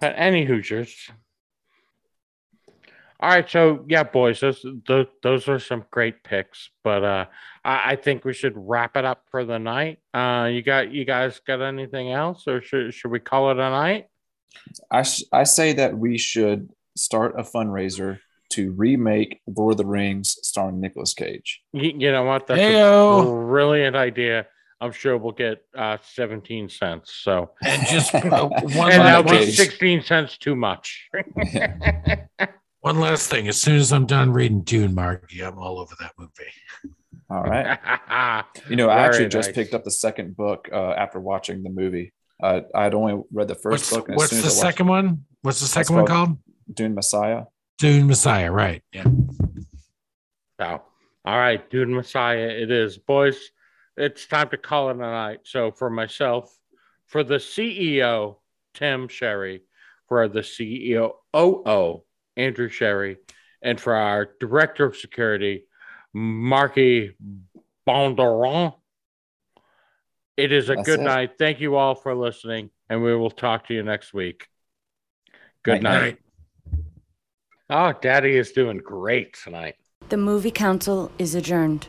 but any Hoosiers. All right, so yeah, boys, those those, those are some great picks, but uh, I, I think we should wrap it up for the night. Uh, you got you guys got anything else, or should should we call it a night? I sh- I say that we should start a fundraiser to remake Lord of the Rings starring Nicolas Cage. You, you know what? That's Hey-o. a brilliant idea. I'm sure we'll get uh, seventeen cents. So and just uh, one and that'll be sixteen cents too much. One last thing. As soon as I'm done reading Dune, Markey, I'm all over that movie. All right. You know, I actually nice. just picked up the second book uh, after watching the movie. Uh, I'd only read the first what's, book. And what's as soon the as second one? What's the second one called? Dune Messiah. Dune Messiah, right. Yeah. Wow. All right. Dune Messiah it is. Boys, it's time to call it a night. So for myself, for the C E O, Tim Sherry, for the C E O, O O, Andrew Sherry, and for our director of security, Markey Bondaron. It is a That's good it. night. Thank you all for listening, and we will talk to you next week. Good night. night. Oh, Daddy is doing great tonight. The Movie Council is adjourned.